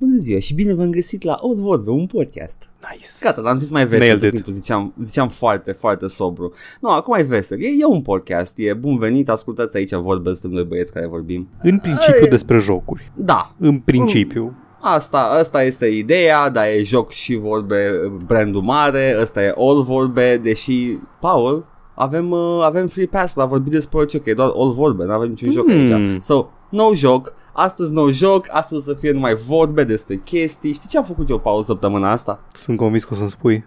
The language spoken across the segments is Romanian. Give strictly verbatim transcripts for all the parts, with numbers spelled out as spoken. Bună ziua și bine v-am găsit la Old Vorbe, un podcast. Nice. Gata, l-am zis mai vesel, ziceam, ziceam foarte, foarte sobru. Nu, no, acum e vesel, e, e un podcast, e bun venit, ascultați aici vorbe, suntem noi băieți care vorbim. În principiu e... despre jocuri. Da. În principiu. În... Asta, asta este ideea, dar e Joc și Vorbe, brandul mare, ăsta e Old Vorbe, deși, Paul, avem, uh, avem free pass la vorbi despre orice, că e doar Old Vorbe, nu avem niciun joc hmm. aici. So, no joc. Astăzi nou joc, astăzi să fie numai vorbe despre chestii. Știi ce am făcut eu, Paul, săptămâna asta? Sunt convins că o să-mi spui.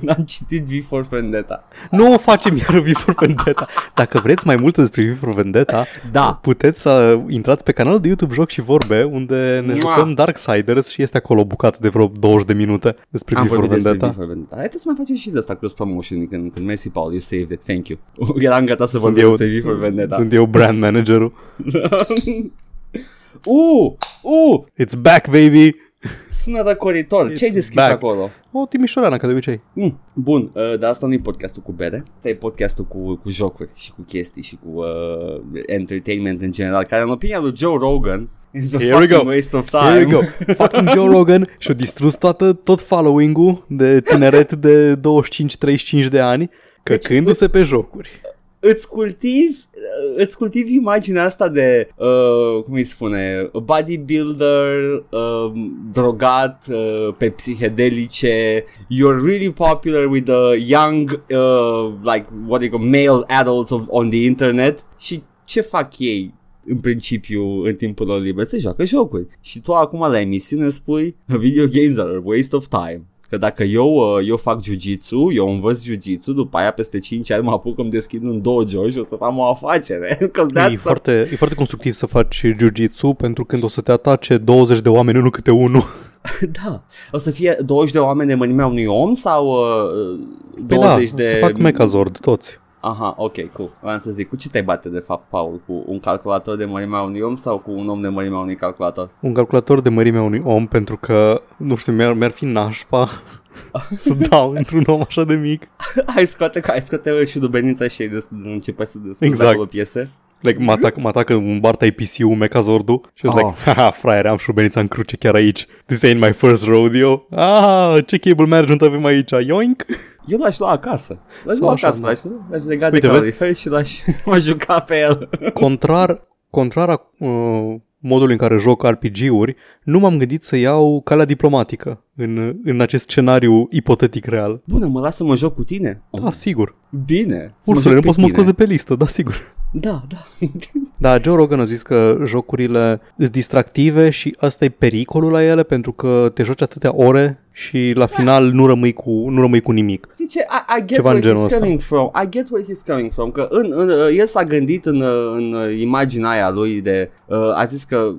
N-am citit V for Vendetta. Nu o facem iar V for Vendetta. Dacă vreți mai multe despre V for Vendetta, da, puteți să intrați pe canalul de YouTube Joc și Vorbe, unde ne jucăm Darksiders și este acolo o bucată de vreo douăzeci de minute despre V for Vendetta. V for Vendetta. Hai să mai facem și de asta cross promotion când, când mersi, Paul, you saved it, thank you. Eram gata să vorbim despre V for Vendetta. Sunt eu brand managerul. Uh, uh, it's back, baby. Sună răcoritor. Ce-ai deschis back acolo? O timișoreană, ca de obicei. Mm. Bun, uh, dar asta nu e podcastul cu bere. Asta e podcastul cu, cu jocuri și cu chestii și cu uh, entertainment în general, care în opinia lui Joe Rogan is a Here fucking waste of time. Here we go. Fucking Joe Rogan și-a distrus toată, tot following-ul de tineret de douăzeci și cinci treizeci și cinci de ani, căcându-se pe jocuri. Îți cultivi, îți cultivi imaginea asta de, uh, cum îi spune, bodybuilder, uh, drogat, uh, pe psihedelice, you're really popular with the young, uh, like, what do you call, male adults of, on the internet. Și ce fac ei în principiu în timpul lor liber? Se joacă jocuri. Și tu acum la emisiune spui, video games are a waste of time. Că dacă eu, eu fac jiu-jitsu, eu învăț jiu-jitsu, după aia peste cinci ani mă apuc, îmi deschid un dojo și o să fac o afacere. E foarte, e foarte constructiv să faci jiu-jitsu, pentru când o să te atace douăzeci de oameni, nu câte unul. Da, o să fie douăzeci de oameni de mărimea unui om sau uh, douăzeci da, de... să fac Megazord, toți. Aha, ok, cool. Vreau să zic, cu ce te bate de fapt, Paul? Cu un calculator de mărimea unui om sau cu un om de mărimea unui calculator? Un calculator de mărimea unui om, pentru că, nu știu, mi-ar, mi-ar fi nașpa să dau într-un om așa de mic. Hai scoate, hai scoate și dubenița și de, începe să descurte exact acolo piese. Like, mă atacă, mă atacă un Bartai P C-ul, Mecazordul, și oh. like, haha, fraiere, am șubenița în cruce chiar aici. This ain't my first rodeo. Ah, ce cable management avem aici, yoink? Eu l-aș lua acasă. L-aș lua acasă, l-aș, l-aș lega de calorifer și l-aș mă juca pe el. Contrar, contrar a, uh, modul în care joc R P G-uri, nu m-am gândit să iau calea diplomatică în, în acest scenariu ipotetic real. Bună, mă las să mă joc cu tine? Da, sigur. Bine. Ursule, nu poți să mă scoți de pe listă, da, sigur. Da, da. Da, Joe Rogan a zis că jocurile sunt distractive și ăsta e pericolul la ele, pentru că te joci atâtea ore și la final nu rămâi cu, nu rămâi cu nimic. Zice, I, I get Ceva where he's coming from. I get where he's coming from. Că în, în, el s-a gândit în, în imaginea aia lui de... A zis că...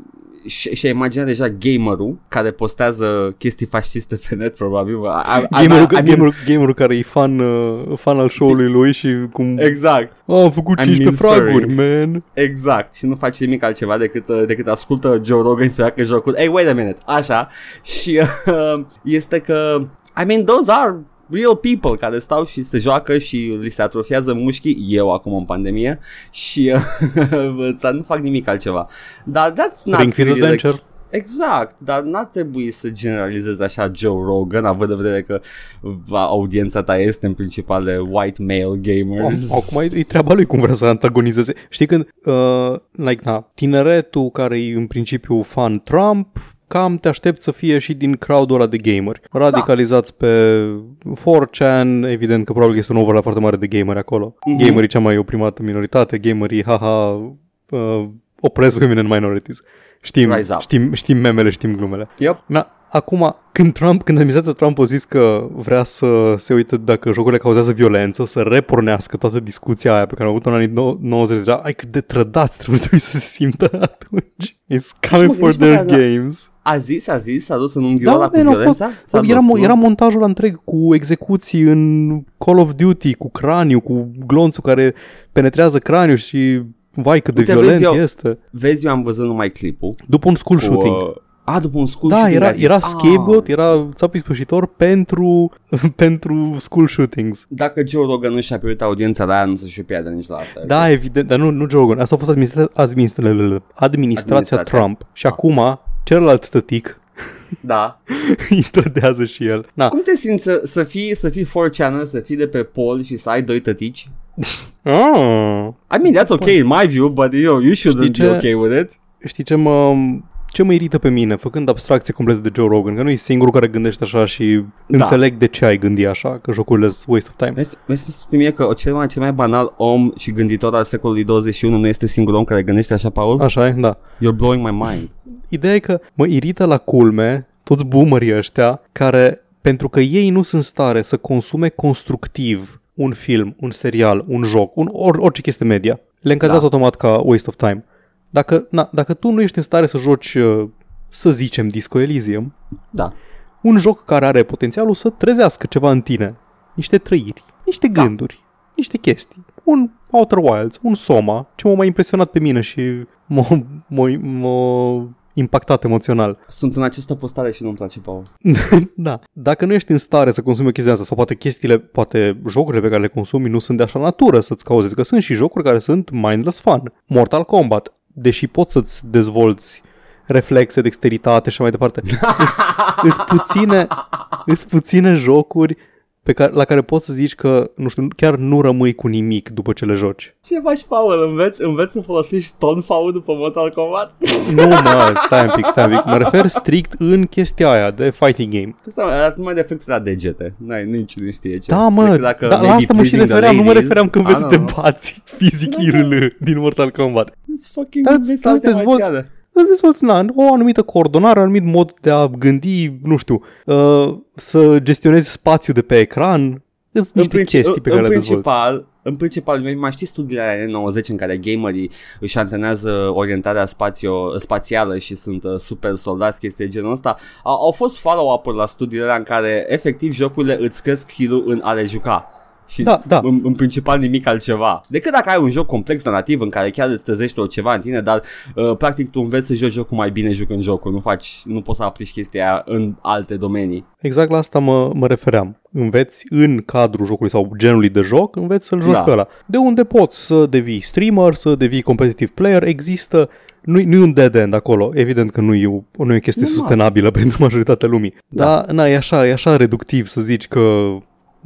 și-a imaginat deja gamerul care postează chestii fasciste pe net, probabil. Gamerul, I mean, gamerul, gamerul care e fan, fan al show-ului lui și cum... Exact. Oh, am făcut cincisprezece fraguri, man. Exact. Și nu face nimic altceva decât, decât ascultă Joe Rogan să facă jocul. Hey, wait a minute. Așa. Și uh, este că... I mean, those are... real people care stau și se joacă și li se atrofiază mușchii, eu acum în pandemie, și uh, nu fac nimic altceva. Dar that's not Ring really like... Exact, dar n-ar trebui să generalizezi așa Joe Rogan, având în vedere că audiența ta este în principal white male gamers. Acum e treaba lui cum vrea să antagonizeze. Știi când, uh, like, na, tineretul care e în principiu fan Trump, cam te aștept să fie și din crowd-ul ăla de gameri. Radicalizați da. pe four chan, evident că probabil este un overlap foarte mare de gameri acolo. Mm-hmm. Gamerii cea mai oprimată minoritate, gamerii, haha, uh, oppressed women and minorities. Știm, știm, știm memele, știm glumele. Yep. Na, acum, când Trump, când administrația Trump a zis că vrea să se uită dacă jocurile cauzează violență, să repornească toată discuția aia pe care am avut-o în anii nouăzeci deja, ai cât de trădați trebuie să se simtă atunci. It's coming for their games. A zis, a zis, s-a dus în unghiul da, cu violența? S-a era, dus, era montajul ăla întreg cu execuții în Call of Duty, cu craniu, cu glonțul care penetrează craniu și vai cât de Uite, violent vezi eu, este. Vezi, eu am văzut numai clipul. După un school cu, shooting. Uh, a, după un school da, shooting. Da, era, era scapegoat, era țapul ispășitor pentru, pentru school shootings. Dacă Joe Rogan nu și-a pierdut audiența la aia, nu se-și pierde nici la asta. Da, okay? Evident, dar nu, nu Joe Rogan. Asta a fost administra- administra- administrația, administrația Trump. Și ah. acum... celălalt tătic Da. Introdează și el. Da. Cum te simți să, să fii să fii four channel, să fii de pe pol și să ai doi tătici? Oh. I mean, that's okay in my view, but you know, you shouldn't ce, be okay with it. Știi ce mă, ce mă irită pe mine, făcând abstracție completă de Joe Rogan, că nu e singurul care gândește așa și da. Înțeleg de ce ai gândit așa, că jocurile sunt waste of time. Vezi, vezi să spui mie că cel mai, cel mai banal om și gânditor al secolului douăzeci și unu nu este singurul om care gândește așa, Paul? Așa e, da. You're blowing my mind. Ideea e că mă irită la culme toți boomerii ăștia care, pentru că ei nu sunt stare să consume constructiv un film, un serial, un joc, un or, orice chestie media, le încadrează da. automat ca waste of time. Dacă, na, dacă tu nu ești în stare să joci, să zicem, Disco Elysium, da. un joc care are potențialul să trezească ceva în tine, niște trăiri, niște da. gânduri, niște chestii, un Outer Wilds, un Soma, ce m-a mai impresionat pe mine și m-a, m-a, m-a impactat emoțional. Sunt în această postare și nu-mi place, Paul. Da. Dacă nu ești în stare să consumi o chestie asta, sau poate chestiile, poate jocurile pe care le consumi nu sunt de așa natură să-ți cauze, că sunt și jocuri care sunt mindless fun. Mortal Kombat, deși poți să-ți dezvolți reflexe, dexteritate și mai departe, îs puține, puține jocuri pe care, la care poți să zici că, nu știu, chiar nu rămâi cu nimic după ce le joci. Ce faci, Paul? Înveți, înveți să folosești tonfau după Mortal Kombat? Nu, mă, stai un pic, stai un pic. Mă refer strict în chestia aia de fighting game. Stai, asta nu mai de efectul la degete. N-ai, nici nu știe ce. Da, mă, da, la asta mă și refeream. Nu mă refeream când vezi să te bați fizic I R L din Mortal Kombat. It's fucking da, dezvolți. Îți dezvolți na, o anumită coordonare, un anumit mod de a gândi, nu știu, uh, să gestionezi spațiul de pe ecran, îți niște princip- chestii pe în, care în le principal, dezvolți. În principal, mai știi studiile alea nouăzeci în care gamerii își antrenează orientarea spațio, spațială și sunt uh, super soldați, chestii de genul ăsta, au, au fost follow-up-uri la studiile alea în care efectiv jocurile îți cresc skill-ul în a le juca. Și da, da. În, în principal nimic altceva. Decât dacă ai un joc complex narrativ în care chiar îți trezești o ceva în tine, dar uh, practic tu înveți să joci jocul mai bine jucând jocul, nu faci, nu poți să aplici chestia în alte domenii. Exact la asta mă, mă refeream. Înveți în cadrul jocului sau genului de joc, înveți să-l joci da. pe ăla. De unde poți să devii streamer, să devii competitive player, există. Nu e un dead end acolo, evident că nu e o, nu e o chestie Normal. sustenabilă pentru majoritatea lumii. Da. Dar na, e așa, e așa reductiv să zici că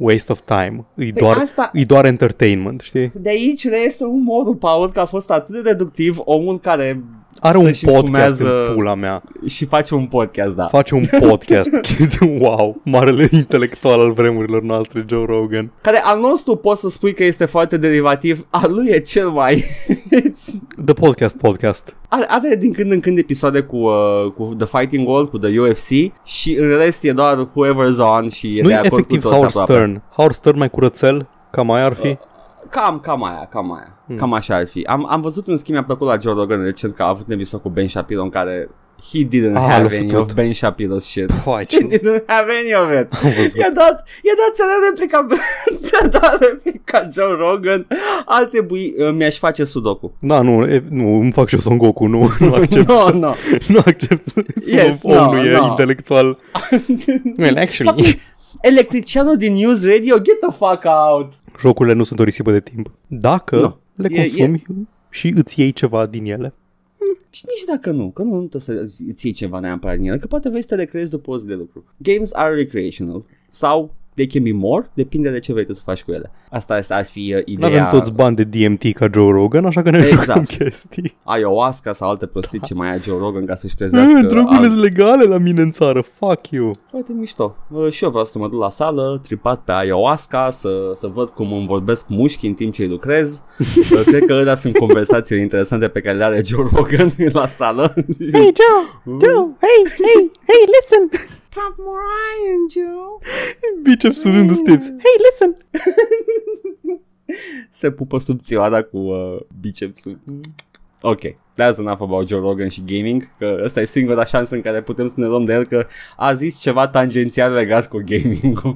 waste of time, e doar, asta... e doar entertainment, știi? De aici reiese umorul, Paul, că a fost atât de reductiv omul care are un podcast în pula mea. Și face un podcast, da. Face un podcast. Wow, marele intelectual al vremurilor noastre, Joe Rogan. Care al nostru poți să spui că este foarte derivativ, al lui e cel mai... The Podcast Podcast. Are, are din când în când episoade cu, uh, cu The Fighting World, cu The U F C și în rest e doar whoever's on și e nu de acord efectiv cu toți Howard aproape. Stern. Howard Stern mai curățel, cam aia ar fi? Uh. Cam, cam aia, cam aia, mm. cam așa ar fi. Am, am văzut în schimb, mi-a plăcut la Joe Rogan recent că a avut un episod cu Ben Shapiro în care he didn't ah, have any of Ben Shapiro's shit. Poi, he didn't have any of it. I-a dat, i-a dat să le replica, să da replica Joe Rogan, ar trebui, mi-aș face sudoku. Da, nu, e, nu, îmi fac și eu Son Goku, nu, nu accept no, să, no. nu accept yes, să no, omul no. e intelectual. Well, actually... Electricianul din News Radio, get the fuck out. Jocurile nu sunt o risipă de timp. Dacă no. le consumi e, e... și îți iei ceva din ele. Și nici dacă nu, că nu, nu trebuie să îți iei ceva neapărat din ele, că poate vrei să te recreezi după o zi de lucru. Games are recreational sau they can be more, depinde de ce vrei să faci cu ele. Asta, asta ar fi uh, ideea. Nu avem toți bani de D M T ca Joe Rogan, așa că ne exact. jucăm chestii. Ayahuasca sau alte prostii da. ce mai ai Joe Rogan ca să-și trezească. Drogurile al... legale la mine în țară, fuck you. Foarte mișto. Uh, și eu vreau să mă duc la sală, tripat pe Ayahuasca, să, să văd cum îmi vorbesc mușchi în timp ce lucrez. uh, cred că ăla sunt conversațiile interesante pe care le are Joe Rogan la sală. Hey Joe, Joe, hey, hey, hey, listen! Pump more iron, Joe. Bicepsul în steps. Hey, listen. Se pupă sub țioada cu uh, bicepsul. Ok, that's enough about Joe Rogan și gaming. Că ăsta e singura șansă în care putem să ne luăm de el, că a zis ceva tangențial legat cu gaming-ul.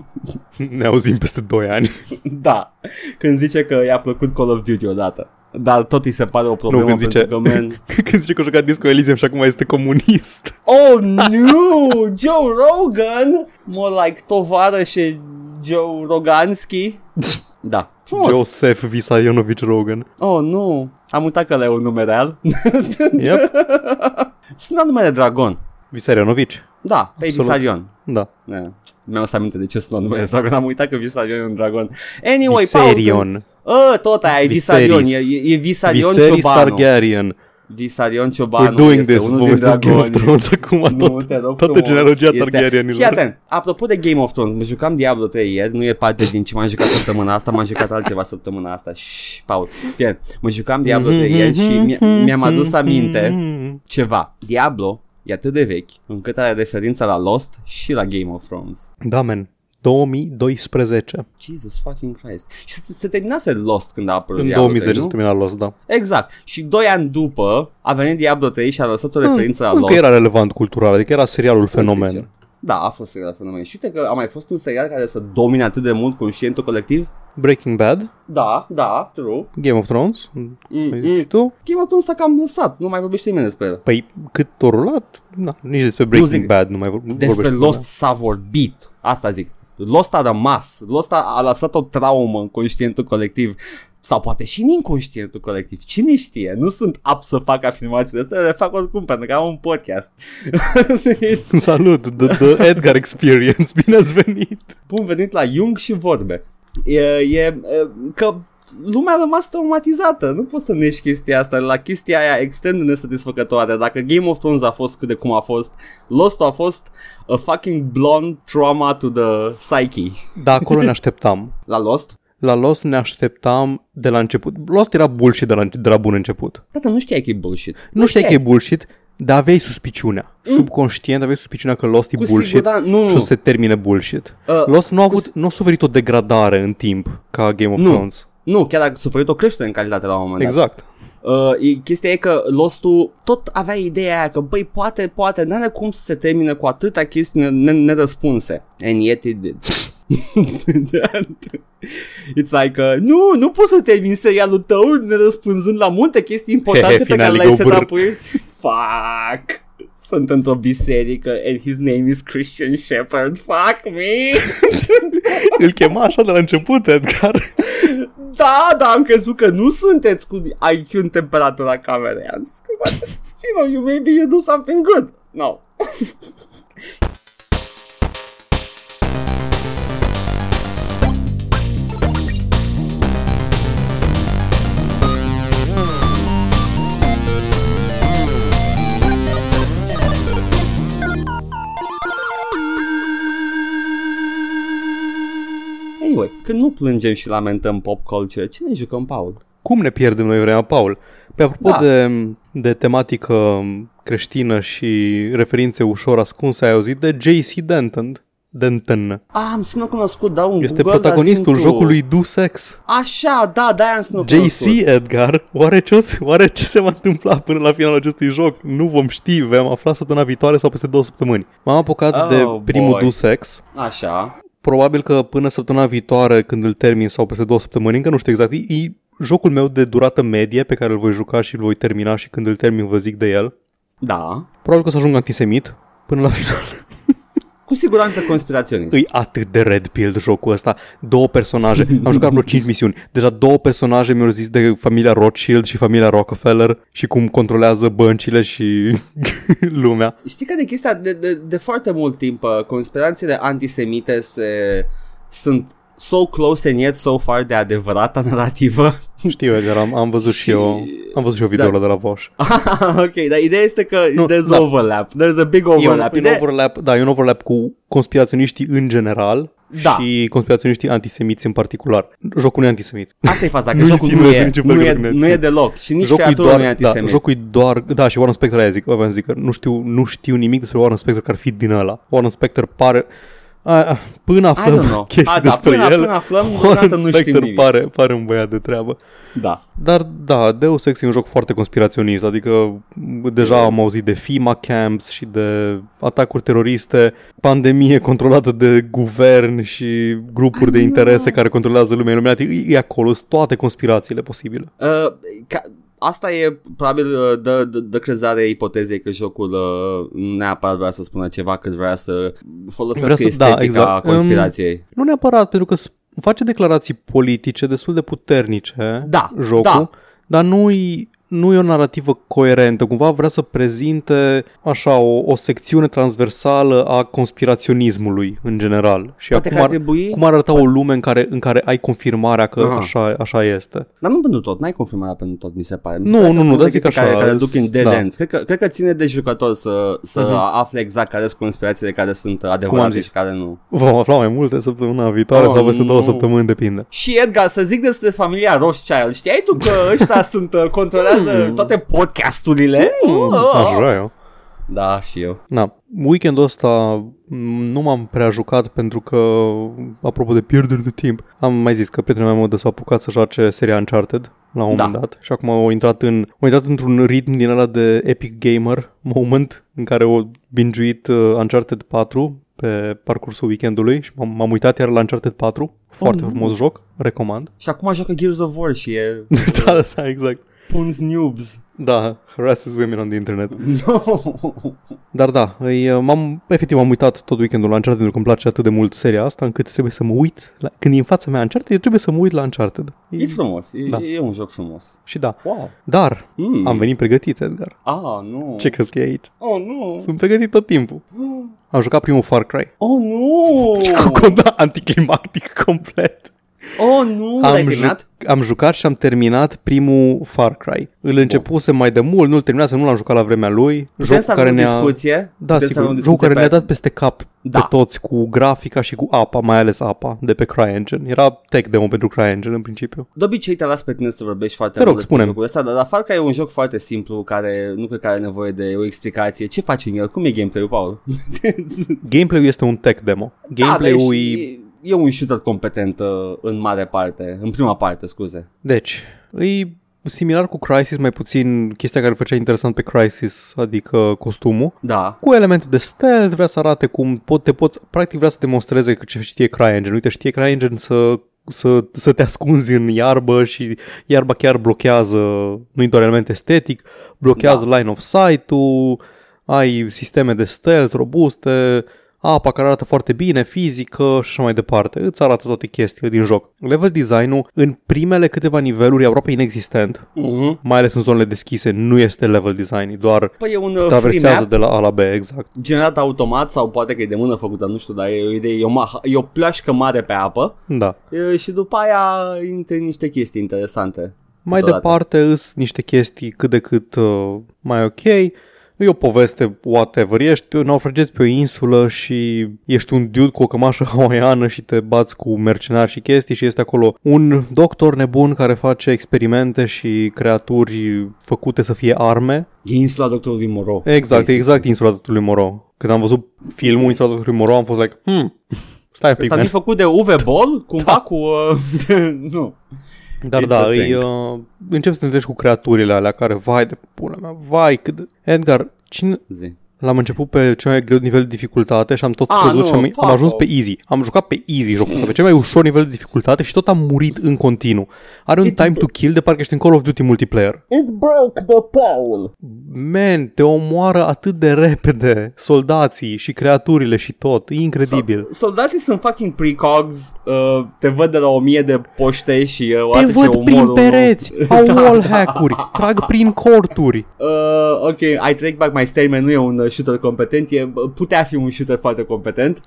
Ne auzim peste doi ani. Da, când zice că i-a plăcut Call of Duty odată. Dar tot îi se pare o problemă, nu, când zice, pentru că, man... Când zice că a jucat Disco Elysium și acum este comunist. Oh, nu! Joe Rogan! More like tovarășe Joe Roganski. Da. Joseph Visarionovici Rogan. Oh, nu! Am uitat că le-ai un nume real. Yep. Sunt numele Dragon. Viserionovici. Da, pe Viserion. Da. da. Mi-am să aminte de ce sună numele Dragon. Am uitat că Viserion e un dragon. Anyway, Viserion. Ă, tot aia e Viserion. E, e Viserion Viserys Ciobanu. Targaryen. Viserion Ciobanu doing este this. Unul din dragoni. Acum tot, toată frumos. Genealogia Targaryenilor. Fii atent, apropo de Game of Thrones, mă jucam Diablo trei ieri, nu e parte din ce m-am jucat săptămâna asta, m-am jucat altceva săptămâna asta. Shh, Paul, fie, mă jucam Diablo trei ieri și mi- mi-am adus aminte ceva. Diablo e atât de vechi încât are referința la Lost și la Game of Thrones. Da, men. două mii doisprezece. Jesus fucking Christ. Și se, se terminase Lost când a apărut în Diablo două mii zece trei, se termina Lost, da. Exact. Și doi ani după a venit Diablo trei și a lăsat o referință mm, la Lost. Nu că era relevant cultural, adică era serialul sunt fenomen. Sincer. Da, a fost serialul fenomen. Și uite că a mai fost un serial care să domine atât de mult conștientul colectiv. Breaking Bad. Da, da, true. Game of Thrones. Mm, mm. Tu? Game of Thrones s-a cam lăsat, nu mai vorbește nimeni despre el. Păi cât o rulat? Na, nici despre Breaking nu Bad nu mai vorbește. Despre Lost mea. S-a vorbit, asta zic. Lost a rămas, Lost a, a lăsat o traumă în conștientul colectiv. Sau poate și în inconștientul colectiv. Cine știe? Nu sunt apt să fac afirmațiile astea, le fac oricum, pentru că am un podcast. Salut, the, the Edgar Experience, bine ați venit. Bun venit la Joc și Vorbe. E, e că lumea a rămas traumatizată. Nu poți să negi chestia asta. La chestia aia extrem de nesatisfăcătoare. Dacă Game of Thrones a fost cât de cum a fost, Lost a fost a fucking blonde trauma to the psyche. Da, acolo ne așteptam. La Lost? La Lost ne așteptam de la început. Lost era bullshit de la, de la bun început. Tata, nu știai că e bullshit. Nu știai că e bullshit, dar aveai suspiciunea. Mm. Subconștient aveai suspiciunea că Lost cu e bullshit sigur, da, nu, și o să se termine bullshit. Uh, Lost nu a, avut, nu a suferit o degradare în timp ca Game of nu. Thrones. Nu, chiar a suferit o creștere în calitate la un moment dat. Exact. Uh, chestia e că Lost-ul tot avea ideea aia că băi, poate, poate, n-are cum să se termine cu atâta chestii nerăspunse. And yet it did. It's like, uh, nu, nu poți să termin serialul tău nerăspunzând la multe chestii importante pe care le-ai set-up-uit. Fuck. Sunt într-o biserică and his name is Christian Shepherd. Fuck me. Îl chema așa de la început, Edgar. Da, da, am crezut că nu sunteți cu I Q în temperatura camerei. Am zis că, you know, you maybe you do something good. No. Când nu plângem și lamentăm pop culture, ce ne jucăm, Paul? Cum ne pierdem noi vremea, Paul? Pe apropo da. de, de tematică creștină și referințe ușor ascunse, ai auzit de J C Denton? Denton. Ah, am sunat cunoscut, da, un este Google, protagonistul jocului Deus Ex. Așa, da, da, am sunat cunoscut. J C, Edgar, oare ce, oare ce se va întâmpla până la finalul acestui joc? Nu vom ști, vom afla săptămâna viitoare sau peste două săptămâni. M-am apucat oh, de primul boy. Deus Ex. Așa. Probabil că până săptămâna viitoare, când îl termin, sau peste două săptămâni, încă nu știu exact, e, e jocul meu de durată medie pe care îl voi juca și îl voi termina și când îl termin vă zic de el. Da. Probabil că o să ajung antisemit până la final. Cu siguranță conspiraționist. E atât de red pill jocul ăsta. Două personaje. Am jucat vreo cinci misiuni. Deja două personaje mi-au zis de familia Rothschild și familia Rockefeller și cum controlează băncile și lumea. Știi că de chestia de, de, de foarte mult timp conspirațiile antisemite se, sunt so close and yet so far de adevărata narrativă. Știu, Edgar, am, am văzut și, și eu am văzut și eu videoul da. de la Vosh. Ok, dar ideea este că nu, there's da. overlap. There's a big overlap. E un, un overlap, da, e un overlap cu conspiraționiștii în general da. și conspiraționiștii antisemiți în particular. Jocul nu e antisemit. Asta e faza, că nu jocul nu e, nu, e, nu e deloc și nici creatura nu e antisemit. Da, jocul e doar, da, și Warren Spector aia zic, aveam zic că nu știu, nu știu nimic despre Warren Spector că ar fi din ăla. Warren Spector pare... A, până aflăm chestii a, da, despre până, el până aflăm, Warren Spector nu pare, pare un băiat de treabă. Da. Dar da, Deus Ex e un joc foarte conspiraționist. Adică deja am auzit de FEMA camps și de atacuri teroriste, pandemie controlată de guvern și grupuri de interese care controlează lumea iluminată. E acolo, sunt toate conspirațiile posibile. uh, ca... Asta e probabil dă, dă, dă crezare ipotezei că jocul nu neapărat vrea să spună ceva, cât vrea să folosească estetica da, exact. conspirației. Um, nu neapărat, pentru că face declarații politice destul de puternice da, jocul, da. dar nu-i nu e o narrativă coerentă, cumva vrea să prezinte așa o, o secțiune transversală a conspiraționismului în general. Și acum ar, trebui... cum ar arăta o lume în care, în care ai confirmarea că așa, așa este? Dar nu pentru tot, n-ai confirmarea pentru tot, mi se pare. Mi se nu, pare nu, nu, dar zic așa. Care, care duc în dead ends. Cred că, cred că ține de jucător să, să uh-huh. afle exact care sunt conspirațiile care sunt adevărate și care nu. Vom afla mai multe săptămâna viitoare oh, sau peste două săptămâni, depinde. Și Edgar, să zic despre familia Rothschild, știai tu că ăștia sunt controlați toate podcasturile? Mm, aș vrea eu. Da, și eu. Na, weekendul ăsta nu m-am prea jucat pentru că, apropo de pierderi de timp, am mai zis că prietenii mei modă s-au apucat să joace seria Uncharted la un da. moment dat și acum au intrat, în, au intrat într-un ritm din ăla de epic gamer moment în care au binge-uit Uncharted patru pe parcursul weekendului și m-am, m-am uitat iar la Uncharted patru. Foarte oh, frumos joc, recomand. Și acum joacă Gears of War și e... da, da, exact. Puns noobs. Da, harasses women on the internet. No. Dar da, îi, m-am, efectiv m-am uitat tot weekendul la Uncharted, pentru că îmi place atât de mult seria asta, încât trebuie să mă uit la, când e în fața mea Uncharted, trebuie să mă uit la Uncharted. E, e frumos, e, da. e un joc frumos. Și da, wow. Dar mm. am venit pregătit, Edgar. Ah, nu. Ce crezi că e aici? Oh, nu. Sunt pregătit tot timpul. Mm. Am jucat primul Far Cry. Oh, nu. Cu conda anticlimactic complet. Oh, nu, am, l-ai terminat? Ju- am jucat și am terminat primul Far Cry. Îl începusem mai de mult, nu-l terminasem, nu l-am jucat la vremea lui. Putem să avem ne-a... discuție? Da, Putem sigur, jocul care pe... ne-a dat peste cap da. pe toți, cu grafica și cu apa, mai ales apa, de pe CryEngine. Era tech demo pentru CryEngine în principiu. De obicei te las pe tine să vorbești foarte mult despre jocul ăsta, dar Far Cry e un joc foarte simplu, care nu cred că are nevoie de o explicație. Ce faci în el? Cum e gameplay-ul, Paul? Gameplay-ul este un tech demo. Gameplay-ul da, e... E un shooter competent în mare parte, în prima parte, scuze. Deci, e similar cu Crysis, mai puțin chestia care făcea interesant pe Crysis, adică costumul. Da. Cu elemente de stealth, vrea să arate cum pot, te poți, practic vrea să demonstreze ce știe CryEngine. Uite, știe CryEngine să... Să, să te ascunzi în iarbă și iarba chiar blochează, nu-i doar element estetic, blochează da. line of sight-ul, ai sisteme de stealth robuste... apa care arată foarte bine, fizică și așa mai departe. Îți arată toate chestiile din joc. Level design-ul în primele câteva niveluri e aproape inexistent, uh-huh. mai ales în zonele deschise, nu este level design, doar păi e un traversează de la A la B, exact. Generat automat sau poate că e de mână făcută, nu știu, dar e o idee, e o, ma- e o plașcă mare pe apă da. e, și după aia intre niște chestii interesante. Mai totodată. Departe îs niște chestii cât de cât uh, mai ok. E o poveste, whatever, ești, naufragezi pe o insulă și ești un dude cu o cămașă hawaiană și te bați cu mercenari și chestii și este acolo un doctor nebun care face experimente și creaturi făcute să fie arme. E insula doctorului Moreau. Exact, exact insula doctorului Moreau. Când am văzut filmul insula doctorului Moreau am fost like, hmm, stai un pic, man. Asta e făcut de Uwe Boll, cumva da. cu... Uh, nu... Dar It's da, îi, uh, încep să te întâlnești cu creaturile alea care, vai de pula mea, vai cât de... Edgar, cine... Zi. L-am început pe cel mai greu nivel de dificultate și am tot scăzut și am, am ajuns pe easy. Am jucat pe easy jocul ăsta, pe cel mai ușor nivel de dificultate și tot am murit în continuu. Are un It time to kill de parcă ești în Call of Duty multiplayer. It broke the pole. Man, te omoară atât de repede soldații și creaturile și tot. E incredibil. So, soldații sunt fucking precogs, uh, te văd de la o mie de poște și uh, te văd prin pereți, au wallhack-uri, trag prin corturi. Uh, ok, I take back my statement, nu e un shooter competent, e, putea fi un shooter foarte competent.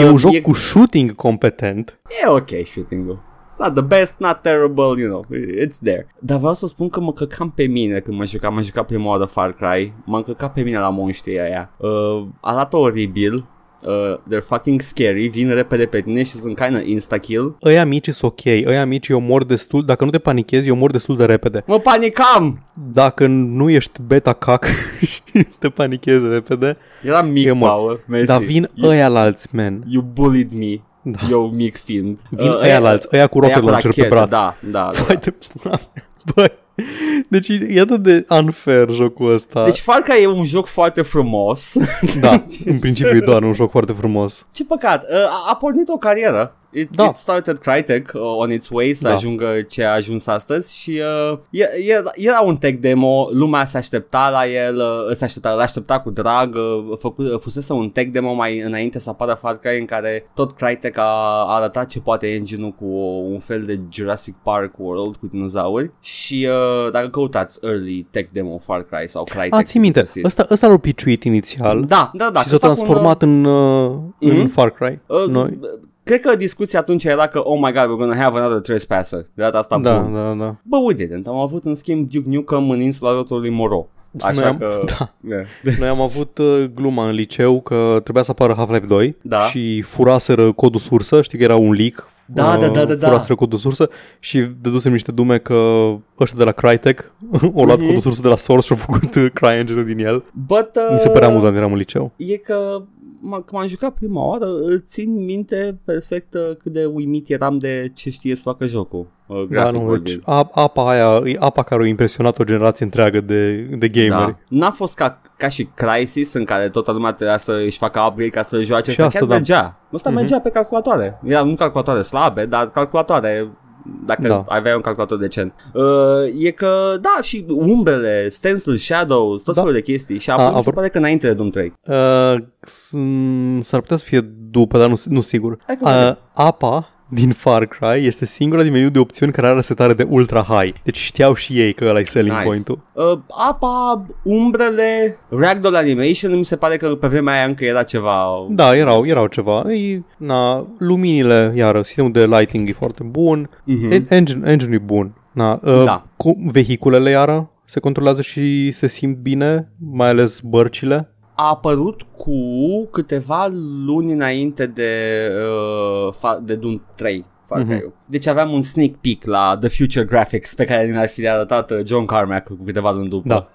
E un joc e, cu shooting competent. E ok shooting-ul. It's not the best, not terrible, you know, it's there. Dar vreau să spun că mă căcam pe mine când mă jucam, mă jucam prima oară Far Cry, m-am căcat pe mine la monștrii aia. Uh, arată oribil. Uh, they're fucking scary, vin repede pe tine și sunt kinda insta-kill. Ăia mici sunt ok, ăia mici eu mor destul, dacă nu te panichezi, eu mor destul de repede. Mă panicam! Dacă nu ești beta cac și te panichezi repede. Era mic, Paul, mersi. Dar vin ăia la alți, man. You bullied me. Da. Eu mic fiind. Vin uh, ăia la alți, ăia cu rocket launcher pe braț. Da, da, da. da. Băi, deci e atât de unfair jocul ăsta. Deci Far Cry e un joc foarte frumos. Da, în principiu e doar un joc foarte frumos. Ce păcat, a, a pornit o carieră. It, da. It started Crytek on its way să da. ajungă ce a ajuns astăzi și uh, era, era un tech demo, lumea se aștepta la el, uh, se aștepta, l-aștepta cu drag, uh, făcu, fusese un tech demo mai înainte să apară Far Cry în care tot Crytek a arătat ce poate engine-ul cu un fel de Jurassic Park World cu dinozauri și uh, dacă căutați Early Tech Demo Far Cry sau Crytek. A, ții minte, ăsta, ăsta l-a piciuit inițial da, da, da, și s-a transformat un... în, uh, mm-hmm. în Far Cry. Uh, Noi. Cred că discuția atunci era că, oh my god, we're gonna have another trespasser. De data asta, da, bun. Da, da. Bă, uite, am avut în schimb Duke Nukem în insula Rotorului Moro. Așa noi am, că... Da. Yeah. Noi am avut uh, gluma în liceu că trebuia să apară Half-Life doi da. Și furaseră codul sursă, știi că era un leak. Da, uh, da, da, da, da. Furaseră codul sursă și dădusem niște dume că ăștia de la Crytek au luat mm-hmm. codul sursă de la Source și au făcut CryEngine din el. But, uh, mi se părea amuzant, eram în liceu. E că m- m-am jucat prima oară, îl țin minte perfect uh, cât de uimit eram de ce știe să facă jocul. Da, nu, apa aia e apa care a impresionat o generație întreagă de, de gameri. Da. N-a fost ca, ca și Crysis în care toată lumea trebuia să își facă upgrade ca să joace. Și asta, asta chiar da. mergea. Asta mm-hmm. mergea pe calculatoare. Era nu calculatoare slabe, dar calculatoare... Dacă da. aveai un calculator decent. uh, E că, da, și umbrele, stencil, shadows, tot da. felul de chestii. Și apoi mi se pare că înainte de Doom trei uh, s-ar putea să fie după, dar nu, nu sigur. uh, Apa din Far Cry este singura din meniu de opțiuni care are setare de ultra high. Deci știau și ei că ăla-i selling nice. point-ul. uh, Apa, umbrele, ragdoll animation, mi se pare că pe vremea aia încă era ceva. Da, erau, erau ceva. E, na, luminile, iară, sistemul de lighting e foarte bun. uh-huh. Engine, engine e bun. Na, uh, da. cu, vehiculele, iară, se controlează și se simt bine, mai ales bărcile. A apărut cu câteva luni înainte de, uh, de Doom trei. Mm-hmm. Deci aveam un sneak peek la The Future Graphics pe care ne-ar fi arătat John Carmack cu câteva luni după. Da.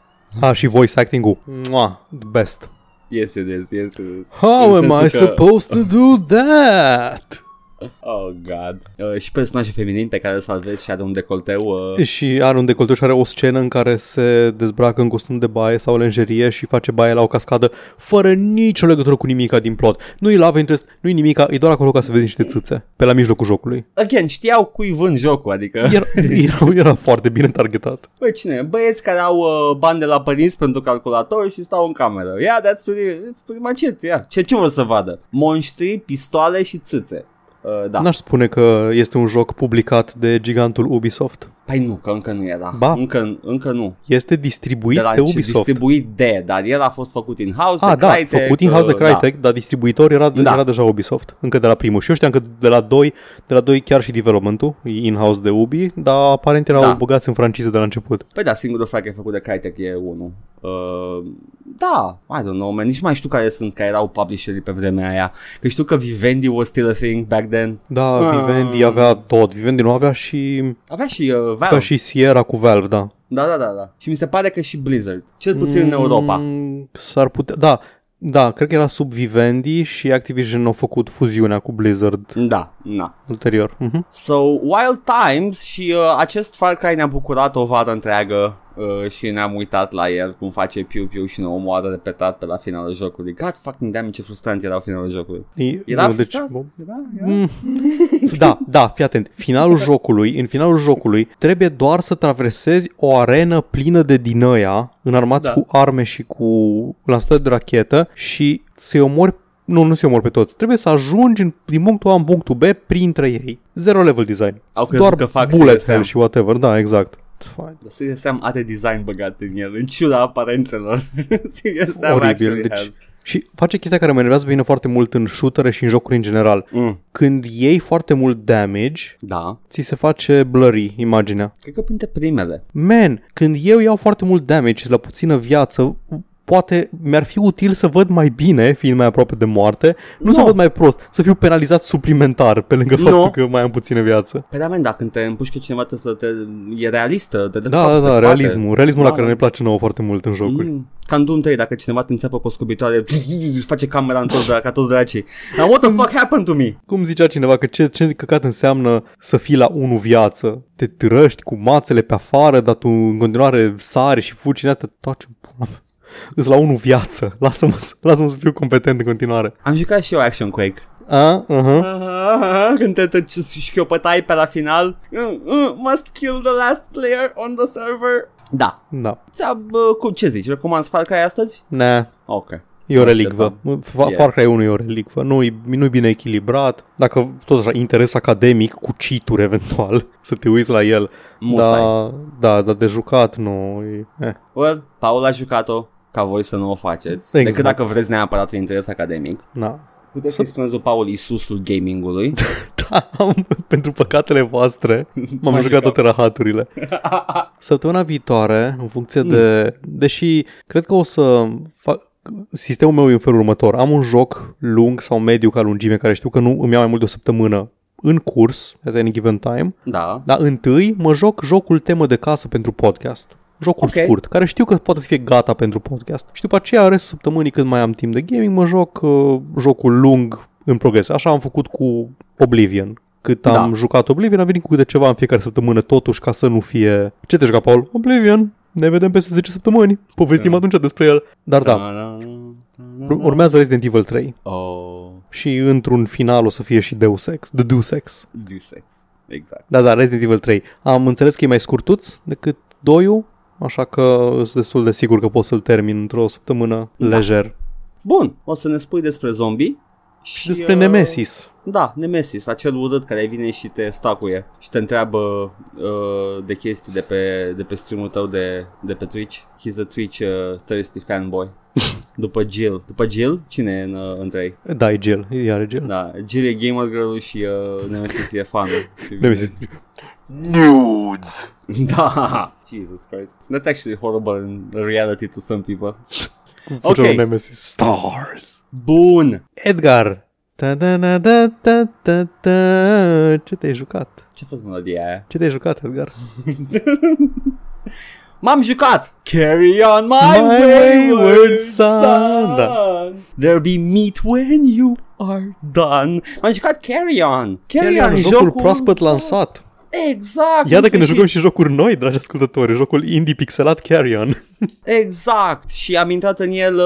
Ah, și voice acting-ul. Mua, the best. Yes it is, yes it is. How am I că... supposed to do that? Oh, God. Uh, și personaje feminine pe care îl salvezi și are un decolteu. Uh... Și are un decolteu și are o scenă în care se dezbracă în costum de baie sau lenjerie și face baie la o cascadă fără nicio legătură cu nimica din plot. Nu-i love interest, nu-i nimica, e doar acolo ca să vezi niște țâțe pe la mijlocul jocului. Again, știau cui vând jocul, adică... Era, era, era foarte bine targetat. Păi cine? Băieți care au uh, bani de la părinți pentru calculator și stau în cameră. Yeah, that's pretty, that's pretty much it, yeah. Ce, ce vor să vadă? Monștri, pistoale și țâțe. Uh, da. N-aș spune că este un joc publicat de gigantul Ubisoft. Păi nu, că încă nu era. Ba. Încă, încă nu. Este distribuit de, de Ubisoft. Distribuit de, dar el a fost făcut in-house ah, de da, Crytek. Făcut in-house uh, de Crytek, da. Dar distribuitor era, de, da. era deja Ubisoft, încă de la primul. Și eu știam că de la doi, de la doi chiar și development-ul e in-house de Ubi, dar aparent erau da. băgați în franciză de la început. Păi da, singurul frate făcut de Crytek e unul. Uh, da, I don't know, man. Nici mai știu care sunt, care erau publisherii pe vremea aia. Că știu că Vivendi was still a thing back then. Da, uh. Vivendi avea tot. Vivendi nu avea și... Avea și... Uh, Valve. Că și Sierra cu Valve, da. Da, da, da, da. Și mi se pare că și Blizzard, cel puțin mm, în Europa. S-ar putea, da, da, cred că era sub Vivendi și Activision au făcut fuziunea cu Blizzard. Da, da. Ulterior. Uh-huh. So, Wild Times și uh, acest Far Cry ne-a bucurat o vară întreagă. Uh, și ne-am uitat la el cum face piu-piu și ne omoară repetat pe la finalul jocului. God fucking damn, ce frustrant erau finalul jocului. E, era nu, deci, era, era? Mm. Da, da, fii atent. Finalul jocului, în finalul jocului trebuie doar să traversezi o arenă plină de din ăia înarmați da. cu arme și cu lansatoare de rachetă și să-i omori. Nu, nu se omor pe toți. Trebuie să ajungi în, din punctul A în punctul B printre ei. Zero level design. Au doar că fac bullet hell și whatever. Da, exact. Serious Sam are design băgat în el, în ciuda aparențelor. Serious Sam actually deci, has. Și face chestia care mă enervează bine foarte mult în shootere și în jocuri în general. Mm. Când iei foarte mult damage, da. ți se face blurry imaginea. Cred că printre primele. Man, când eu iau foarte mult damage și la puțină viață, poate mi-ar fi util să văd mai bine, fiind mai aproape de moarte, nu no. să văd mai prost, să fiu penalizat suplimentar, pe lângă faptul no. că mai am puțină viață. Păi da, men, da, când te împușcă cineva să te... e realistă. Te da, da, da, realismul, realismul da, la care ne place nouă foarte mult în jocuri. Mm. Ca în Doom trei, dacă cineva te înțeapă cu o scobitoare, își face camera în toți de la, ca toți dracii. Now, what the fuck happened to me? Cum zicea cineva, că ce, ce căcat înseamnă să fii la unu viață? Te târăști cu mațele pe afară, dar tu în continuare sari și fugi în astea, taci în pula. Îs la unul viață. Lasă-mă, lasă-mă să fiu competent în continuare. Am jucat și eu Action Quake. A? Uh-huh. Uh-huh. Când te, te șchiopătai pe la final. Must kill the last player on the server. Da. Da. Ți-a, uh, cum, ce zici? Recomand Far Cry astăzi? Ne. Ok. E o relicvă. Yeah. Far Cry unu e o relicvă. Nu e bine echilibrat. Dacă tot așa, interes academic, cu cheat-uri eventual, să te uiți la el. Musai. Da, da, dar de jucat nu e... Eh. Well, Paul a jucat-o, ca voi să nu o faceți. Exact. Decât dacă vreți neapărat un interes academic. Da. Puteți să-i spuneți lui Paul Iisusul gamingului. Da, am, pentru păcatele voastre m-am jucat, jucat toate rahaturile. Săptămâna viitoare, în funcție mm. de... Deși cred că o să fac... Sistemul meu e în felul următor. Am un joc lung sau mediu ca lungime, care știu că nu îmi ia mai mult de o săptămână în curs, at any given time. Da. Dar întâi mă joc jocul temă de casă pentru podcast. Jocul okay. scurt, care știu că poate să fie gata pentru podcast. Și după aceea, restul săptămânii, când mai am timp de gaming, mă joc uh, jocul lung în progres. Așa am făcut cu Oblivion. Cât da. am jucat Oblivion, am venit cu de ceva în fiecare săptămână, totuși, ca să nu fie... Ce te juca, Paul? Oblivion! Ne vedem peste zece săptămâni. Povestim da. atunci despre el. Dar da, da, da, da, da. urmează Resident Evil trei. Oh. Și într-un final o să fie și Deus Ex. The Deus Ex. Deus Ex, exact. Da, da, Resident Evil trei. Am înțeles că e mai scurtuț decât doi-ul, așa că sunt destul de sigur că pot să-l termin într-o săptămână da. lejer. Bun, o să ne spui despre zombie. Și despre uh, Nemesis. Da, Nemesis, acel urât care vine și te stacuie și te întreabă uh, de chestii de pe, de pe stream-ul tău de, de pe Twitch. He's a Twitch uh, thirsty fanboy. După Jill. După Jill? Cine e în, uh, între ei? Da, e Jill. Iar e Jill. Da, Jill e gamer girl-ul și uh, Nemesis e fanul. Nemesis. Nudes! Da! Jesus Christ. That's actually horrible in reality to some people. Okay. Nemesis. Stars. Bun. Edgar. Ta-da-da-da-da-da-da. Ce te-ai jucat? Ce a fost melodia aia? Ce te-ai jucat, Edgar? M-am jucat! Carry on my, my wayward, wayward son. Da. There'll be meat when you are done. M-am jucat Carry On. Carry On, jocul, jocul proaspăt lansat. Exact! Iată că ne jucăm și jocuri noi, dragi ascultători, jocul indie pixelat Carrion. Exact! Și am intrat în el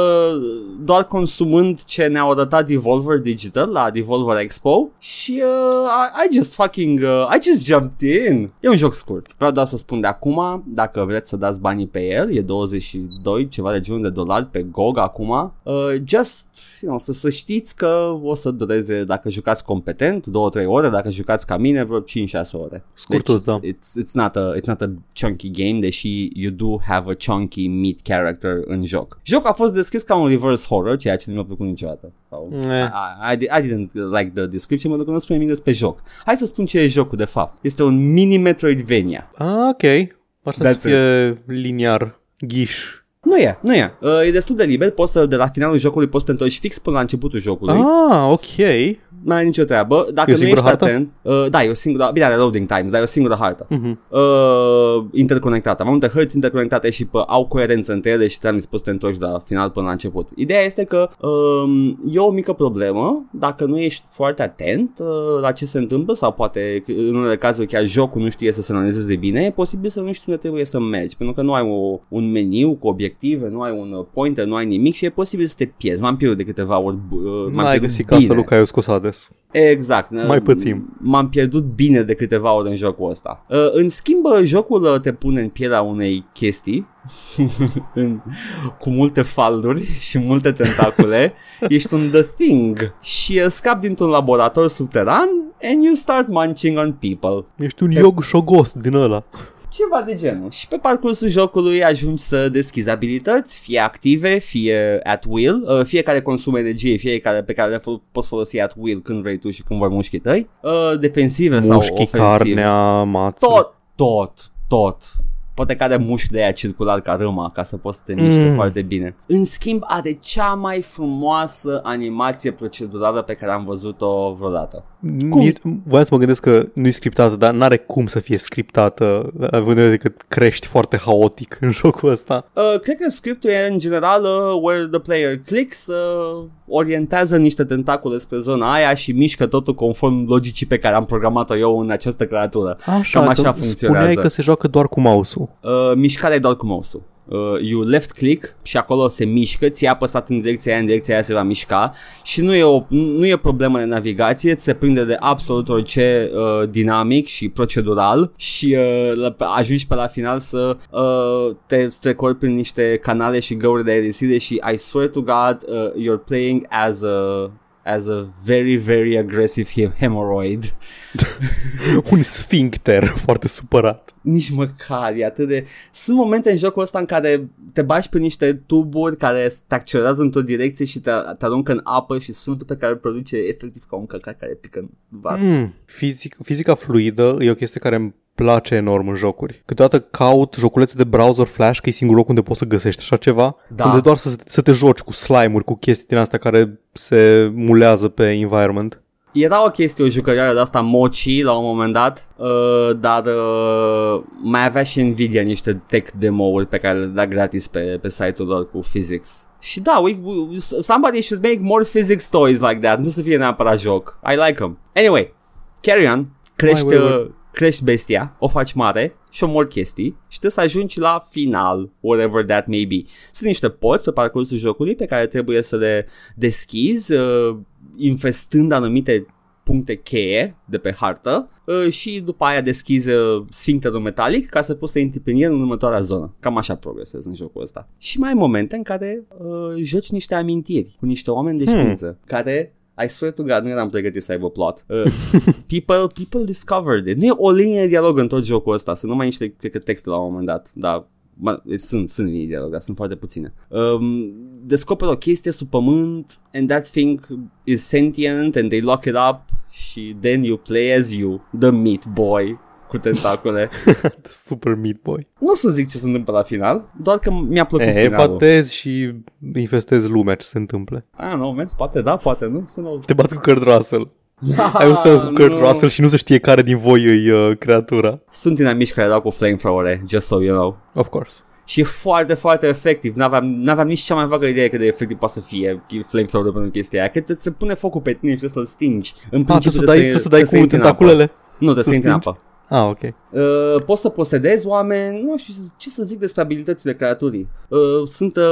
doar consumând ce ne-au arătat Devolver Digital la Devolver Expo și uh, I just fucking, uh, I just jumped in! E un joc scurt. Vreau doar să spun de acum, dacă vreți să dați banii pe el, e douăzeci și doi ceva de genul de dolari pe G O G acum. Uh, just, you know, să, să știți că o să dureze, dacă jucați competent, două-trei ore, dacă jucați ca mine, vreo cinci-șase ore. Scurtuz, deci, da. It's, it's, not a, it's not a chunky game, deși you do have a chunky meat character în joc. Jocul a fost descris ca un reverse horror, ceea ce nu mi-a plăcut niciodată. So, I, I, I didn't like the description, pentru că nu spune nimic despre joc. Hai să spun ce e jocul, de fapt. Este un mini Metroidvania. Ah, ok. Asta să fie liniar, ghiș. Nu e, nu e. E destul de liber, poți să, de la finalul jocului poți să te întorci fix până la începutul jocului. Ah, ok. Mai ai nicio treabă. Dacă nu ești hartă? atent, uh, da, e o singură, bine, are loading times, dar e o singură hartă. Uh-huh. Uh, interconectată. Mai multe hărți interconectate și pă, au coerență între ele și trebuie să te întorci de la final până la început. Ideea este că uh, e o mică problemă dacă nu ești foarte atent uh, la ce se întâmplă sau poate în unele cazuri chiar jocul nu știe să se analizeze bine, e posibil să nu știi unde trebuie să mergi, pentru că nu ai o, un meniu cu obiectiv. Nu ai un pointer, nu ai nimic și e posibil să te pierzi. M-am pierdut de câteva ori. M-am găsit casa lui Caius Cosades. Exact. Mai puțin. M-am pierdut bine de câteva ori în jocul ăsta. În schimb, jocul te pune în pielea unei chestii cu multe falduri și multe tentacule. Ești un The Thing și scapi dintr-un laborator subteran and you start munching on people. Ești un Yog Shoggoth din ăla. Ceva de genul. Și pe parcursul jocului ajungi să deschizi abilități, fie active, fie at will. Fiecare consumă energie, fiecare pe care le poți folosi at will când vrei tu și când vor mușchii tăi. Defensive mușchii, sau ofensive. Mușchii, carnea, mațe. Tot, tot, tot. Poate că are mușchi de aia circular ca râma, ca să poți să te miște mm. foarte bine. În schimb, are cea mai frumoasă animație procedurală pe care am văzut-o vreodată. Voiam să mă gândesc că nu e scriptată, dar n-are cum să fie scriptată, având în vedere că crești foarte haotic în jocul ăsta. Uh, cred că scriptul e, în general, uh, where the player clicks, uh, orientează niște tentacule spre zona aia și mișcă totul conform logicii pe care am programat-o eu în această creatură. Așa, cam așa funcționează. Spuneai că se joacă doar cu mouse-ul. Uh, mișcarea e doar cu mouse-ul. Uh, you left click și acolo se mișcă, ți-a apăsat în direcția aia, în direcția aia se va mișca și nu e, o, nu e problemă de navigație, ți se prinde de absolut orice uh, dinamic și procedural și uh, ajungi pe la final să uh, te strecori prin niște canale și găuri de aeriside și I swear to God, uh, you're playing as a... as a very, very aggressive he- hemorrhoid. Un sfincter foarte supărat. Nici măcar, e atât de... Sunt momente în jocul ăsta în care te bași pe niște tuburi care te accelerează într-o direcție și te, te aruncă în apă și sunetul pe care îl produce efectiv ca un căcat care pică în vas. Mm, fizic, fizica fluidă e o chestie care îmi place enorm în jocuri. Câteodată caut joculețe de browser flash, că e singurul loc unde poți să găsești așa ceva, da. Unde doar să, să te joci cu slime-uri, cu chestii din astea care se mulează pe environment. Era o chestie, o jucărioară de asta mochi la un moment dat, uh, dar uh, mai avea și Nvidia niște tech demo-uri pe care le da gratis pe, pe site-ul lor cu physics. Și da, we, we, somebody should make more physics toys like that, nu să fie neapărat joc. I like them. Anyway, Carrion crește... crești bestia, o faci mare și o mori chestii și trebuie să ajungi la final, whatever that may be. Sunt niște porți pe parcursul jocului pe care trebuie să le deschizi, uh, infestând anumite puncte cheie de pe hartă uh, și după aia deschizi uh, sfincterul metalic ca să poți să intri prin el în următoarea zonă. Cam așa progresezi în jocul ăsta. Și mai ai momente în care uh, joci niște amintiri cu niște oameni de știință hmm. care... I swear to God, nu eram pregătit să aibă plot. Uh, people, people discovered it. Nu e o linie de dialog în tot jocul ăsta. Sunt numai niște, cred că, texte la un moment dat. Dar sunt, sunt linii de dialog, dar sunt foarte puține. Um, descoperă o chestie sub pământ and that thing is sentient and they lock it up și then you play as you, the meat boy. Cu tentacule. Super Meat Boy. Nu o să zic ce se întâmplă la final, doar că mi-a plăcut e, finalul. Epatezi și infestezi lumea ce se întâmplă. I don't know, man. Poate da, poate nu. Te bați cu Kurt Russell. Ai un stand cu Kurt Russell și nu se știe care din voi e uh, creatura. Sunt inamici care dau cu flamethrower, just so you know. Of course. Și e foarte, foarte efectiv. N-aveam, n-aveam nici cea mai vagă idee cât de efectiv poate să fie flamethrower pentru chestia aia. Că se pune focul pe tine și trebuie să-l stingi. În principiu ah, trebuie să dai cu tentaculele? Nu, trebuie să intri în apă. Ah, ok. Uh, poți să posedezi oameni, nu știu ce să zic despre abilitățile creaturii. Uh, sunt, uh,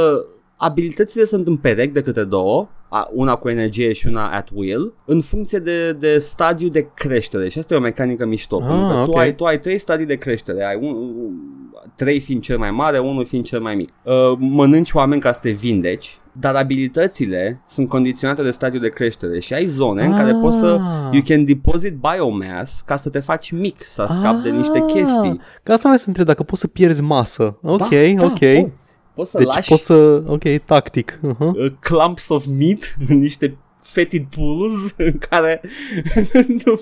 abilitățile sunt în perechi de câte două, una cu energie și una at will, în funcție de, de stadiu de creștere. Și asta e o mecanică mișto. Ah, okay. tu, ai, tu ai trei stadii de creștere, ai un, un, trei fiind cel mai mare, unul fiind cel mai mic. Uh, mănânci oameni ca să te vindeci. Dar abilitățile sunt condiționate de stadiul de creștere și ai zone ah. în care poți să you can deposit biomass ca să te faci mic, să ah. scapi de niște chestii. Ca asta mai se întreb dacă poți să pierzi masă. Ok, da, ok. Da, poți. Poți să deci lași poți să, ok, tactic. Uh-huh. Clumps of meat, niște fetid pools în care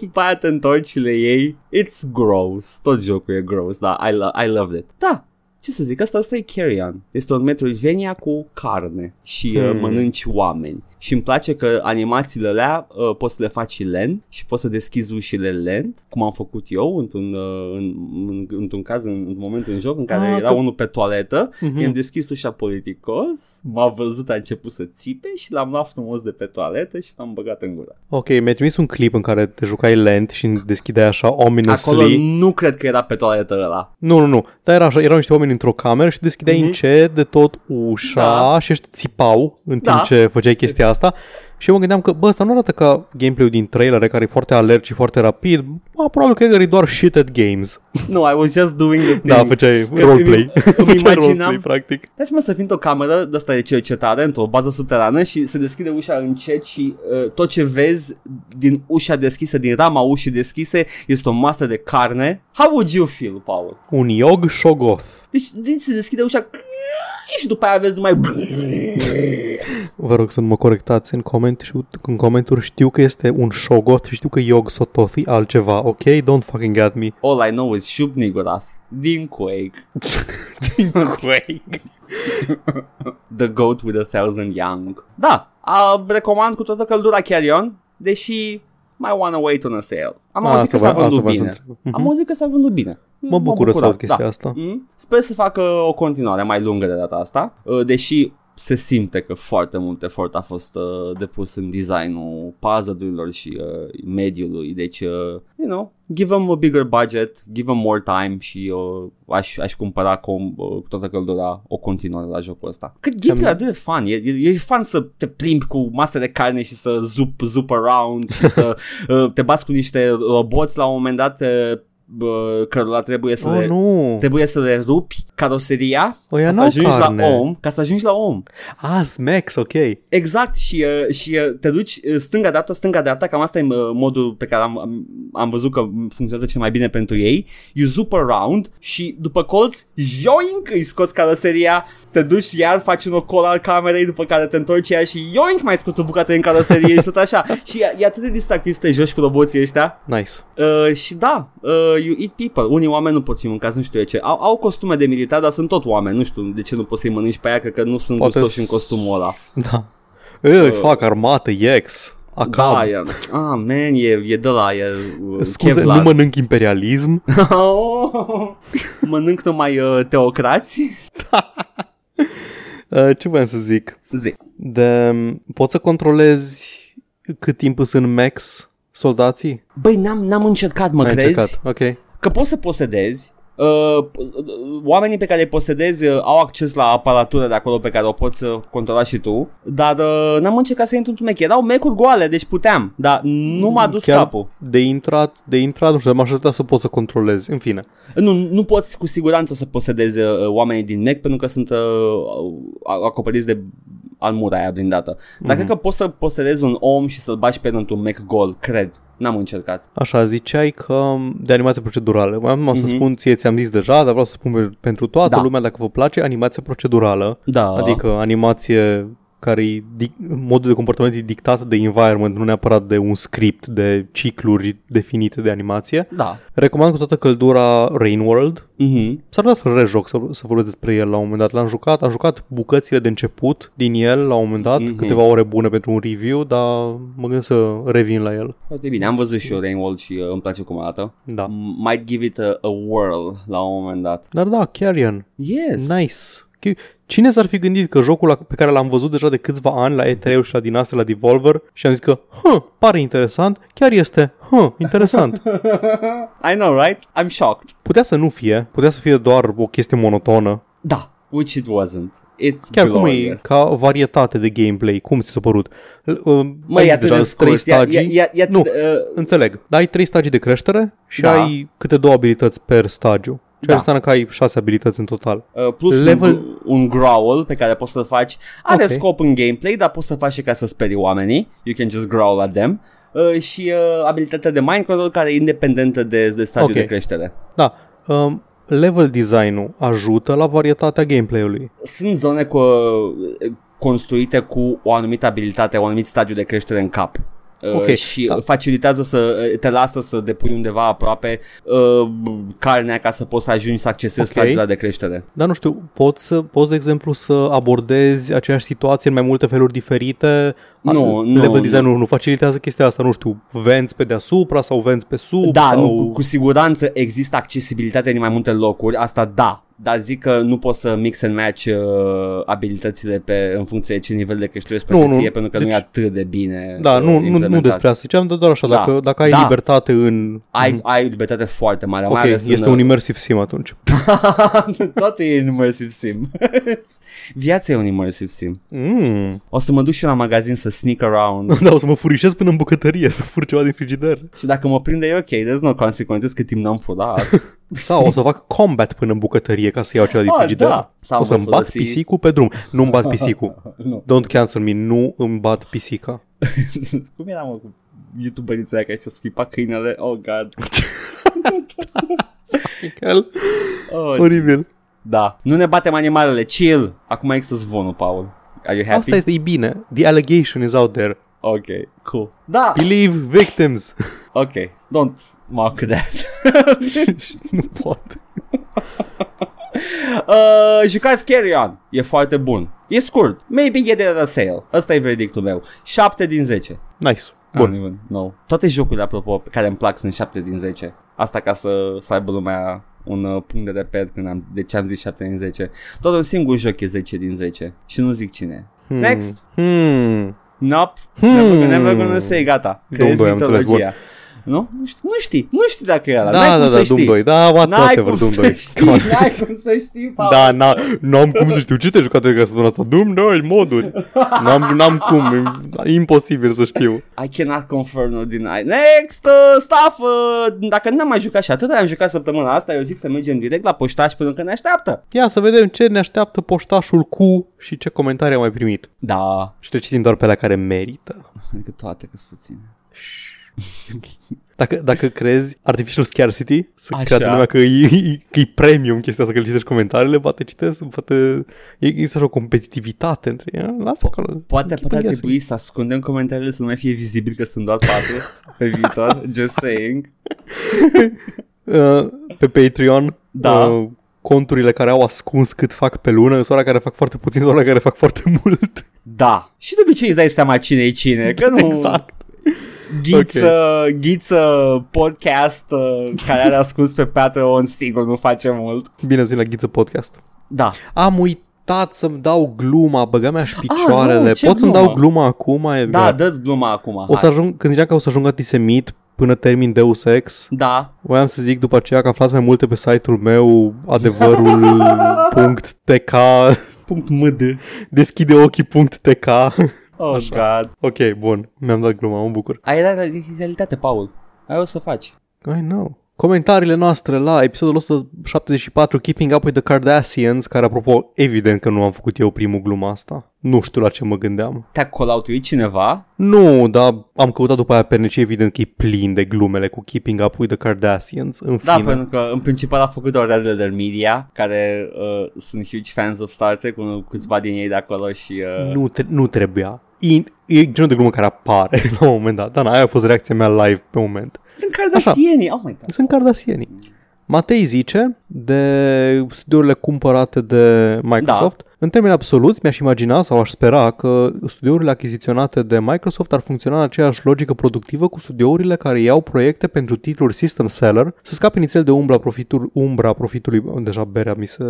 după aia te întorci și le iei. It's gross. Tot jocul e gross, dar I, lo- I loved it. Da. Ce să zic, asta, asta e Carrion. Este un metroidvania cu carne și hmm. uh, mănânci oameni. Și îmi place că animațiile alea uh, poți să le faci lent și poți să deschizi ușile lent, cum am făcut eu într-un, uh, în, în, într-un caz, în, într-un moment în joc în care ah, era că... unul pe toaletă, uh-huh. i-am deschis ușa politicos, m-a văzut, a început să țipe și l-am luat frumos de pe toaletă și l-am băgat în gură. Ok, mi-ai trimis un clip în care te jucai lent și deschideai așa ominously. Acolo nu cred că era pe toaletă ăla. Nu, nu, nu, dar era așa, erau niște oameni într-o cameră și deschideai uh-huh. încet de tot ușa da. Și ăștia țipau în timp da. Ce făceai chestia asta și eu mă gândeam că, bă, asta nu arată ca gameplay-ul din trailere care e foarte alert și foarte rapid. Bă, probabil că e doar shit at games. No, I was just doing the thing. Da, făceai roleplay. Îmi imaginam. Dați mă să fii într-o cameră de asta de cercetare, într-o bază subterană și se deschide ușa încet și uh, tot ce vezi din ușa deschisă, din rama ușii deschise, este o masă de carne. How would you feel, Paul? Un yog shogoth. Deci, deci se deschide ușa... și după aia aveți numai... Vă rog să nu mă corectați în, coment și, în comenturi. Știu că este un shogoth și știu că Yog Sotothi altceva, ok? Don't fucking get me. All I know is Shub Nigorath. Din Quake. Din Quake. The goat with a thousand young. Da, a, recomand cu toată căldura Carrion, deși... I wanna wait on a sale. Am auzit a, că s-a vândut bine. Uh-huh. Am auzit că s-a vândut bine. Mă bucură să aud chestia da. Asta. Mm-hmm. Sper să facă o continuare mai lungă de data asta, deși se simte că foarte mult efort a fost uh, depus în designul puzzle-urilor și uh, mediului, deci, uh, you know, give them a bigger budget, give them more time și uh, aș, aș cumpăra com, uh, toată căldura o continuare la jocul ăsta. Cât gameplay de fun, e, e, e fun să te plimbi cu mase de carne și să zup, zup around și să uh, te bați cu niște roboți la un moment dat, uh, cărora trebuie să, oh, le, nu. trebuie să le rupi caroseria o, ca să ajungi carne. la om, ca să ajungi la om. Ah, smex, ok. Exact, și, și te duci stânga-dreapta, stânga-dreapta, cam asta e modul pe care am, am văzut că funcționează cel mai bine pentru ei. You zoop around și după colț, joink, îi scoți caroseria, te duci iar, faci un ocol al camerei, după care te întorci iar și joink, mai scoți o bucată în caroserie și tot așa. Și e, e atât de distractiv să te joci cu roboții ăștia. Nice. Uh, și da, uh, you eat people. Unii oameni nu pot fi mâncați, nu știu ce. Au, au costume de militar, dar sunt tot oameni. Nu știu de ce nu poți să-i mănânci pe aia, că, că nu sunt Poate gustoși s- în costumul ăla. Da. Ei, uh, fac armată, ex. Acab. Da, e, ah, man, e, e de la, e Scuze, Kevlar. Nu mănânc imperialism? Mănânc numai uh, teocrați? Da. Uh, ce voiam să zic? Zic. De, poți să controlezi cât timp sunt în max? Soldații? Băi, n-am, n-am încercat, mă Ai crezi? Încercat. Okay. Că poți să posedezi, uh, oamenii pe care îi posedezi uh, au acces la aparatură de acolo pe care o poți controla și tu, dar uh, n-am încercat să intru într-un mec. Erau mecuri goale, deci puteam, dar nu m-a dus Chiar capul. De intrat, de intrat, nu știu, m-aș ajuta să poți să controlezi, în fine. Nu, nu poți cu siguranță să posedezi uh, oamenii din mec pentru că sunt uh, acoperiți de... armura aia blindată. Dar mm-hmm. cred că poți să posedezi un om și să-l bagi pe el într-un mech gol, cred. N-am încercat. Așa, ziceai că de animație procedurală. Mai am mm-hmm. să spun, ție ți-am zis deja, dar vreau să spun pentru toată da. lumea, dacă vă place, animație procedurală. Da. Adică animație care modul de comportament e dictat de environment, nu neapărat de un script, de cicluri definite de animație. Da. Recomand cu toată căldura Rain World. Mm-hmm. S-ar putea să-l rejoc, să, să vorbesc despre el la un moment dat. L-am jucat, am jucat bucățile de început din el la un moment dat, mm-hmm. câteva ore bune pentru un review, dar mă gândesc să revin la el. Foarte bine, am văzut și eu Rain World și uh, îmi place cum arată. Da. Might give it a, a whirl la un moment dat. Dar da, Carrion. Yes. Nice. Cine s-ar fi gândit că jocul pe care l-am văzut deja de câțiva ani la E trei și la din astea la Devolver și am zis că, huh, pare interesant, chiar este, huh, interesant. I know, right? I'm shocked. Putea să nu fie, putea să fie doar o chestie monotonă. Da, which it wasn't. It's Chiar glorious. Cum e ca varietate de gameplay, cum ți s-a părut? Uh, Măi, e atât de scurt, nu, de, uh... înțeleg, dar ai trei stagii de creștere și da. ai câte două abilități per stagiu. Ce da. înseamnă că ai șase abilități în total. Uh, plus Level... un, un growl pe care poți să-l faci. Are okay. scop în gameplay, dar poți să-l faci și ca să sperii oamenii. You can just growl at them. Uh, și uh, abilitatea de mind control care e independentă de, de stadiul okay. de creștere. Da. Um... Level design-ul ajută la varietatea gameplay-ului. Sunt zone cu, construite cu o anumită abilitate, un anumit stadiu de creștere în cap. Okay, și da. facilitează să te lasă să depui undeva aproape uh, carnea ca să poți să ajungi să accesezi okay. stadiul de creștere. Dar nu știu, poți, să, poți de exemplu să abordezi aceeași situație în mai multe feluri diferite? Nu, nu, level design-ul nu. nu facilitează chestia asta, nu știu, venți pe deasupra sau venți pe sub? Da, sau... nu, cu siguranță există accesibilitate din mai multe locuri, asta da. Dar zic că nu poți să mix and match uh, abilitățile pe, în funcție de ce nivel de creștere nu, nu, pentru că deci, nu e atât de bine Da, nu, nu, nu despre asta, ziceam doar așa, da, dacă, dacă ai da. libertate în... Ai, ai libertate foarte mare. Ok, mai este în... un immersive sim atunci. Toate e un immersive sim. Viața e un immersive sim. Mm. O să mă duc și la magazin să sneak around. Da, o să mă furișez până în bucătărie, să fur ceva din frigider. Și dacă mă prinde e ok, there's no consequences că timp n-am furat. Sau o să fac combat până în bucătărie ca să iau ceva din frigider. Da. O să-mi bat pisicul pe drum. Nu-mi bat pisicul. No. Don't cancel me. Nu îmi bat pisica. Cum era, mă, cu youtuberița aia care și-a sflipat câinele? Oh, God. Oh, oribil. Da. Nu ne batem animalele. Chill. Acum există zvonul, Paul. Are you happy? Asta este, e bine. The allegation is out there. Ok, cool. Da. Believe victims. Ok, don't mock that. Nu pot. uh, Jucați Carrion. E foarte bun. E scurt. Maybe get it at a sale. Asta e verdictul meu. șapte din zece. Nice. Bun. No. Toate jocurile, apropo, care îmi plac sunt șapte din zece. Asta ca să, să aibă lumea un uh, punct de reper când am, de ce am zis șapte din zece. Tot un singur joc e zece din zece și nu zic cine. Hmm. Next. Hmm. Nope. Hmm. Never, never gonna say, gata. Crezi mitologia. Nu? Nu știi, nu știi, nu știi dacă e ăla. Da, n-ai da, da, Doom doi. Da, what whatever, Doom doi. Știi, n-ai cum să știi, Paul. Da, n-am, n-am cum să știu. Ce te-ai jucat de săptămâna asta? Doom doi, moduri. N-am, n-am cum, e imposibil să știu. I cannot confirm or deny. Next, uh, staff, uh, dacă n-am mai jucat și atât, am jucat săptămâna asta, eu zic să mergem direct la poștaș pentru că ne așteaptă. Ia să vedem ce ne așteaptă poștașul cu și ce comentarii am mai primit. Da. Și te citim doar pe alea care merită. Adică toate, că-s puține. Dacă, dacă crezi Artificial Scarcity, să creadă lumea că e, că e premium chestia asta, că citești comentariile, poate citesc, poate există o competitivitate între ea, lasă acolo. Poate, poate ar trebui să ascundem comentariile să nu mai fie vizibil că sunt doar patru pe viitor, just saying. Uh, pe Patreon, da. Uh, conturile care au ascuns cât fac pe lună, soarea care fac foarte puțin, soarea care fac foarte mult. Da, și de obicei îți dai seama cine-i cine, că nu... Exact. Ghiță, okay. Ghiță podcast care are ascuns pe Patreon, sigur nu face mult. Bine ați venit la Ghiță podcast. Da. Am uitat să-mi dau gluma, băga mea și picioarele. Ah, nu, pot să-mi dau gluma acum? Edgar? Da, dă-ți gluma acum. O să ajung, când ziceam că o să ajung antisemit până termin Deus Ex. Da. Voiam să zic după aceea că aflați mai multe pe site-ul meu, adevărul punct t k. .md. Deschide ochii punct t k. Oh, așa. God. Ok, bun. Mi-am dat gluma, mă bucur. Ai dat realitate, Paul. Ai o să faci. I know. Comentariile noastre la episodul o sută șaptezeci și patru, Keeping Up with the Kardashians, care, apropo, evident că nu am făcut eu primul gluma asta. Nu știu la ce mă gândeam. Te-a call-out-uit cineva? Nu, dar am căutat după aia pe N C, evident că e plin de glumele cu Keeping Up with the Kardashians, în fine. Da, pentru că în principal a făcut doar de Red Media, care uh, sunt huge fans of Star Trek, cu câțiva din ei de acolo și... Uh... Nu, tre- nu trebuia. In, e genul de glumă care apare la un moment dat. Da, na, aia a fost reacția mea live pe moment. Sunt Kardashiani, oh my God. Sunt Kardashiani. Matei zice de studiourile cumpărate de Microsoft. Da. În termeni absoluți, mi-aș imagina sau aș spera că studiourile achiziționate de Microsoft ar funcționa în aceeași logică productivă cu studiourile care iau proiecte pentru titluri system seller, să scape inițial de umbra profitului, umbra profitului, deja berea mi se...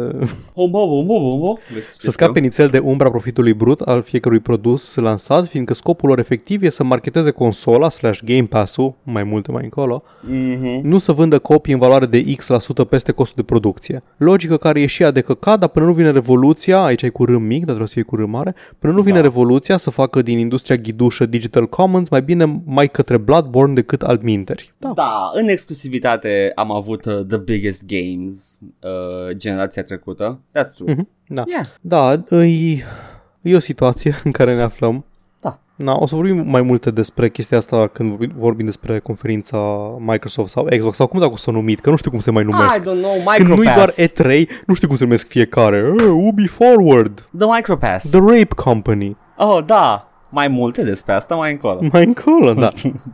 să scape inițial de umbra profitului brut al fiecărui produs lansat, fiindcă scopul lor efectiv e să marketeze consola slash Game Pass-ul, mai multe mai încolo, mm-hmm. nu să vândă copii în valoare de X% peste costul de producție. Logică care e și ea de căcat, dar până nu vine revoluția, aici ai cu râm mic, dar trebuie să fie cu râm mare, până nu vine da. revoluția să facă din industria ghidușă Digital Commons mai bine mai către Bloodborne decât altminteri. Da. Da, în exclusivitate am avut uh, The Biggest Games uh, generația trecută. That's true. Mm-hmm. Da, yeah. da e, e o situație în care ne aflăm. Na, o să vorbim mai multe despre chestia asta când vorbim, vorbim despre conferința Microsoft sau Xbox sau cum dacă o să o numit, că nu știu cum se mai numesc. I don't know, Micropass. Când nu-i doar E trei, nu știu cum se numesc fiecare. Uh, Ubi Forward. The Micropass. The Rape Company. Oh, da. Mai multe despre asta mai încolo. Mai încolo, da.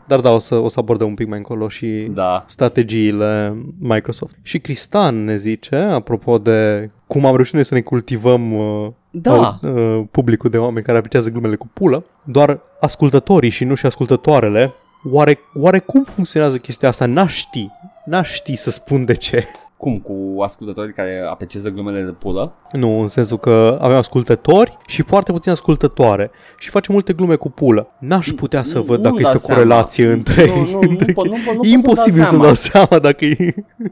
Dar da, o să, o să abordăm un pic mai încolo și da. strategiile Microsoft. Și Cristian ne zice, apropo de cum am reușit noi să ne cultivăm uh, da. uh, publicul de oameni care apreciază glumele cu pulă, doar ascultătorii și nu și ascultătoarele, oare, oare cum funcționează chestia asta? N-aș ști. N-aș ști să spun de ce. Cum? Cu ascultătorii care apreciază glumele de pulă? Nu, în sensul că avem ascultători și foarte puțin ascultătoare și face multe glume cu pulă. N-aș putea să văd dacă este o corelație între... E imposibil să-mi dau seama dacă e...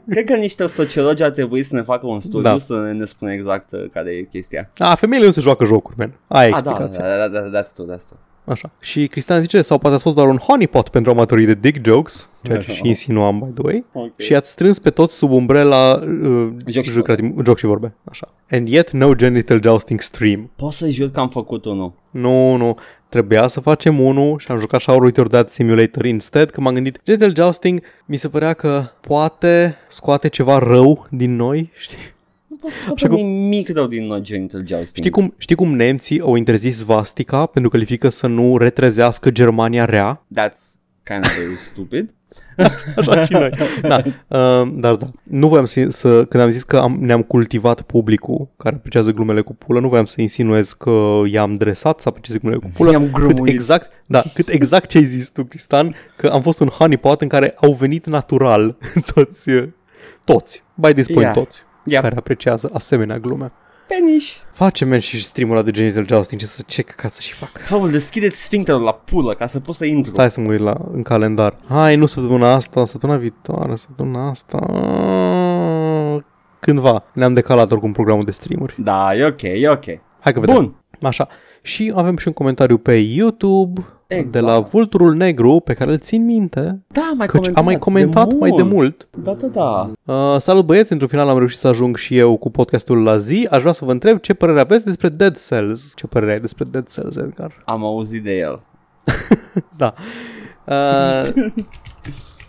Cred că niște sociologi ar trebui să ne facă un studiu să ne spună exact care e chestia. A, femeile nu se joacă jocuri, man. Aia e explicația. Da, da, da, that's true, that's true. Așa. Și Cristian zice, sau poate a fost doar un honeypot pentru amatorii de dick jokes, ceea ce și insinuam, by the way, okay. și ați strâns pe toți sub umbrela uh, joc, și jucrat- joc și vorbe. Așa. And yet no genital jousting stream. Poți să jur că am făcut unul. Nu, nu. Trebuia să facem unul și am jucat Shower That Simulator instead, că m-am gândit, genital jousting mi se părea că poate scoate ceva rău din noi, știi? Nu pot să nimic rău din noi genital jousting. Știi cum, știi cum nemții au interzis vastica pentru că li frică să nu retrezească Germania rea? That's kind of very stupid. Așa și noi. Da. Uh, dar da. Nu voiam să, să când am zis că am, ne-am cultivat publicul care apreciază glumele cu pulă, nu voiam să insinuez că i-am dresat să aprecieze glumele cu pulă. I-am cât exact, da, cât exact ce ai zis tu, Cristian, că am fost un honeypot în care au venit natural toți toți, by this point yeah. toți, yeah. care apreciază asemenea glume. Peniș. Facem men și stream-ul ăla de genital jousting, ce să ce ca să și fac. Faptul, deschideți sfincterul la pulă ca să poți să intru. Stai să mă uit la, în calendar. Hai, nu săptămâna asta, săptămâna viitoare, săptămâna asta... Cândva ne-am decalat oricum programul de streamuri. Da, e ok, e ok. Hai că vedem. Bun. Așa. Și avem și un comentariu pe YouTube... Exact. De la Vulturul Negru, pe care îl țin minte. Da, mai comentat, am mai comentat de mai mult. de mult. Da, da, da. Uh, salut băieți, într-un final am reușit să ajung și eu cu podcastul la zi. Aș vrea să vă întreb ce părere aveți despre Dead Cells. Ce părere ai despre Dead Cells, Edgar? Am auzit de el. Da. Uh,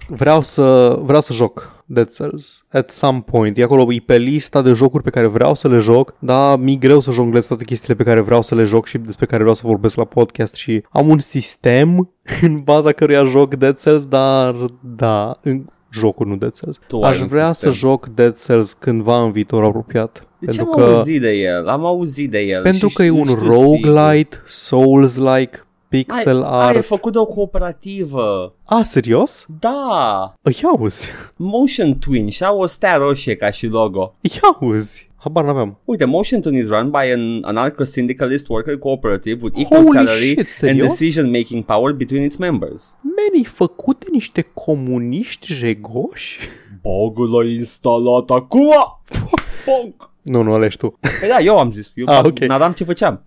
vreau să vreau să joc Dead Cells at some point. E acolo, e pe lista de jocuri pe care vreau să le joc, dar mi-e greu să jonglez toate chestiile pe care vreau să le joc și despre care vreau să vorbesc la podcast și am un sistem în baza căruia joc Dead Cells, dar da, în jocul nu Dead Cells. Tu Aș vrea sistem. să joc Dead Cells cândva în viitor apropiat. De pentru ce am că... auzit de el? Am auzit de el. Pentru că e un roguelite, souls-like, pixel ai, art. Ai făcut o cooperativă. A, serios? Da. Ia uzi. Motion Twin și au o stea roșie ca și logo. Ia uzi. Habar n-aveam. Uite, Motion Twin is run by an anarcho-syndicalist worker cooperative with equal Holy salary shit, and decision-making power between its members. Meni, făcut de niște comuniști jegoși? Bogul l-a instalat acum. Bog. Nu, nu alegi tu. Păi da, eu am zis. Eu ah, okay. n-aveam ce făceam.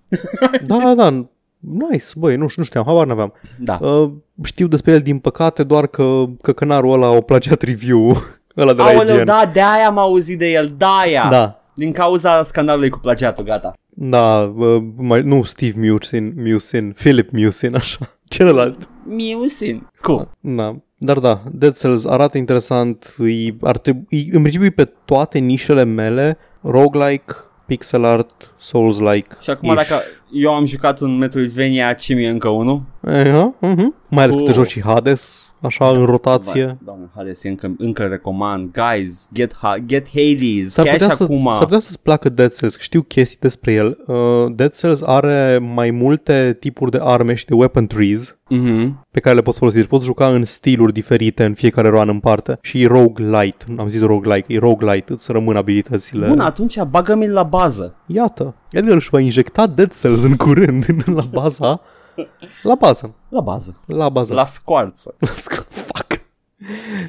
Da, da, da. Nice, băi, nu, nu știam, habar n-aveam. Da. Uh, știu despre el, din păcate, doar că căcănarul ăla a plagiat review-ul ăla de la Aoleu, I G N. Da, de-aia am auzit de el, de-aia. Da. Din cauza scandalului cu plagiatul, gata. Da, uh, mai, nu Steve Musin, Musin, Philip Musin, așa, celălalt. Musin, cool. Da, da. Dar da, Dead Cells arată interesant, îi, ar trebui, în principiu pe toate nișele mele, roguelike, pixel art, souls-like. Și acum dacă eu am jucat un Metroidvania, ce mi-e încă unul? Uh-huh. Mai ales uh. că te joci și Hades, așa, da, în rotație. Doamne, Hades încă, încă recomand. Guys, get, ha- get Hades, s-ar putea, să, acum. S-ar putea să-ți placă Dead Cells, știu chestii despre el. Uh, Dead Cells are mai multe tipuri de arme și de weapon trees uh-huh. pe care le poți folosi. Deci poți juca în stiluri diferite în fiecare roan în parte. Și e roguelite, am zis roguelike, e roguelite, îți rămân abilitățile. Bun, atunci bagă-mi la bază. Iată, Edgar își va injecta Dead Cells în curând, la baza. La bază. La bază. La bază. La scoarță. La sco- Fuck.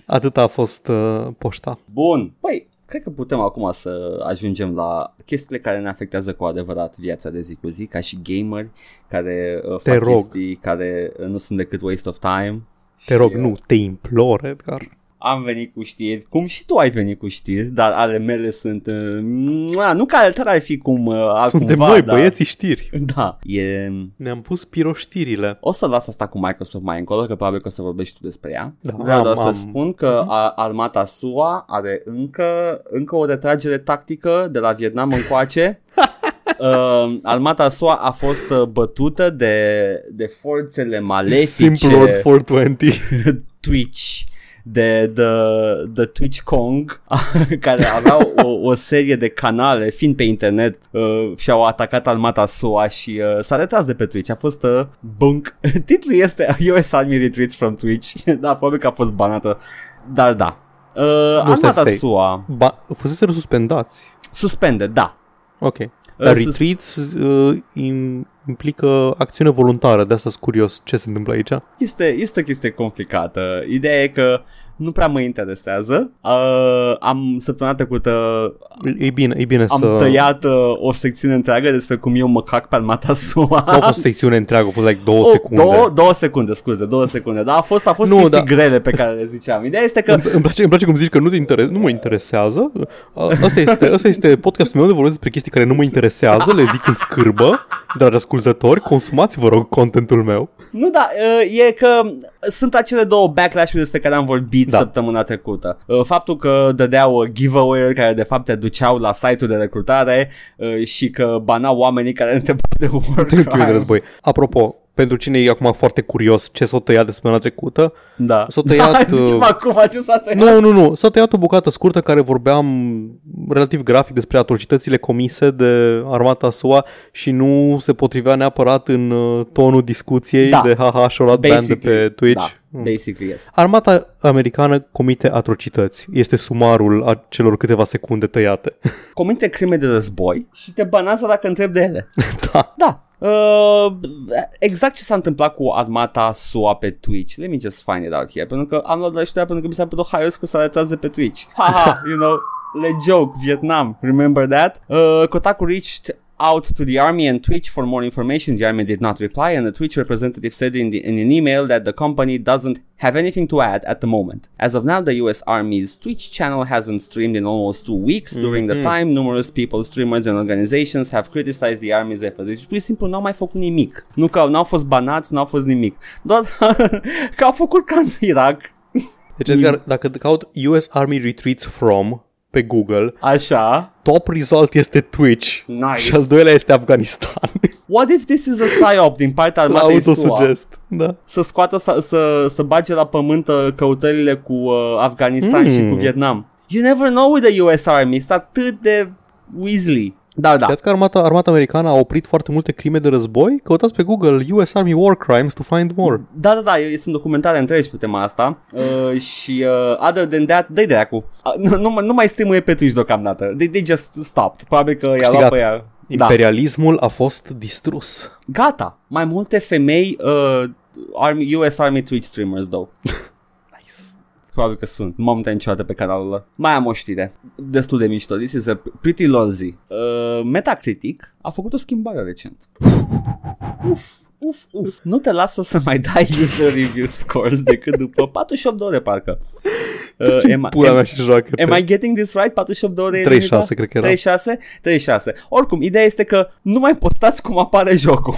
Atât a fost uh, poșta. Bun. Păi, cred că putem acum să ajungem la chestiile care ne afectează cu adevărat viața de zi cu zi, ca și gameri care uh, fac rog. chestii care nu sunt decât waste of time. Te și, rog, nu, te implor, Edgar. Am venit cu știri, cum și tu ai venit cu știri, dar ale mele sunt, uh, nu care tare ar fi cum uh, altcumva. Suntem noi, dar... băieții știri. Da. E... Ne-am pus piroștirile. O să las asta cu Microsoft mai încolo, că probabil că o să vorbești tu despre ea. Da, vreau doar să spun că uh-huh. armata S U A are încă, încă o retragere tactică de la Vietnam încoace. Uh, armata S U A a fost uh, bătută de, de forțele malefice. Simple Road four twenty. Twitch. De the, the Twitch Kong care aveau o, o serie de canale fiind pe internet uh, și au atacat armata S U A și uh, s-a retras de pe Twitch. A fost uh, bunk. Titlul este U S Army Retreats from Twitch. Da, probabil că a fost banată. Dar da, uh, armata S U A ba- fuseseră suspendați. Suspende, da. Ok. Dar uh, retreats uh, in... implică acțiune voluntară, de asta-s curios ce se întâmplă aici. Este, este o chestie complicată. Ideea e că nu prea mă interesează. Uh, am săptămâna trecută e bine, e bine am să... tăiat uh, o secțiune întreagă despre cum eu mă cac pe armata S U A. Nu a fost o secțiune întreagă, a fost like două oh, secunde. Două, două secunde, scuze, două secunde. Dar a fost, a fost nu, chestii da. grele pe care le ziceam. Ideea este că... Îmi, îmi, place, îmi place cum zici că nu, te interes- nu mă interesează. Asta este, asta este podcastul meu de vorbesc despre chestii care nu mă interesează, le zic în scârbă. Dar ascultători, consumați, vă rog, contentul meu. Nu, da, e că sunt acele două backlash-uri despre care am vorbit da. săptămâna trecută. Faptul că dădeau giveaway-uri care de fapt te duceau la site-ul de recrutare și că banau oamenii care întrebau de Warcraft. Apropo, pentru cine e acum foarte curios ce s-a tăiat de săptămâna trecută, da. s-a tăiat... Zicem acum ce s-a tăiat. Nu, nu, nu, s-a tăiat o bucată scurtă care vorbeam relativ grafic despre atrocitățile comise de armata S U A și nu se potrivea neapărat în tonul discuției da. de ha-ha, și-o luat band de pe Twitch. Da. Basically, yes. Armata americană comite atrocități. Este sumarul a celor câteva secunde tăiate. Comite crime de război și te banează dacă întrebi de ele. Da. Da. Uh, exact ce s-a întâmplat cu armata S U A pe Twitch. Let me just find it out here. Pentru că am luat la știrea pentru că mi s-a putut haios că s-a retras de pe Twitch. Haha, you know, le joke, Vietnam, remember that? Uh, Kotaku reached out to the army and Twitch for more information. The army did not reply, and the Twitch representative said in, the, in an email that the company doesn't have anything to add at the moment. As of now, the U S Army's Twitch channel hasn't streamed in almost two weeks. Mm-hmm. During the time, numerous people, streamers, and organizations have criticized the Army's efforts. Deci, pur și simplu, n-au mai făcut nimic. Nu că n-au fost banați, n-au fost nimic. Doar că au făcut ca în Irak. Deci, Edgar, dacă caut U S Army retreats from... pe Google. Așa. Top result este Twitch. Nice. Și al doilea este Afganistan. What if this is a psyop din partea armatei S U A? Autosugest. Da. Să scoată, să, să, să bage la pământ căutările cu uh, Afganistan mm. și cu Vietnam. You never know with the U S Army. Este atât de weasley. Da, da. Cred că armata, armata americană a oprit foarte multe crime de război. Căutați pe Google U S Army War Crimes to find more. Da, da, da, sunt documentare întregi pe tema asta. uh, Și uh, other than that, dă-i de acu. Uh, nu, nu mai streamuie pe Twitch deocamdată. They, they just stopped. Probabil că i-a luat pe ea. Imperialismul da. a fost distrus. Gata, mai multe femei uh, Army, U S Army Twitch streamers though. Probabil că sunt. Nu m-am uitat niciodată pe canalul ăla. Mai am o știre destul de mișto. This is a pretty lolzy. Uh, Metacritic a făcut o schimbare recent. Uf, uf, uf. Nu te lasă să mai dai user review scores decât după patruzeci și opt de ore parcă. Uh, am, pula mea și joacă am I getting this right? patruzeci și opt de ore treizeci și șase cred că era. treizeci și șase Oricum, ideea este că nu mai postați cum apare jocul.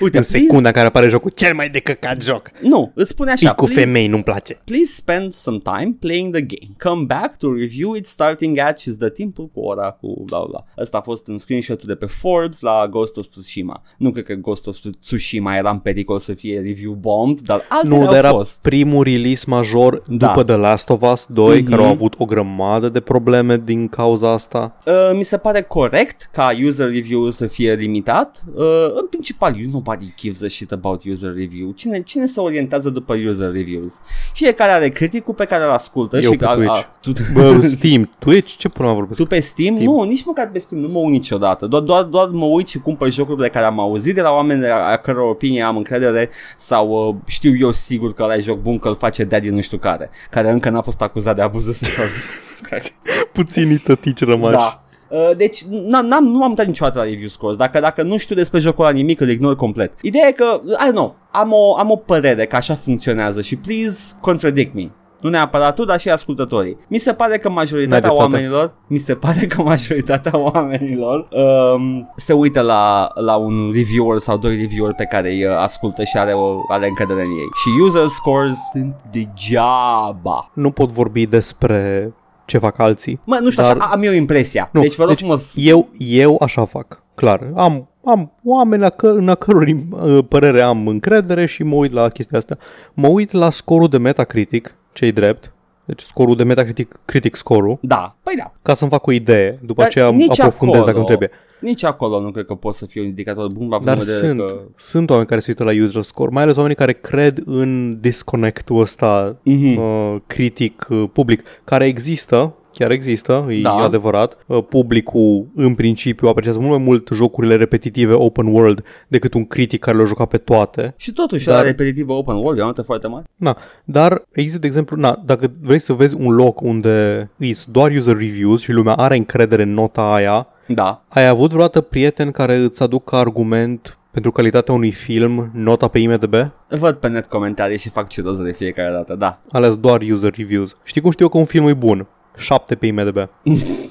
Uite, în secunda please... care apare jocul, cel mai de căcat joc. Nu, îți spune așa. Picul please, femei nu-mi place. Please spend some time playing the game. Come back to review it starting at și-ți dă timpul cu ora cu bla bla. Ăsta a fost în screenshot-ul de pe Forbes la Ghost of Tsushima. Nu cred că Ghost of Tsushima era în pericol să fie review bombed, dar altele nu, era fost. Primul release major da. după The Last of Us doi, mm-hmm. care au avut o grămadă de probleme din cauza asta. Uh, mi se pare corect ca user review să fie limitat. Uh, în principal, nobody gives a shit about user review. Cine, cine se orientează după user reviews? Fiecare are criticul pe care îl ascultă. Eu și pe a, Twitch. A, tu... Bă, Steam, Twitch, ce până am vorbesc? Tu pe Steam? Steam? Nu, nici măcar pe Steam, nu mă uit niciodată. Doar, doar, doar mă uit și cumpăr jocuri de care am auzit de la oameni a căror opinie am încredere sau uh, știu eu sigur că ăla e joc bun, că îl face daddy nu știu care. Care încă n-a fost acuzat de abuz sexual. Puțini tătici rămași. Da. Deci n-am, nu m-am uitat niciodată la review scores. Dacă, dacă nu știu despre jocul ăla nimic, îl ignor complet. Ideea e că, I don't know, am o, am o părere că așa funcționează și please contradict me. Nu neapărat tu, dar și ascultătorii. Mi se pare că majoritatea oamenilor Mi se pare că majoritatea oamenilor um, se uită la, la un reviewer sau doi reviewer pe care îi ascultă și are, o, are încredere în ei. Și user scores sunt degeaba. Nu pot vorbi despre ce fac alții. Mă, nu știu, dar... așa, am eu impresia. Nu, deci vă rog deci frumos. Eu, eu așa fac, clar. Am... Am oameni la că, în a căror părere am încredere și mă uit la chestia asta. Mă uit la scorul de Metacritic, ce-i drept. Deci scorul de Metacritic, critic scorul. Da, păi da. Ca să-mi fac o idee, după dar aceea aprofundez acolo, dacă îmi trebuie. Nici acolo nu cred că pot să fie un indicator bun. La dar sunt, că... sunt oameni care se uită la user score, mai ales oamenii care cred în disconnect-ul ăsta mm-hmm. uh, critic uh, public, care există. Chiar există, e da. adevărat. Publicul, în principiu, apreciază mult mai mult jocurile repetitive open world decât un critic care le-a jucat pe toate. Și totuși, dar... la repetitivă open world, e o notă foarte mare. Na, dar există, de exemplu, na, dacă vrei să vezi un loc unde is doar user reviews și lumea are încredere în nota aia, da. Ai avut vreodată prieteni care îți aduc ca argument pentru calitatea unui film nota pe I M D B? Văd pe net comentarii și fac ciudoză de fiecare dată, da. Ales doar user reviews. Știi cum știu eu că un film e bun? șapte pe I M D B.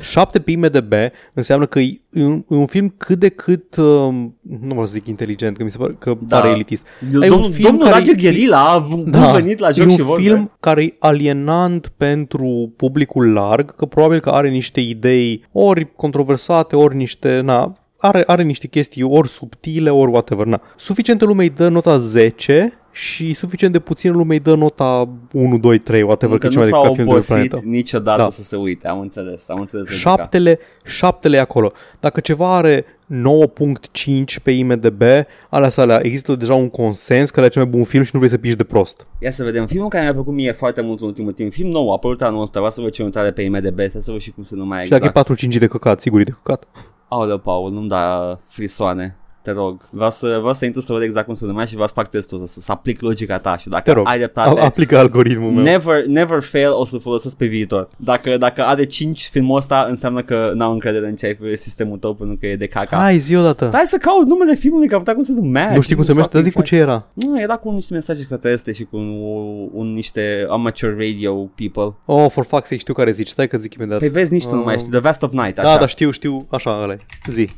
șapte pe I M D B înseamnă că e un, e un film cât de cât, uh, nu vreau să zic inteligent, că mi se pare că da. pare elitist. Domnul Radio Guerilla a venit la Joc și Vorbe. E un film care e alienant pentru publicul larg, că probabil că are niște idei ori controversate, ori niște... na. Are, are niște chestii ori subtile, ori whatever. Na. Suficientă lume îi dă nota zece și suficient de puțin lumei dă nota unu, doi, trei, whatever, că, că nu s-au obosit niciodată da. Să se uite, am înțeles, am înțeles. Șaptele, șaptele acolo. Dacă ceva are nouă virgulă cinci pe I M D B, alea sale, există deja un consens că ăla e cel mai bun film și nu vrei să piști de prost. Ia să vedem, filmul care mi-a plăcut mie foarte mult în ultimul timp, film nou, a apărut anul ăsta, vreau să văd ce notare pe I M D B, să văd și cum se numea exact. Și dacă e patru virgulă cinci de căcat, sigur e de căcat. Aoleu, Paul, nu-mi da frisoane. Te rog, vreau să, vreau să intru să văd exact cum se numea și vreau să fac testul, să, să aplic logica ta și dacă ai dreptate, aplică algoritmul meu. Never, never fail, o să-l folosesc pe viitor. Dacă, dacă are cinci filmul ăsta, înseamnă că n-am încredere în ce ai pe sistemul tău pentru că e de caca. Hai, zi odată. Stai să caut numele filmului, că am uitat cum se numea. Nu știi cum se numește, zic cu ce era. Nu, era cu niște mesaje extraterestre și cu un, un, niște amateur radio people. Oh, for fuck's sake, știu care zici, stai că zic imediat. Păi vezi, nici uh... tu nu mai știi, The Last of Night, așa. Da, da, știu, știu, așa, ăla. Zi.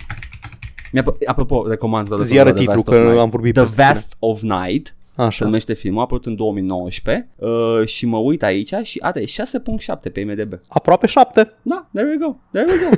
Apropo, recomand ziară titlul, că am vorbit The Vast of Night. Așa. Se numește filmul, a apărut în două mii nouăsprezece uh, și mă uit aici și are șase virgulă șapte pe I M D B. Aproape șapte. Da, there we go, there we go.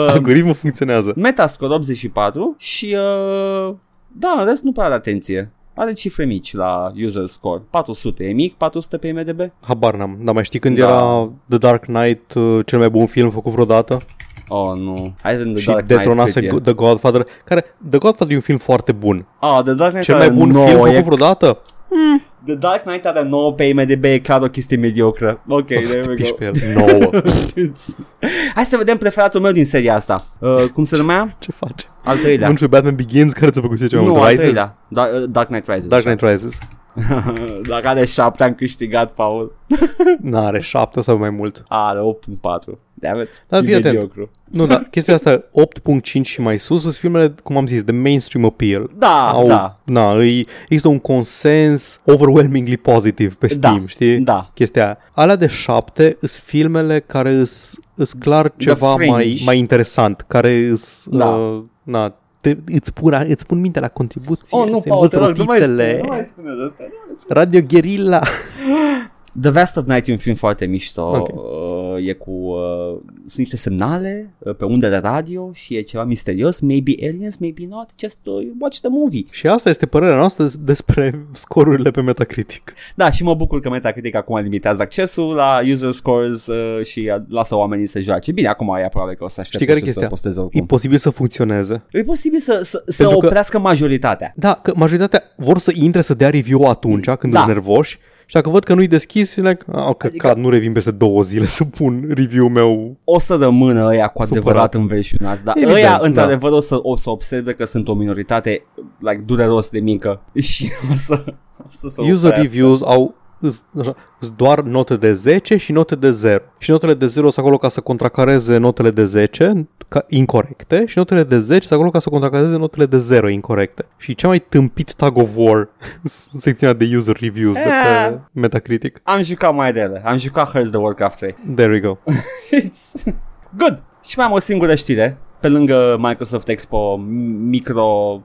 uh, Algoritmul funcționează. Metascore optzeci și patru și uh, da, în rest nu prea are atenție. Are cifre mici la user score. patru sute e mic, patru sute pe I M D B. Habar n-am, dar mai știi când da. Era The Dark Knight uh, cel mai bun film făcut vreodată? Oh, nu. Hai să și detronase The Godfather, care The Godfather e un film foarte bun. Ah, The Dark Knight. Cel mai bun film făcut vreodată? Mm. The Dark Knight are nouă pe I M D B, e clar o chestie mediocră. Ok, there we go. nouă. Hai să vedem preferatul meu din seria asta. Uh, cum se numea? Ce face? Al treilea. Nu știu, Batman Begins, care ți-a plăcut cel mai mult? Nu, al treilea. Da, Dark Knight Rises. Dark Knight Rises. Dacă are șapte, am câștigat, Paul. N-are șapte sau mai mult. Are opt virgulă patru. Dammit, da, e mediocru. Nu, dar chestia asta, opt virgulă cinci și mai sus, sunt filmele, cum am zis, de mainstream appeal. Da, au, da. Na, îi, există un consens overwhelmingly positive pe Steam, da, știi? Da. Chestia aia. Alea de șapte sunt filmele care îs clar ceva mai, mai interesant, care îs... Da. Uh, na, Te, îți, pun, îți pun mintea la contribuție. Oh, nu, Paul, te rog, nu mai spune, nu mai spune asta. Radio Guerilla. The Vast of Night e un film foarte mișto, okay. uh, e cu, uh, sunt niște semnale uh, pe unde de radio și e ceva misterios, maybe aliens, maybe not, just uh, watch the movie. Și asta este părerea noastră despre scorurile pe Metacritic. Da, și mă bucur că Metacritic acum limitează accesul la user scores uh, și lasă oamenii să joace. Bine, acum e aproape că o să aștepte și chestia? Să posteze oricum. E posibil să funcționeze. E posibil să, să, să oprească că, majoritatea. Da, că majoritatea vor să intre să dea review atunci când da. Sunt nervoși. Și dacă văd că nu-i deschis, like, au căcat, adică... nu revin peste două zile să pun review-ul meu. O să rămână ăia cu adevărat înveșunați, dar evident, ăia, da. Într-adevăr, o să, o să observe că sunt o minoritate, like, dureros de mică și o să, o să se user oprească. Reviews au... doar note de zece și note de zero. Și notele de zero sunt acolo ca să contracareze notele de zece ca incorrecte și notele de zece sunt acolo ca să contracareze notele de zero incorrecte. Și cea mai tâmpit tag of war în secțiunea de user reviews de pe Metacritic. Am jucat mai de ele. Am jucat Hearts of the Warcraft trei. There we go. It's good. Și mai am o singură știre pe lângă Microsoft Expo micro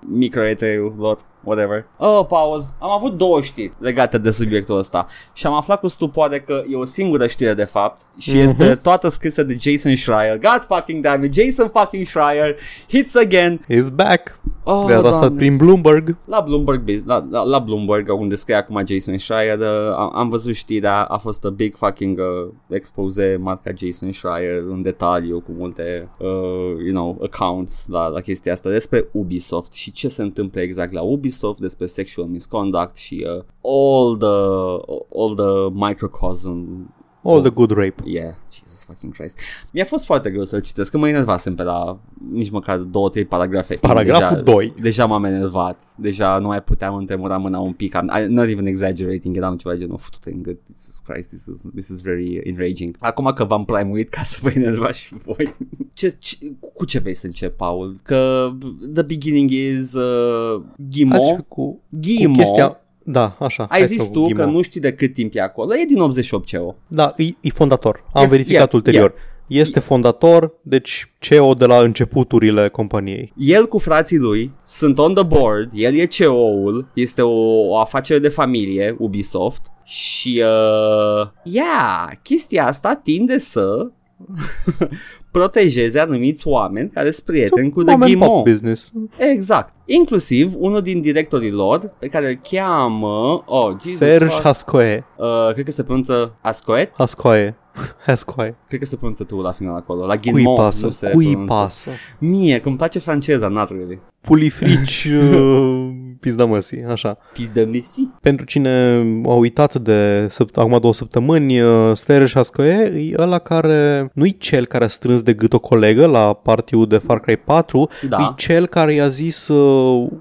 micro E trei-ul lor, whatever. Oh, Paul, am avut două știri legate de subiectul ăsta și am aflat cu stupoare că e o singură știre de fapt și mm-hmm. este toată scrisă de Jason Schreier. God fucking damn it, Jason fucking Schreier hits again. He's back. Oh, de-a dat prin Bloomberg. La Bloomberg, la, la, la Bloomberg, unde scrie acum Jason Schreier, am, am văzut știrea, a fost a big fucking uh, expose marca Jason Schreier în detaliu cu multe, uh, you know, accounts la, la chestia asta despre Ubisoft și ce se întâmplă exact la Ubisoft. Ubisoft, despre sexual misconduct și uh, all the all the microcosm all of, the good rape. Yeah, Jesus fucking Christ. Mi-a fost foarte greu să-l citesc, că mă enervasem pe la nici măcar două, trei paragrafe. Paragraful deja, doi. Deja m-am enervat. Deja nu mai puteam întremura mâna un pic. I'm not even exaggerating. Eram ceva genul fătut în gât. Jesus Christ, this is, this is very enraging. Acum că v-am primuit ca să vă enervați și voi. Ce, ce, cu ce vei să încep, Paul? Că the beginning is uh, Ghimo. Cu, Ghimo. Cu chestia... Da, așa. Ai zis tu Ghimo. Că nu știi de cât timp e acolo. E din optzeci și opt C E O. Da, e, e fondator. Am e, verificat e, ulterior. E. Este fondator, deci C E O de la începuturile companiei. El cu frații lui sunt on the board, el e C E O-ul, este o, o afacere de familie, Ubisoft. Și, uh, yeah, chestia asta tinde să... protejeze anumiți oameni care sunt prieteni cu The Gimmo. Exact. Inclusiv unul din directorii lor, pe care îl cheamă oh, Jesus, Serge Hascoe. Uh, cred că se pronunță Ascoet. Hascoe. Hascoe. Cred că se pronunță tu la final acolo. La Gimmo. Cui pasă? Nu se Cui pronunță. pasă? Mie, că îmi place franceza, naturally. Pulifrici... uh... Pizda măsii, așa. Pizda măsii? Pentru cine a uitat de săpt- acum două săptămâni, Serge Hascoe e ăla care... Nu-i cel care a strâns de gât o colegă la partiul de Far Cry patru, da. E cel care i-a zis,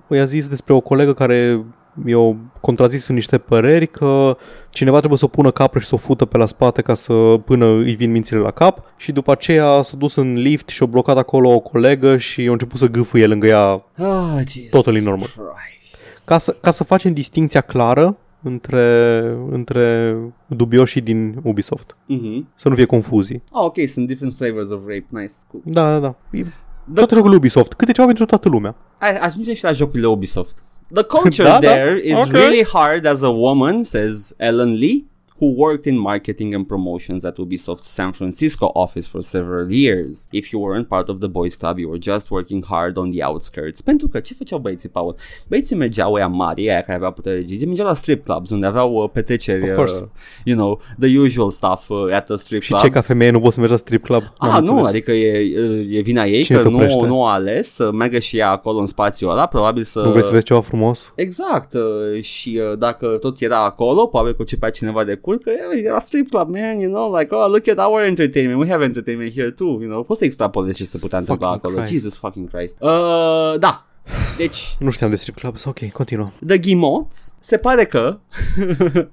i-a zis despre o colegă care... Eu contrazis niște păreri că cineva trebuie să o pună capră și să o fută pe la spate ca să până îi vin mințile la cap. Și după aceea s-a dus în lift și a blocat acolo o colegă și a început să gâfâie lângă ea. Ah, totul e normal. Ca să, ca să facem distinția clară între, între dubioșii din Ubisoft. Mm-hmm. Să nu fie confuzii. Ah, ok, sunt different flavors of rape. Nice. Cool. Da, da, da. Toate jocurile Ubisoft. Câte ceva pentru toată lumea. Ajungem și la jocurile Ubisoft. The culture da, there da. is okay. really hard as a woman, says Ellen Lee, who worked in marketing and promotions at Ubisoft's San Francisco office for several years. If you weren't part of the boys club, you were just working hard on the outskirts. Pentru că ce făceau băieții, Paul? Băieții mergeau, ăia mari, ăia care aveau putere de gigi, mergeau la strip clubs, unde aveau petreceri, uh, you know, the usual stuff uh, at the strip clubs. Și ce, ca femeie nu poți să mergi la strip club? Ah, nu, înțeles. Adică e, e vina ei. Cine că nu, nu a ales să meargă și ea acolo în spațiul ăla, probabil să... Nu vrei să vezi ceva frumos? Exact, uh, și uh, dacă tot era acolo, probabil că începea cineva de cur. Că era strip club, man, you know, like, oh, look at our entertainment, we have entertainment here too, you know, poți să extrapolezi ce se putea întâmpla acolo, Christ. Jesus fucking Christ. Uh, da, deci... Nu știam de strip clubs, ok, continuă. The Guillemots, se pare că...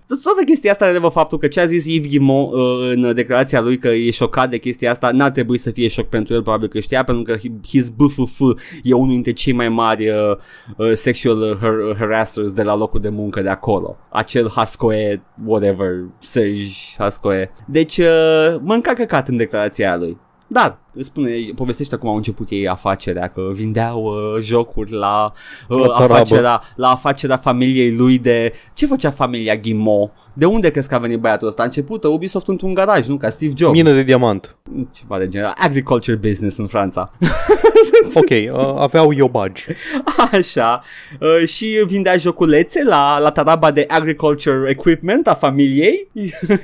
Toată chestia asta relevă faptul că ce a zis Yves Guillemot uh, în declarația lui că e șocat de chestia asta, n-a trebuit să fie șoc pentru el, probabil că știa, pentru că his B F F e unul dintre cei mai mari uh, uh, sexual har- harassers de la locul de muncă de acolo. Acel Hascoe, whatever, Serge Hascoe. Deci, uh, mă încacăcat în declarația lui. Dar, spune, povestește cum au început ei afacerea, că vindeau uh, jocuri la, uh, la, afacerea, la afacerea familiei lui de... Ce făcea familia Guillemot? De unde crezi că a venit băiatul ăsta? A început Ubisoft într-un garaj, nu? Ca Steve Jobs. Mină de diamant. Ceva de genul. Agriculture business în Franța. Ok, uh, aveau iobagi. Așa. Uh, și vindea joculețe la, la taraba de agriculture equipment a familiei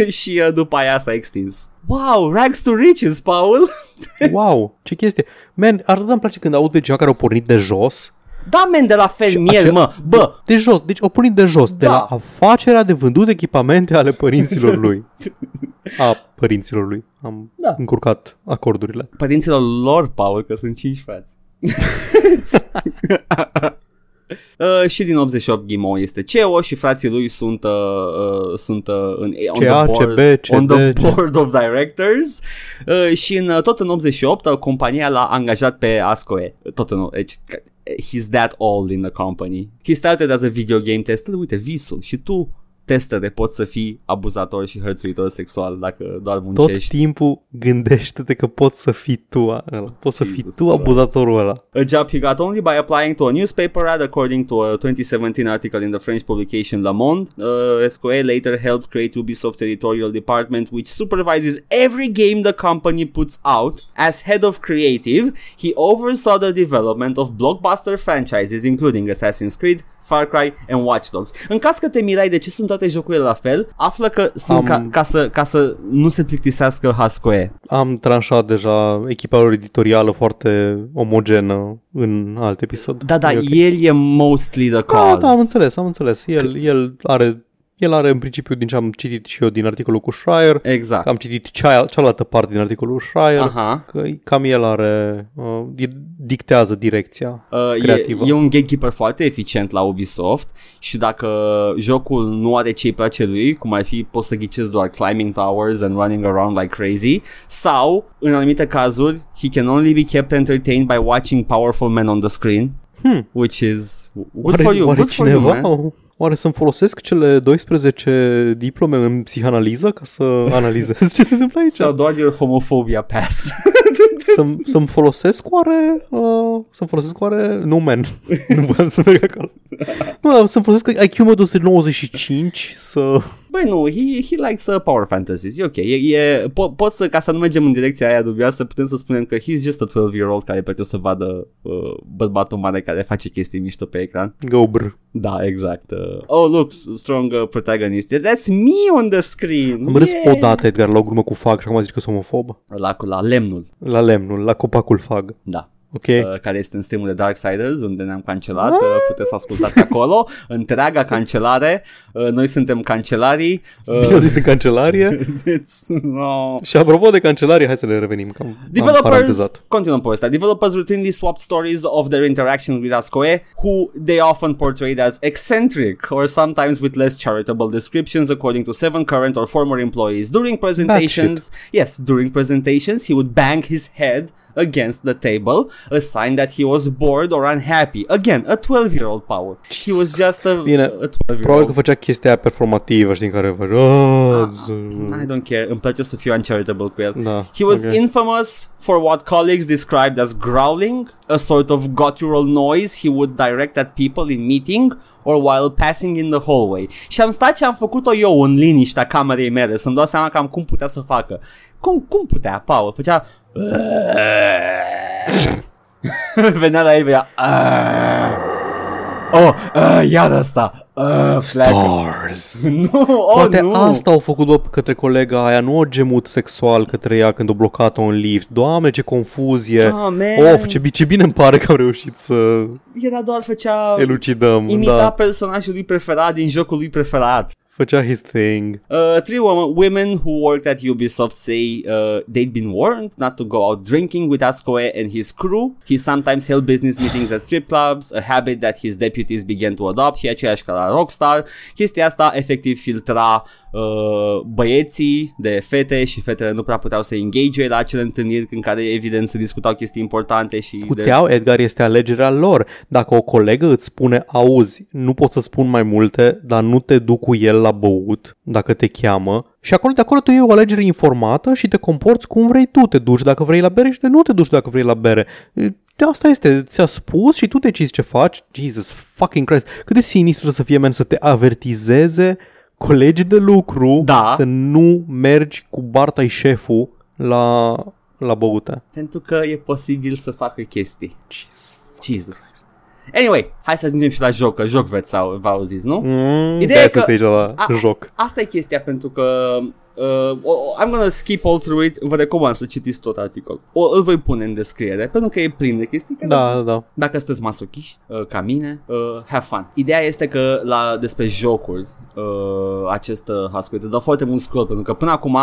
și uh, după aia s-a extins. Wow, rags to riches, Paul. Wow, ce chestie. Man, arăta îmi place când aud pe ceva care au pornit de jos. Da, men, de la fermier, acela, mă, bă. De, de jos, deci au pornit de jos, da. De la afacerea de vândut echipamente ale părinților lui. A părinților lui. Am da. încurcat acordurile. Părinților lor, Paul, că sunt cinci frați. Uh, și din optzeci și opt Guillemot este C E O și frații lui sunt uh, uh, sunt uh, în, on, C-A, the board, C B, C B, on the board of directors uh, și în, tot în optzeci și opt compania l-a angajat pe Hascoe. Tot în he's that old in the company. He started as a video game tester. Uite, visul. Și tu, testere, poți să fii abuzator și hărțuitor sexual dacă doar muncești. Tot timpul gândește-te că poți să fii tu ăla. Poți să fii tu abuzatorul ăla. A job he got only by applying to a newspaper ad, according to a twenty seventeen article in the French publication Le Monde. Uh, Hascoe later helped create Ubisoft's editorial department, which supervises every game the company puts out. As head of creative, he oversaw the development of blockbuster franchises, including Assassin's Creed, Far Cry and Watch Dogs. În caz că te mirai de ce sunt toate jocurile la fel, află că sunt am, ca, ca, să, ca să nu se plictisească Hascoe. Am tranșat deja echipa lor editorială foarte omogenă în alt episod. Da, da, e okay. El e mostly the cause. Da, da, am înțeles, am înțeles. El, el are... El are în principiu, din ce am citit și eu din articolul cu Schreier, exact. Am citit cea, cealaltă parte din articolul cu Schreier, aha. Că cam el are, uh, dictează direcția uh, creativă. E, e un gatekeeper foarte eficient la Ubisoft și dacă jocul nu are ce-i place lui, cum ar fi, poți să ghicezi doar climbing towers and running around like crazy, sau, în anumite cazuri, he can only be kept entertained by watching powerful men on the screen, hmm. which is good for you, good for you, man. Oare să-mi folosesc cele douăsprezece diplome în psihanaliză ca să analizez ce se întâmplă aici? Sau doar your homofobia pass. Să-mi, să-mi folosesc oare uh, Să-mi folosesc oare No man Nu voiam să merg acolo no, Să-mi folosesc I Q-ul două sute nouăzeci și cinci să... Băi nu, he, he likes uh, power fantasies. E ok, e, e, po- pot să, ca să nu mergem în direcția aia dubioasă, putem să spunem că he's just a twelve year old care poate să vadă uh, bărbatul mare care face chestii mișto pe ecran. Gobr. Da, exact. uh, Oh look, strong uh, protagonist. That's me on the screen. Am râs yeah. odată, Edgar, la o glumă cu fag și acum zici că sunt homofob. La, la lemnul La lemnul, la copacul fag. Da. Okay. Uh, care este în streamul de Darksiders, unde ne-am cancelat, uh, puteți să ascultați acolo întreaga cancelare. Uh, noi suntem cancelarii. Uh, Bine zis de cancelarie. No. Și apropo de cancelarie, hai să le revenim, că am, developers, continuăm povestea. Developers routinely swap stories of their interaction with Ascoe, who they often portrayed as eccentric or sometimes with less charitable descriptions, according to seven current or former employees. During presentations, yes, during presentations, he would bang his head against the table, a sign that he was bored or unhappy. Again, a twelve year old power. He was just a, Bine, a twelve year old. Probabil că făcea chestia aia performativă, știi, în care făcea oh, ah, I don't care, îmi place să fiu uncharitable cu el. Da, he was okay. infamous for what colleagues described as growling, a sort of guttural noise he would direct at people in meeting or while passing in the hallway. Și am stat și am făcut-o eu în liniștea camerei mele, să-mi dau seama cam cum putea să facă. Cum, cum putea, Paul? Făcea... Venea la ei, venea Oh, uh, iar asta uh, Stars nu, oh, Poate nu. Asta au făcut-o către colega aia. Nu o gemut sexual către ea când o blocat-o în lift. Doamne, ce confuzie. oh, Of, ce, ce bine îmi pare că am reușit să... Era doar făcea elucidăm, imita da. personajul lui preferat din jocul lui preferat. Făcea his thing. Uh, three women who worked at Ubisoft say uh, they'd been warned not to go out drinking with Ascoe and his crew. He sometimes held business meetings at strip clubs, a habit that his deputies began to adopt. E aceeași ca la Rockstar. Chestia asta efectiv filtra uh, băieții de fete și fetele nu prea puteau să engage la acele întâlniri în care evident se discutau chestii importante și... Puteau, de... Edgar, este alegerea lor. Dacă o colegă îți spune, auzi, nu pot să spun mai multe, dar nu te duc cu el la băut, dacă te cheamă, și acolo de acolo tu iei o alegere informată și te comporți cum vrei tu, te duci dacă vrei la bere și nu te duci dacă vrei la bere. De asta este, ți-a spus și tu decizi ce faci. Jesus fucking Christ, cât de sinistru să fie, men, să te avertizeze colegii de lucru da. să nu mergi cu Bartai șeful la, la băută. Pentru că e posibil să facă chestii. Jesus. Jesus. Anyway, hai să ajungem și la joc, că joc veți sau v-au zis, nu? Mm, Ideea e că la a, joc. Asta e chestia, pentru că uh, I'm gonna skip all through it. Vă recomand să citiți tot articolul. O, îl voi pune în descriere, pentru că e plin de chestii. Da, da. Dacă sunteți masochiști, uh, ca mine, uh, have fun. Ideea este că la despre jocuri, uh, acest uh, aspect îți dau foarte mult scroll, pentru că până acum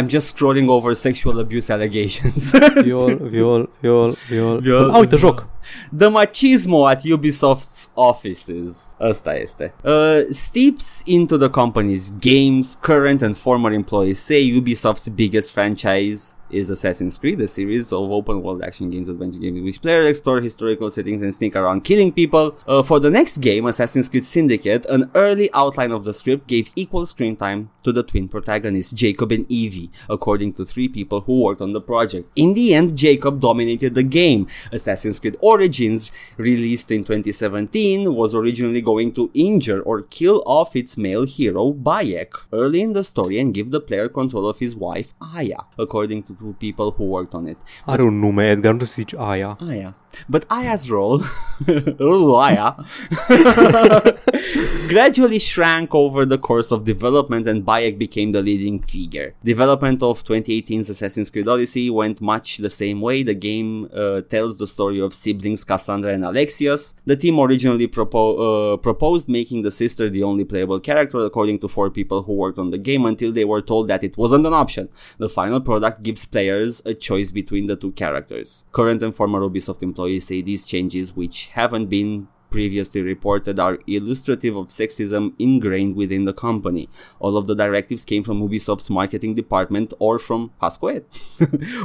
I'm just scrolling over sexual abuse allegations. Viol, viol, viol, viol. viol. Ah, uite, joc. The machismo at Ubisoft's offices. Asta este. Uh, steeps into the company's games. Current and former employees say Ubisoft's biggest franchise is Assassin's Creed, a series of open-world action games, adventure games in which players explore historical settings and sneak around killing people. Uh, for the next game, Assassin's Creed Syndicate, an early outline of the script gave equal screen time to the twin protagonists, Jacob and Evie, according to three people who worked on the project. In the end, Jacob dominated the game. Assassin's Creed Origins, released in twenty seventeen, was originally going to injure or kill off its male hero, Bayek, early in the story and give the player control of his wife, Aya, according to two people who worked on it. Are but, un nume, Edgar, nu să zici Aya. Aya. But Aya's role, oh, Aya, gradually shrank over the course of development and Bayek became the leading figure. Development of twenty eighteen's Assassin's Creed Odyssey went much the same way. The game uh, tells the story of siblings Cassandra and Alexios. The team originally propo- uh, proposed making the sister the only playable character, according to four people who worked on the game, until they were told that it wasn't an option. The final product gives players a choice between the two characters. Current and former Ubisoft employees say these changes, which haven't been previously reported are illustrative of sexism ingrained within the company. All of the directives came from Ubisoft's marketing department or from Pasquet,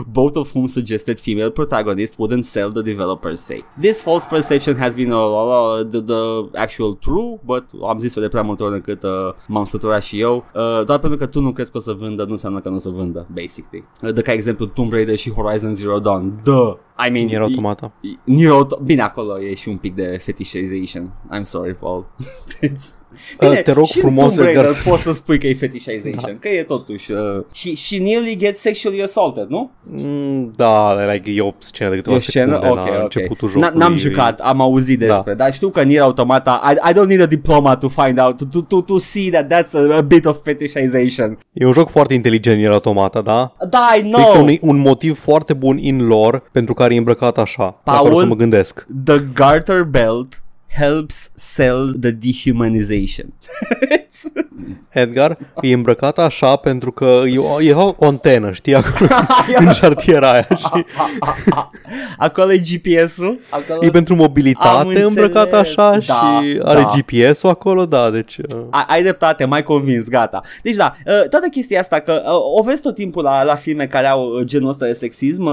both of whom suggested female protagonists wouldn't sell the developer's sake. This false perception has been uh, uh, the, the actual true, but am zis-o de prea multe ori încât uh, m-am săturat și eu, uh, doar pentru că tu nu crezi că o să vândă, nu înseamnă că nu o să vândă, basically. Uh, de ca exemplu Tomb Raider și Horizon Zero Dawn, duh! I mean, Nier Automata. Nier Automata. Bine, acolo e și un pic de fetishization. I'm sorry, Paul. Bine, uh, te rog frumos, Edgar. Poți să spui că e fetishization, da. Că e totuși uh, și, și nearly gets sexually assaulted, nu? Mm, da, like, e o scenă de câteva secunde okay, la okay. începutul jocului. N-am jucat, am auzit despre, da. Dar știu că Nier Automata, I, I don't need a diploma to find out, to, to, to, to see that that's a, a bit of fetishization. E un joc foarte inteligent, Nier Automata, da? Da, I know! Este un, un motiv foarte bun in lore pentru care e îmbrăcat așa, Paul, la care să mă gândesc. The garter belt helps sell the dehumanization. Edgar, e îmbrăcat așa pentru că e o, e o antenă, știi, acolo, în șartiera aia. Și... acolo e G P S-ul. Acolo... E pentru mobilitate îmbrăcat așa, da, și are da. G P S-ul acolo, da, deci... A, ai dreptate, m-ai convins, gata. Deci da, toată chestia asta, că o vezi tot timpul la, la filme care au genul ăsta de sexism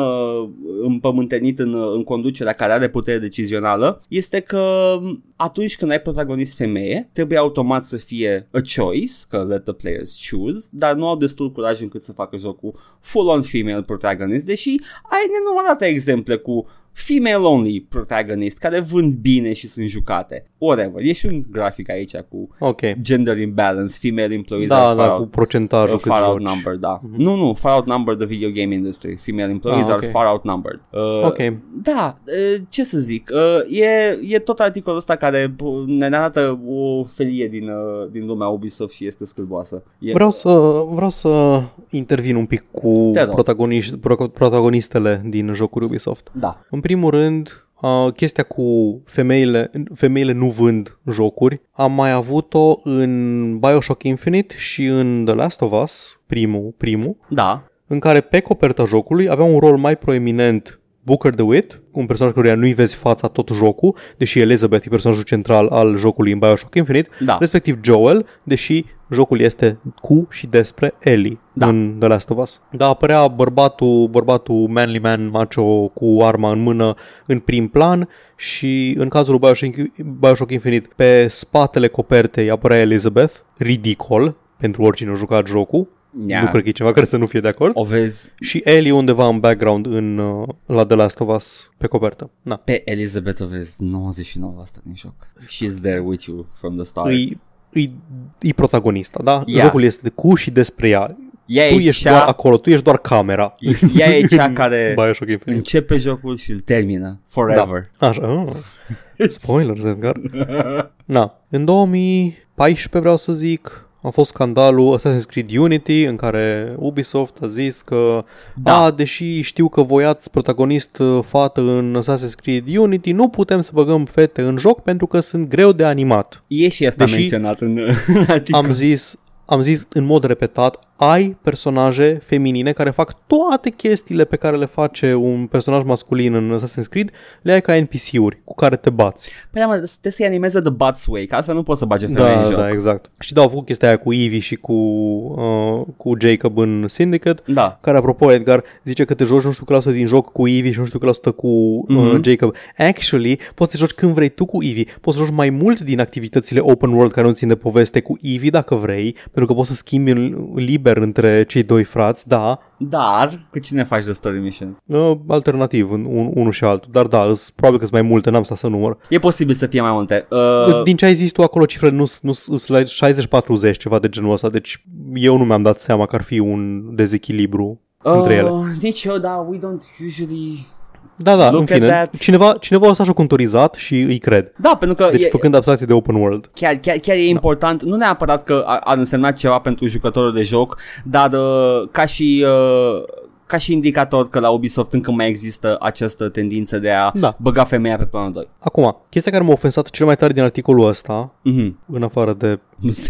împământenit în, în conducerea care are putere decizională, este că atunci când ai protagonist femeie, trebuie automat să fie a choice, că let the players choose, dar nu au destul curaj încât să facă jocul full-on female protagonist, deși ai nenumărate exemple cu female-only protagonist care vând bine și sunt jucate. Whatever. E și un grafic aici cu okay. gender imbalance, female employees da, are far, da, out, cu procentajul far outnumbered. Da. Mm-hmm. Nu, nu, far outnumbered the video game industry. Female employees ah, okay. are far outnumbered. Uh, okay. Da, uh, ce să zic, uh, e, e tot articolul ăsta care ne arată o felie din, uh, din lumea Ubisoft și este scârboasă. E... Vreau, să, vreau să intervin un pic cu protagonist, pro, protagonistele din jocuri Ubisoft. Da. În primul rând, uh, chestia cu femeile, femeile nu vând jocuri, am mai avut-o în BioShock Infinite și în The Last of Us, primul, primul, da. În care pe coperta jocului avea un rol mai proeminent Booker DeWitt, un personaj căruia nu-i vezi fața tot jocul, deși Elizabeth e personajul central al jocului în BioShock Infinite, da. Respectiv Joel, deși jocul este cu și despre Ellie da. În The Last of Us. Dar apărea bărbatul, bărbatul manly man macho cu arma în mână în prim plan și în cazul BioShock Infinite pe spatele copertei apărea Elizabeth, ridicol pentru oricine a jucat jocul. Yeah. Nu cred că e ceva care să nu fie de acord. O vezi. Și Ellie undeva în background în, la The Last of Us pe copertă. Na. Pe Elizabeth o vezi nouăzeci și nouă la sută din joc. She's there with you from the start. Îi, îi, îi protagonista, da? Yeah. Jocul este de cu și despre ea. Ea tu ești cea... doar acolo, tu ești doar camera. Ea e cea care începe jocul și îl termină forever. Da. Așa. Oh. Spoilers, Edgar. Na. În două mii paisprezece vreau să zic... A fost scandalul Assassin's Creed Unity în care Ubisoft a zis că da. A, deși știu că voiați protagonist fată în Assassin's Creed Unity, nu putem să băgăm fete în joc pentru că sunt greu de animat. E și asta deși menționat în articol. Am zis, am zis în mod repetat, ai personaje feminine care fac toate chestiile pe care le face un personaj masculin în Assassin's Creed, le ai ca N P C-uri cu care te bați. Păi da, mă, trebuie să-i animeze The Bats Way, că altfel nu poți să bage femeie da, în joc. Da, exact. Și da, au făcut chestia aia cu Evie și cu, uh, cu Jacob în Syndicate, da. Care, apropo, Edgar, zice că te joci nu știu cât la sută din joc cu Evie și nu știu cât la sută cu uh, mm-hmm. Jacob. Actually, poți să joci când vrei tu cu Evie, poți să joci mai mult din activitățile open world care nu țin de poveste cu Evie dacă vrei, pentru că poți să schimbi liber între cei doi frați, da. Dar cu cine faci de story missions? Alternativ, un, unul și altul. Dar da, îs, probabil că sunt mai multe, n-am stat să număr. E posibil să fie mai multe. uh... Din ce ai zis tu acolo, cifrele nu sunt șaizeci patruzeci, ceva de genul ăsta. Deci eu nu mi-am dat seama că ar fi un dezechilibru uh, între ele. Nici eu, da, we don't usually... Da, da, în fine. Cineva, cineva o să așa conturizat și îi cred. Da, pentru că... Deci e, făcând abstracție de open world. Chiar, chiar, chiar e da. Important, nu neapărat că ar însemna ceva pentru jucătorul de joc, dar uh, ca și... Uh, ca și indicator că la Ubisoft încă mai există această tendință de a da. Băga femeia pe planul doi. Acum, chestia care m-a ofensat cel mai tare din articolul ăsta, mm-hmm. în afară de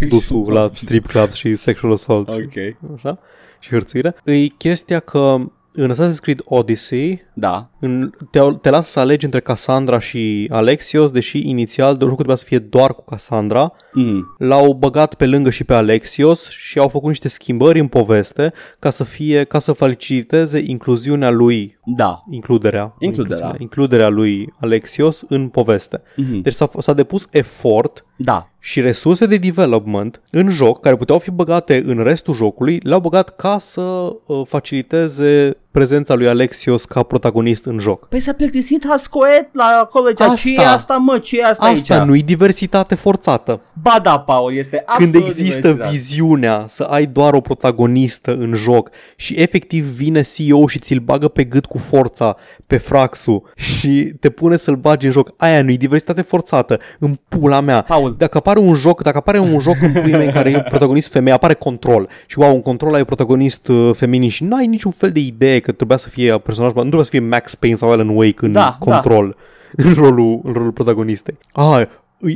dusul la strip clubs și sexual assault okay. și, așa, și hărțuire, e chestia că în Assassin's Creed Odyssey, da. în, te, te lasă să alegi între Cassandra și Alexios, deși inițial jocul trebuia să fie doar cu Cassandra. Mm. L-au băgat pe lângă și pe Alexios și au făcut niște schimbări în poveste ca să fie, ca să faciliteze incluziunea lui, da. includerea, includerea. includerea lui Alexios în poveste. Mm-hmm. Deci s-a, s-a depus efort da. și resurse de development în joc, care puteau fi băgate în restul jocului, le-au băgat ca să faciliteze prezența lui Alexios ca protagonist în joc. Păi s-a plictisit Hascoet la colegi. Ce e asta, mă? Ce e asta, asta aici? Asta nu-i diversitate forțată. Ba da, Paul, este absolut. Când există viziunea să ai doar o protagonistă în joc și efectiv vine C E O și ți-l bagă pe gât cu forța, pe fraxul și te pune să-l bagi în joc, aia nu-i diversitate forțată. În pula mea. Paul. Dacă apare un joc, dacă apare un joc în pui mei care e protagonist femeie, apare Control. Și wow, un Control ai protagonist feminin și n-ai niciun fel de idee că trebuia să fie personaj, nu trebuia să fie Max Payne sau Alan Wake în da, Control, da. În, rolul, în rolul protagonistei. Ah,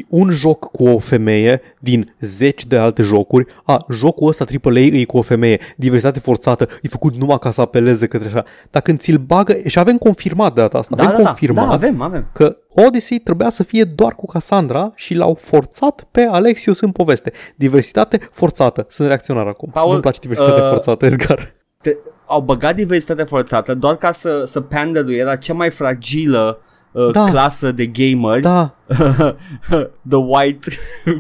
un joc cu o femeie din zeci de alte jocuri, a, jocul ăsta A A A e cu o femeie, diversitate forțată, e făcut numai ca să apeleze către așa. Dar când ți-l bagă, și avem confirmat de data asta, da, avem da, confirmat da, avem, avem. Că Odyssey trebuia să fie doar cu Cassandra și l-au forțat pe Alexios în poveste. Diversitate forțată. Sunt reacționar acum. Paul, nu-mi place diversitate uh... forțată, Edgar. Te, au băgat diversitatea forțată doar ca să, să pandă-lui, era cea mai fragilă uh, da. clasă de gameri. Da. The white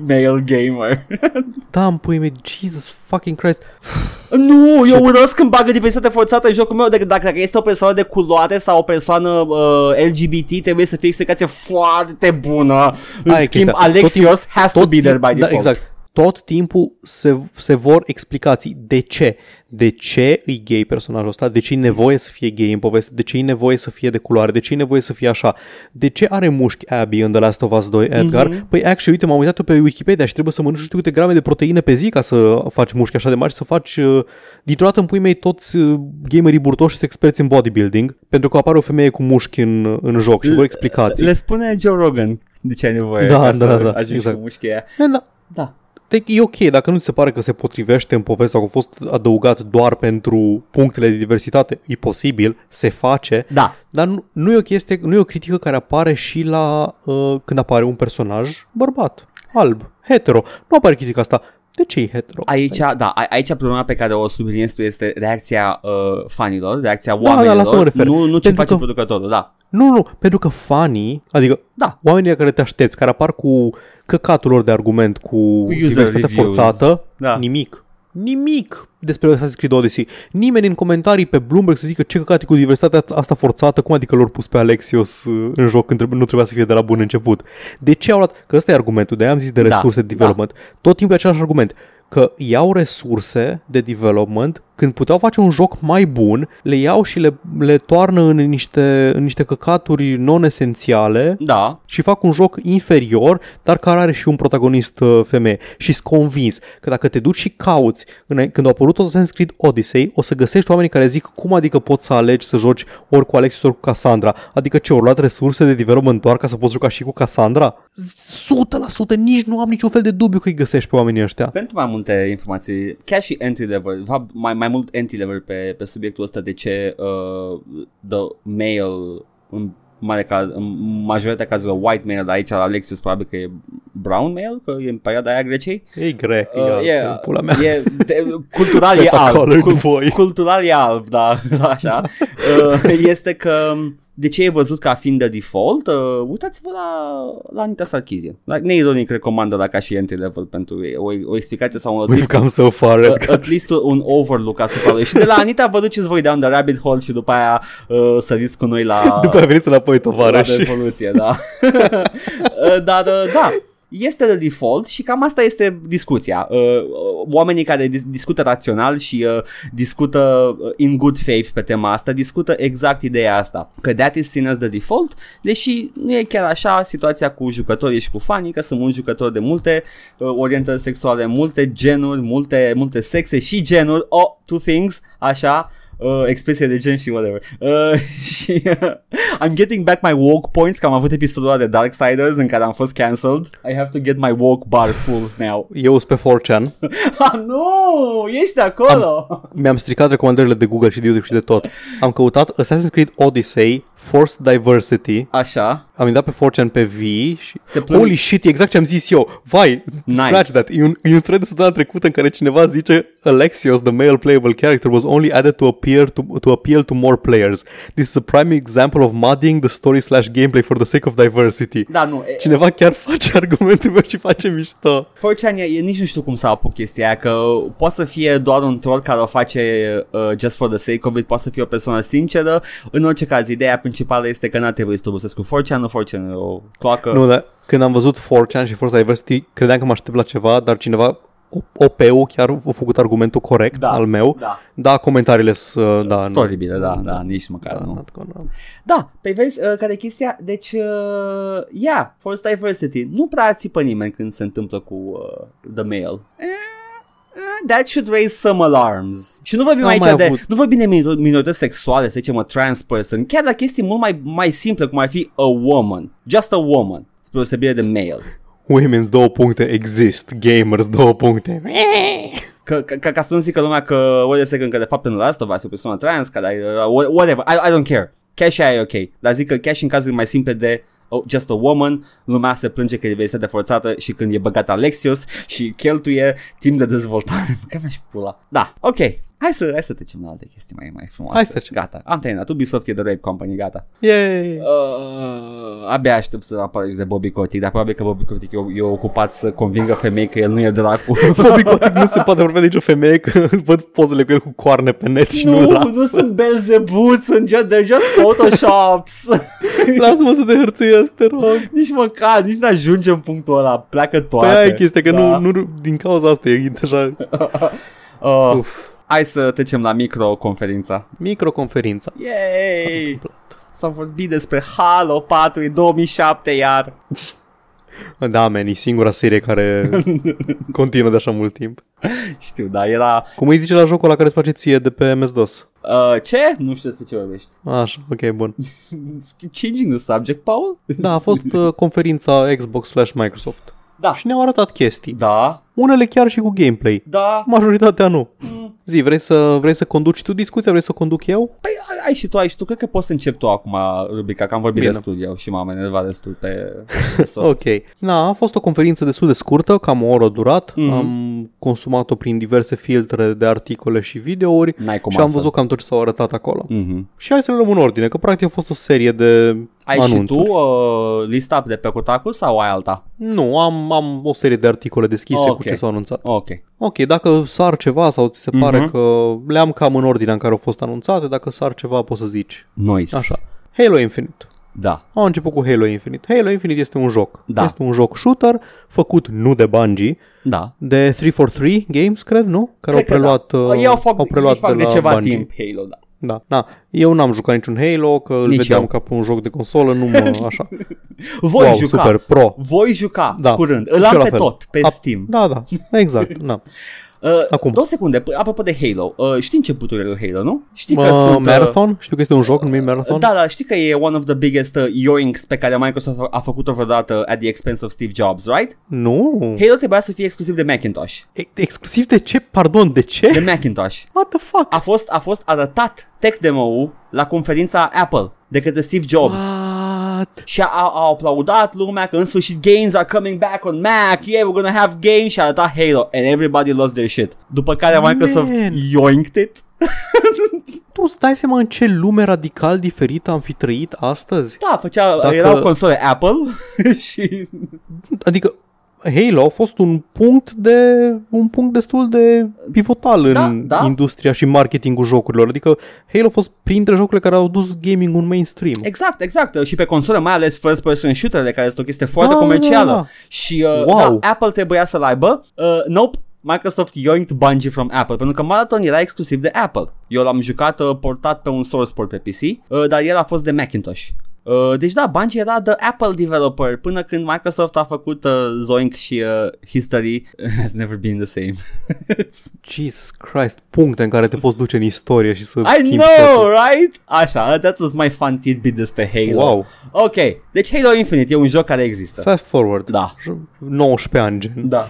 male gamer. Da, îmi pui mei, Jesus fucking Christ. Nu, eu urăsc când bagă diversitatea forțată în jocul meu. Dacă, dacă este o persoană de culoare sau o persoană uh, L G B T, trebuie să fie explicație foarte bună. În Ai, schimb, exact. Alexios tot has tot to be there by default. Da, exact. Tot timpul se, se vor explicații. De ce? De ce e gay personajul ăsta? De ce e nevoie să fie gay în poveste? De ce e nevoie să fie de culoare? De ce e nevoie să fie așa? De ce are mușchi Abby în The Last of Us doi, Edgar? Mm-hmm. Păi, actually, uite, m-am uitat pe Wikipedia și trebuie să mănânci știu câte grame de proteine pe zi ca să faci mușchi așa de mari, să faci... Uh, dintr-o dată îmi pui mei toți uh, gamerii burtoși și experți în bodybuilding, pentru că apare o femeie cu mușchi în, în joc și vor explicații. Le spune Joe Rogan de ce ai nevoie da, ca da, să da, ajungi exact. cu mușchii aia. Da. da. E ok, dacă nu ți se pare că se potrivește în poveste sau că a fost adăugat doar pentru punctele de diversitate, e posibil, se face, da. Dar nu, nu, e o chestie, nu e o critică care apare și la uh, când apare un personaj bărbat, alb, hetero. Nu apare critica asta. De ce e hetero? Aici, aici? Da, a, aici problema pe care o subliniez tu este reacția uh, fanilor, reacția da, oamenilor, da, nu, nu ce face că... producătorul, da. Nu, nu, pentru că fanii, adică da. oamenii care te aștepți, care apar cu căcatul lor de argument, cu diversitate forțată, da. nimic. Nimic despre Assassin's Creed Odyssey. Nimeni în comentarii pe Bloomberg să zică ce căcat e cu diversitatea asta forțată, cum adică l-au pus pe Alexios în joc când nu trebuia să fie de la bun început. De ce au luat? Că ăsta e argumentul, de-aia am zis de resurse da, de development. Da. Tot timpul e același argument. Că iau resurse de development, când puteau face un joc mai bun, le iau și le, le toarnă în niște, în niște căcaturi non-esențiale da. și fac un joc inferior, dar care are și un protagonist femeie. Și-s convins că dacă te duci și cauți, când a apărut Assassin's Creed Odyssey, o să găsești oamenii care zic cum adică poți să alegi să joci ori cu Alexios, ori cu Cassandra. Adică ce, ori luat resurse de development doar ca să poți juca și cu Cassandra? o sută la sută, nici nu am niciun fel de dubiu că îi găsești pe oamenii ăștia. Pentru mai multe informații, chiar și entry-level, mai, mai mult entry-level pe, pe subiectul ăsta de ce uh, the male, în, mare caz, în majoritatea cazurilor white male, dar aici Alexios probabil că e brown male, că e în perioada aia Greciei. E grec, uh, e, e alb, pula mea. E, de, cultural e alb, cult, cultural e alb, da, așa, uh, este că... De ce e văzut ca fiind de default? Uh, uitați-vă la, la Anita Sarkeesian. Neironic recomandă la ca și entry-level pentru ei. O, o explicație sau un... We've come so far. Uh, at least un overlook asupra lui. Și de la Anita vă duceți voi down the rabbit hole și după aia uh, săriți cu noi la... După aia veniți înapoi, tovarăși. La revoluție, da. uh, dar, uh, da. Este de default și cam asta este discuția. Oamenii care discută rațional și discută in good faith pe tema asta, discută exact ideea asta. Că that is seen as the default, deși nu e chiar așa situația cu jucătorii și cu fanii, că sunt mulți jucători de multe orientări sexuale, multe genuri, multe, multe sexe și genuri, oh, two things, așa. uh, expresie de gen și whatever. Uh, și uh, I'm getting back my woke points, că am avut episodul ăla de Darksiders în care am fost cancelled. I have to get my woke bar full now. Eu sunt pe four chan. Ah, nu! Ești de acolo! Am, mi-am stricat recomandările de Google și de YouTube și de tot. Am căutat Assassin's Creed Odyssey, Forced Diversity. Așa. Am intrat pe four chan pe V și... Holy shit, exact ce am zis eu. Vai, nice. Scratch that. E un, e un thread de săptămâna trecută în care cineva zice Alexios, the male playable character, was only added to appear to, to appeal to more players. This is a prime example of muddying the story slash gameplay for the sake of diversity. Da, nu. E, cineva chiar face argumentul meu și face mișto. four chan, eu nici nu știu cum să apuc chestia aia, că poate să fie doar un troll care o face uh, just for the sake of it, poate să fie o persoană sinceră. În orice caz, ideea principală este că n-a trebuit să turbusesc cu four chan, nu four chan, o cloacă. Nu, da. Când am văzut four chan și Force Diversity, credeam că mă aștept la ceva, dar cineva... O P-ul chiar a făcut argumentul corect, da, al meu. Da, da, comentariile sunt... Da, storybile, da, da, da, nici măcar da, nu. Da, păi vezi uh, care e chestia? Deci, ia, uh, yeah, Force Diversity. Nu prea țipă nimeni când se întâmplă cu uh, The Mail. Eh. That should raise some alarms. Și nu vorbim aici de avut. Nu vorbim de minorități sexuale, să zicem a trans person, chiar la chestii mult mai, mai simple, cum ar fi a woman. Just a woman, spre deosebire de male. Women's două puncte exist, gamers două puncte. Ca, ca, ca să nu zică lumea că wait a second, că de fapt în Last of Us o persoană trans, că whatever, I, I don't care. Cash aia e ok, dar zic că cash în cazuri mai simple de oh, just a woman, lumea se plânge că e diversitatea forțată și când e băgat Alexios și cheltuie timp de dezvoltare. Că mi-aș pula. Da, ok. Hai să, hai să trecem la alte chestii mai, mai frumoase. Hai să trecem. Gata, am terminat. Ubisoft e The Rape Company, gata. Yay! Uh, abia aștept să apară de Bobby Kotick, dar probabil că Bobby Kotick e, e ocupat să convingă femei că el nu e dracu. Bobby Kotick nu se poate vorbi nicio femeie, că văd pozele cu el cu coarne pe net și nu, nu lasă. Nu, nu sunt Belzebut, sunt just, they're just photoshops. Lasă-mă să te hărțuiesc, te rog. Nici măcar, nici nu ajungem în punctul ăla, pleacă toate. Păi aia e chestia, că da. nu, nu, din cauza asta e deja... Uh. Uf. Hai să trecem la microconferința. Microconferința. Yay! S-a, S-a vorbit despre Halo patru două mii șapte iar. Da, man, e singura serie care continuă de așa mult timp. Știu, da, era... Cum îi zice la jocul ăla care îți place ție de pe M S DOS? Uh, ce? Nu știu despre ce vorbești. Așa, ok, bun. Changing the subject, Paul? Da, a fost uh, conferința Xbox slash Microsoft. Da. Și ne-au arătat chestii. Da. Unele chiar și cu gameplay. Da. Majoritatea nu. Mm. Zi, vrei să, vrei să conduci tu discuția? Vrei să o conduc eu? Păi ai și tu, ai și tu. Cred că poți să începi tu acum rubrica, că am vorbit Bine. destul eu și m-am enervat destul pe... Ok. Na, a fost o conferință destul de scurtă, cam o oră durat. Mm-hmm. Am consumat-o prin diverse filtre de articole și videouri și am astfel. văzut cam tot ce s-au arătat acolo. Mm-hmm. Și hai să le luăm în ordine, că practic a fost o serie de... Ai anunțuri. Și tu uh, lista de pe Kotaku sau ai alta? Nu, am, am o serie de articole deschise okay. cu ce s-au anunțat. Ok. Ok, dacă sar ceva sau ți se mm-hmm. pare că le-am cam în ordinea în care au fost anunțate, dacă sar ceva poți să zici. Nice. Așa. Halo Infinite. Da. Au început cu Halo Infinite. Halo Infinite este un joc. Da. Este un joc shooter făcut nu de Bungie, da. de trei patru trei Games, cred, nu? Care cred au preluat, da. uh, au fac, au preluat fac de, de la ceva Bungie. Timp Halo, da. Da, na, eu n-am jucat niciun Halo, că îl Nici vedeam eu. ca pe un joc de consolă, nu mă, așa. Voi wow, juca, super, pro. voi juca da. curând, îl am pe tot, pe A- Steam. Da, da, exact, da. Uh, Acum. Două secunde, apropo de Halo, uh, știi începuturile lui Halo, nu? Știi că uh, sunt, Marathon? Uh, știu că este un joc numit Marathon? Uh, da, da, știi că e one of the biggest uh, yoinks pe care Microsoft a făcut-o vreodată at the expense of Steve Jobs, right? Nu. Halo trebuia să fie exclusiv de Macintosh. E- exclusiv de ce? Pardon, de ce? De Macintosh. What the fuck? A fost, a fost arătat tech demo-ul la conferința Apple de către Steve Jobs. What? Și au aplaudat lumea că în sfârșit games are coming back on Mac, yeah, we're gonna have games, și a arătat Halo and everybody lost their shit. După care Microsoft Man. yoinked it. Tu îți dai seama în ce lume radical diferită am fi trăit astăzi? Da, făcea, Dacă... erau console Apple și... Adică Halo a fost un punct de un punct destul de pivotal da, în da. industria și marketingul jocurilor. Adică Halo a fost printre jocurile care au dus gaming-ul în mainstream. Exact, exact. Și pe console, mai ales first person shooter, de care este o chestie foarte da, comercială. Da, da. Și uh, wow. da, Apple trebuia să-l aibă. Uh, nope. Microsoft yoinked Bungie from Apple, pentru că Marathon era exclusiv de Apple. Eu l-am jucat uh, portat pe un source port pe P C, uh, dar el a fost de Macintosh. Uh, deci da, Bungie era the Apple developer până când Microsoft a făcut uh, Zoink și uh, History has never been the same. Jesus Christ, puncte în care te poți duce în istorie și să schimbi. I know, totul. Right? Așa, that was my fun tidbit despre Halo. Wow. Ok, deci Halo Infinite e un joc care există. Fast forward. Da. nouăsprezece ani, gen. Da.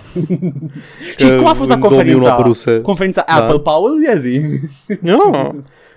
Și cum a fost la conferința, apăruse... conferința Apple, da. Paul? Ia zi. No.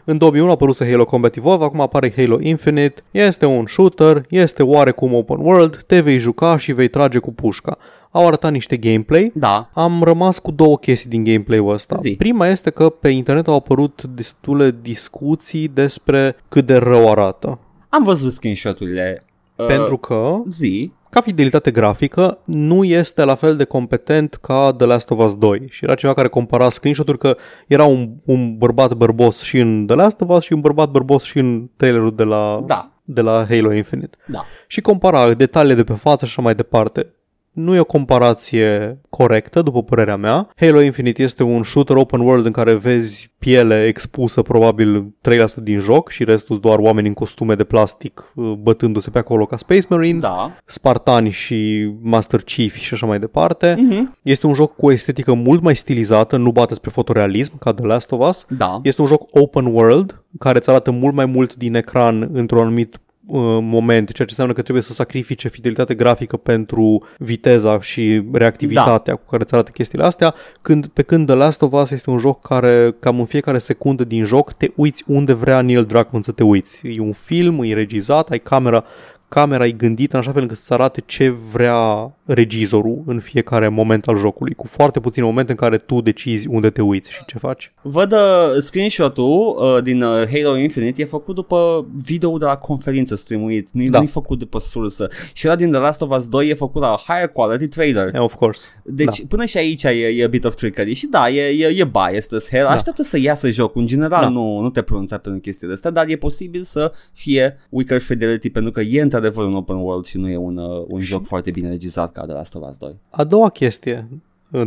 În două mii unu a apărut Halo Combat Evolved, acum apare Halo Infinite, este un shooter, este oarecum open world, te vei juca și vei trage cu pușca. Au arătat niște gameplay, da. Am rămas cu două chestii din gameplay-ul ăsta. Zi. Prima este că pe internet au apărut destule discuții despre cât de rău arată. Am văzut screenshot-urile. Pentru că... Zi... Ca fidelitate grafică nu este la fel de competent ca The Last of Us doi și era ceva care compara screenshot-uri că era un, un bărbat bărbos și în The Last of Us și un bărbat bărbos și în trailerul de la, da. De la Halo Infinite. Da. Și compara detaliile de pe față și așa mai departe. Nu e o comparație corectă, după părerea mea. Halo Infinite este un shooter open world în care vezi piele expusă probabil trei la sută din joc și restul doar oameni în costume de plastic bătându-se pe acolo ca Space Marines, da. Spartani și Master Chief și așa mai departe. Uh-huh. Este un joc cu o estetică mult mai stilizată, nu bate spre fotorealism ca The Last of Us. Da. Este un joc open world care îți arată mult mai mult din ecran într-un anumit moment, ceea ce înseamnă că trebuie să sacrifice fidelitate grafică pentru viteza și reactivitatea, da. Cu care îți arată chestiile astea, când, pe când The Last of Us este un joc care cam în fiecare secundă din joc te uiți unde vrea Neil Druckmann să te uiți. E un film, e regizat, ai camera, camera e gândită în așa fel încât să arate ce vrea regizorul în fiecare moment al jocului, cu foarte puține momente în care tu decizi unde te uiți și ce faci. Văd uh, screenshot-ul uh, din uh, Halo Infinite e făcut după video de la conferință streamuit, nu, da. Nu e făcut după sursă. Și ăla din The Last of Us doi e făcut la higher quality trailer. Yeah, of course. Deci da. Până și aici e, e a bit of trickery și da, e, e, e biased as hell. Da. Așteaptă să iasă jocul, în general da. nu, nu te pronunța pentru chestiile astea, dar e posibil să fie weaker fidelity pentru că e într- de vor un open world și nu e un, uh, un joc foarte bine regizat ca de la Last of Us doi. A doua chestie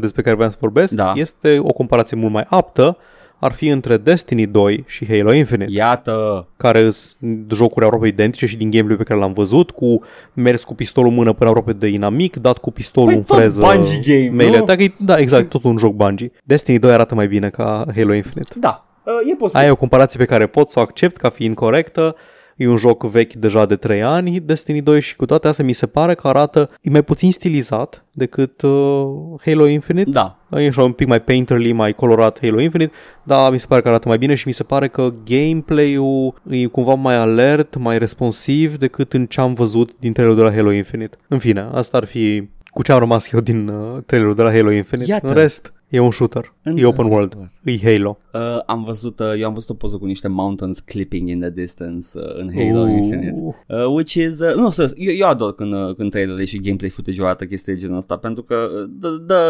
despre care vreau să vorbesc, da. Este o comparație mult mai aptă, ar fi între Destiny doi și Halo Infinite. Iată! Care sunt jocuri aproape identice și din gameplay pe care l-am văzut, cu mers cu pistolul în mână până aproape de inamic, dat cu pistolul păi în freză. Bungie game, mail-e. Da, da, exact, tot un joc Bungie. Destiny doi arată mai bine ca Halo Infinite. Da, e posibil. Aia e o comparație pe care pot să o accept ca fiind corectă. E un joc vechi deja de trei ani, Destiny doi, și cu toate astea mi se pare că arată, e mai puțin stilizat decât uh, Halo Infinite. Da. E un pic mai painterly, mai colorat Halo Infinite, dar mi se pare că arată mai bine și mi se pare că gameplay-ul e cumva mai alert, mai responsiv decât în ce am văzut din trailerul de la Halo Infinite. În fine, asta ar fi cu ce am rămas eu din uh, trailerul de la Halo Infinite. Iată. În rest... E un shooter, Înțeleg. E open world, e Halo. Uh, am văzut, uh, eu am văzut o poză cu niște mountains clipping in the distance uh, în Halo uh. Infinite. Uh, which is, uh, nu, serios, eu, eu ador când, uh, când trailer și gameplay footage-ul arată chestia de genul ăsta, pentru că dă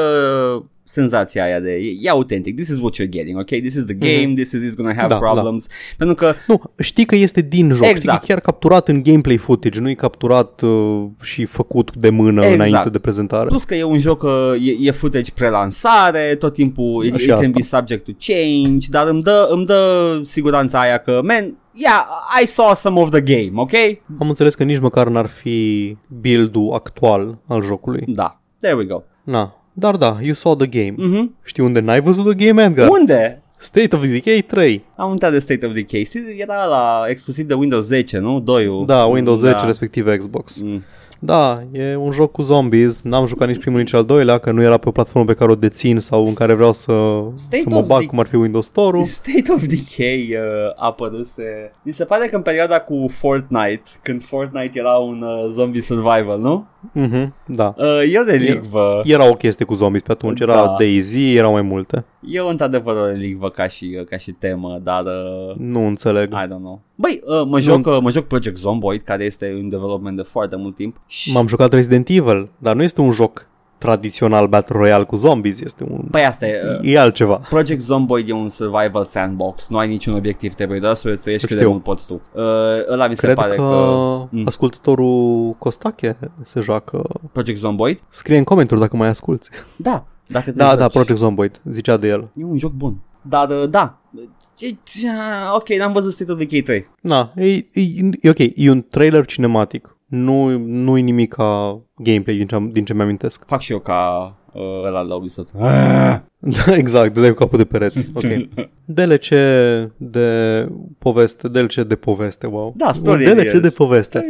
uh, senzația aia de, e, e autentic, this is what you're getting, ok? This is the game, uh-huh. This is it's gonna have da, problems. Da. Pentru că... Nu, știi că este din joc, exact. Știi că e chiar capturat în gameplay footage, nu e capturat uh, și făcut de mână exact. Înainte de prezentare. Plus că e un joc, uh, e, e footage prelansare, tot timpul it can be subject to change, dar îmi dă, îmi dă siguranța aia că, man, yeah, I saw some of the game, ok? Am înțeles că nici măcar n-ar fi build-ul actual al jocului. Da, there we go. Na, dar da, you saw the game. Mm-hmm. Știi unde n-ai văzut the game, Edgar? Unde? State of Decay trei. Am uitat de State of Decay. Era la exclusiv de Windows zece, nu? doi-ul. Da, Windows zece, da. Respectiv Xbox. Mm. Da, e un joc cu zombies, n-am jucat nici primul, nici al doilea, că nu era pe platforma pe care o dețin sau în care vreau să, să mă bag, de- cum ar fi Windows Store-ul. State of Decay uh, apăruse, mi se pare că în perioada cu Fortnite, când Fortnite era un uh, zombie survival, nu? Mhm, da. Uh, eu relicvă. Era o chestie cu zombies pe atunci, era da. DayZ, erau mai multe. Eu într-adevăr o relicvă ca și, ca și temă, dar... Uh, nu înțeleg. I don't know. Băi, uh, mă, joc, uh, mă joc Project Zomboid, care este în development de foarte mult timp. M-am jucat Resident Evil, dar nu este un joc tradițional Battle Royale cu zombies, este un... Păi asta e... Uh, e altceva. Project Zomboid e un survival sandbox, nu ai niciun obiectiv, trebuie doar să ieși cât de mult poți tu. Uh, ăla mi se Cred pare că... că... ascultătorul Costache se joacă... Project Zomboid? Scrie în comentarii dacă mai asculți. Da. Dacă da, da, Project Zomboid, zicea de el. E un joc bun. Dar, da, Ok, n-am văzut State of Decay trei. Da, e, e, e ok, e un trailer cinematic. Nu, nu e nimic ca gameplay din ce, din ce mi-amintesc. Fac și eu ca uh, ăla la Ubisoft. Da, exact, dai cu capul de pereți. Okay. D L C de poveste, D L C de poveste, wow. Da, story D L C D L C de poveste.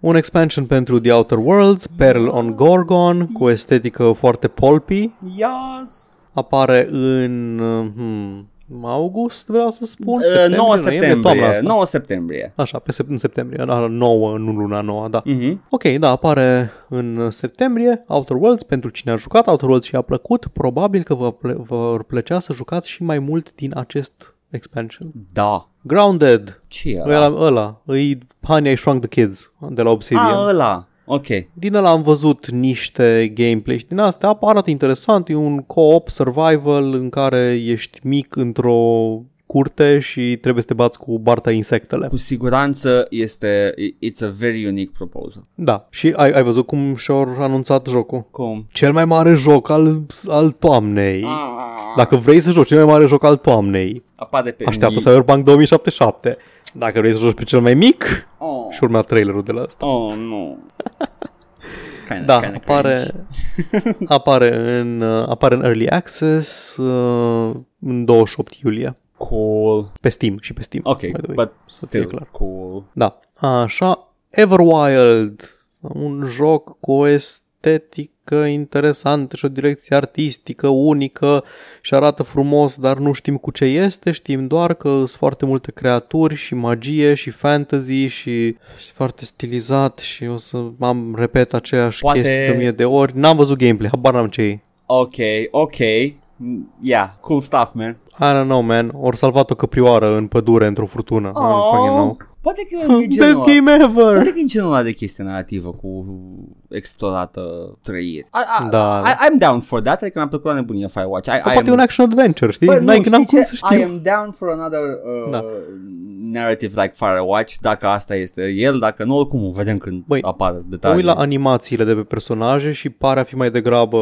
Un expansion pentru The Outer Worlds, Peril on Gorgon, cu o estetică foarte pulpy. Yes. Apare în... Hmm, august, vreau să spun, septembrie, nouă septembrie, nouă septembrie. Așa, pe sep- în septembrie, nouă, nu luna nouă, da. Uh-huh. Ok, da, apare în septembrie Outer Worlds, pentru cine a jucat Outer Worlds și a plăcut, probabil că vă ple- vă plăcea să jucați și mai mult din acest expansion. Da. Grounded. Ce e ăla? Ăla, îi Honey, I Shrunk the Kids de la Obsidian. Ah, ăla. Ok. Din ăla am văzut niște gameplay și din astea arată interesant. E un co-op survival în care ești mic într-o curte și trebuie să te bați cu Bartai insectele. Cu siguranță este, it's a very unique proposal. Da. Și ai, ai văzut cum și-au anunțat jocul? Cum? Cel mai mare joc al, al toamnei. Ah. Dacă vrei să joci cel mai mare joc al toamnei, apare pe așteaptă Cyberpunk două mii șaptezeci și șapte. Dacă vrei să joci pe cel mai mic, oh. Și urmea trailerul de la asta. Oh, nu. Kinda, da, kinda apare, apare, în, apare în Early Access uh, în douăzeci și opt iulie. Cool. Pe Steam și pe Steam. Ok, but still clar. Cool. Da, așa. Everwild, un joc cu o estetică interesantă și o direcție artistică unică și arată frumos, dar nu știm cu ce este, știm doar că sunt foarte multe creaturi și magie și fantasy și, și foarte stilizat și o să am repet aceeași Poate... chestie de mie de ori. N-am văzut gameplay, habar n-am ce e. Ok, ok. Yeah, cool stuff, man. I don't know, man. Or salvat o căprioară în pădure într-o furtună. Oh, poate că e genul best game ever. Poate că e genul ăla de chestie narrativă cu explorată trăiri. Da. I, I'm down for that. Adică mi-a plăcut la nebunie Firewatch. I, I poate am... un action adventure, știi? Bă, nu, știi n-am cum să știu. I am down for another uh, da. narrative like Firewatch. Dacă asta este el, dacă nu, oricum vedem când Băi, apar detalii. Ui la animațiile de pe personaje și pare a fi mai degrabă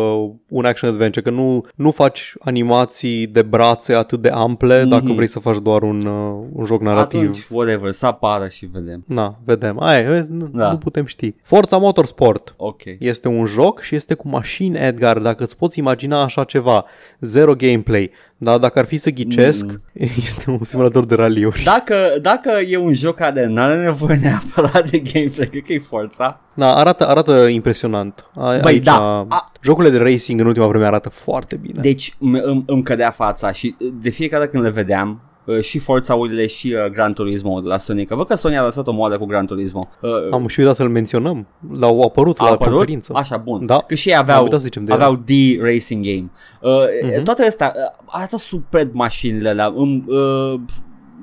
un action adventure. Că nu, nu faci animații de brațe atât de ample, mm-hmm. Dacă vrei să faci doar un, uh, un joc narrativ. Atunci, whatever, să apară și vedem. Na, vedem. Aia, nu, da. nu putem ști. Forza Motorsport okay. Este un joc și este cu mașini, Edgar. Dacă îți poți imagina așa ceva, zero gameplay. Dar dacă ar fi să ghicesc, mm. este un simulator de raliuri. Dacă, dacă e un joc care n-are nevoie neapărat de gameplay, cred că e Forza. Da, arată, arată impresionant. A, Băi, aici, da. A... Jocurile de racing în ultima vreme arată foarte bine. Deci îmi, îmi cădea fața și de fiecare dată când le vedeam, și Forza-urile și uh, Gran Turismo de la Sony. Că văd că Sony a lăsat o moară cu Gran Turismo. Uh, Am și uitat să-l menționăm. L-au apărut, apărut? la conferință. Așa, bun. Da. Că și ei aveau, aveau The Racing Game. Uh, uh-huh. Toate astea uh, arată superb mașinile alea. Um, uh,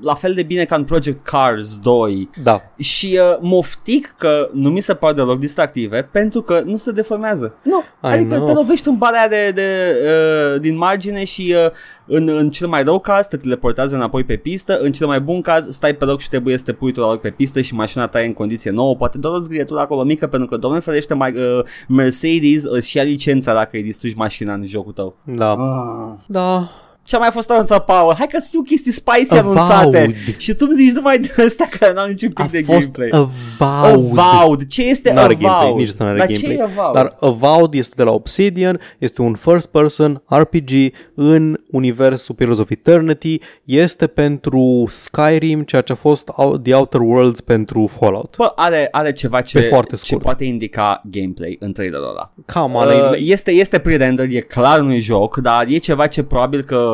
la fel de bine ca în Project Cars doi. Da. Și uh, moftic că nu mi se par deloc distractive pentru că nu se deformează. Nu. I adică know. Te lovești în bara aia de, de, uh, din margine și uh, în, în cel mai rău caz te teleportează înapoi pe pistă, în cel mai bun caz stai pe loc și trebuie să te pui tu la loc pe pistă și mașina ta e în condiție nouă, poate doar o zgrietură acolo mică pentru că, Doamne ferește, mai, uh, Mercedes își ia licența dacă îi distrugi mașina în jocul tău. Da. Ah. Da. Ce-a mai fost anunțat, Paul? Hai că știu chestii spicy avowed. Anunțate. Și tu îmi zici numai de ăsta care n-au niciun pic de gameplay. A fost Avowed. Ce este Avowed? Gameplay, nici nu are Dar gameplay. Ce Avowed? Dar Avowed este de la Obsidian, este un first person R P G în universul Pillars of Eternity, este pentru Skyrim, ceea ce a fost The Outer Worlds pentru Fallout. Bă, are, are ceva ce, ce poate indica gameplay în trailerul ăla. Cam, uh, este, este pre-render, e clar un joc, dar e ceva ce probabil că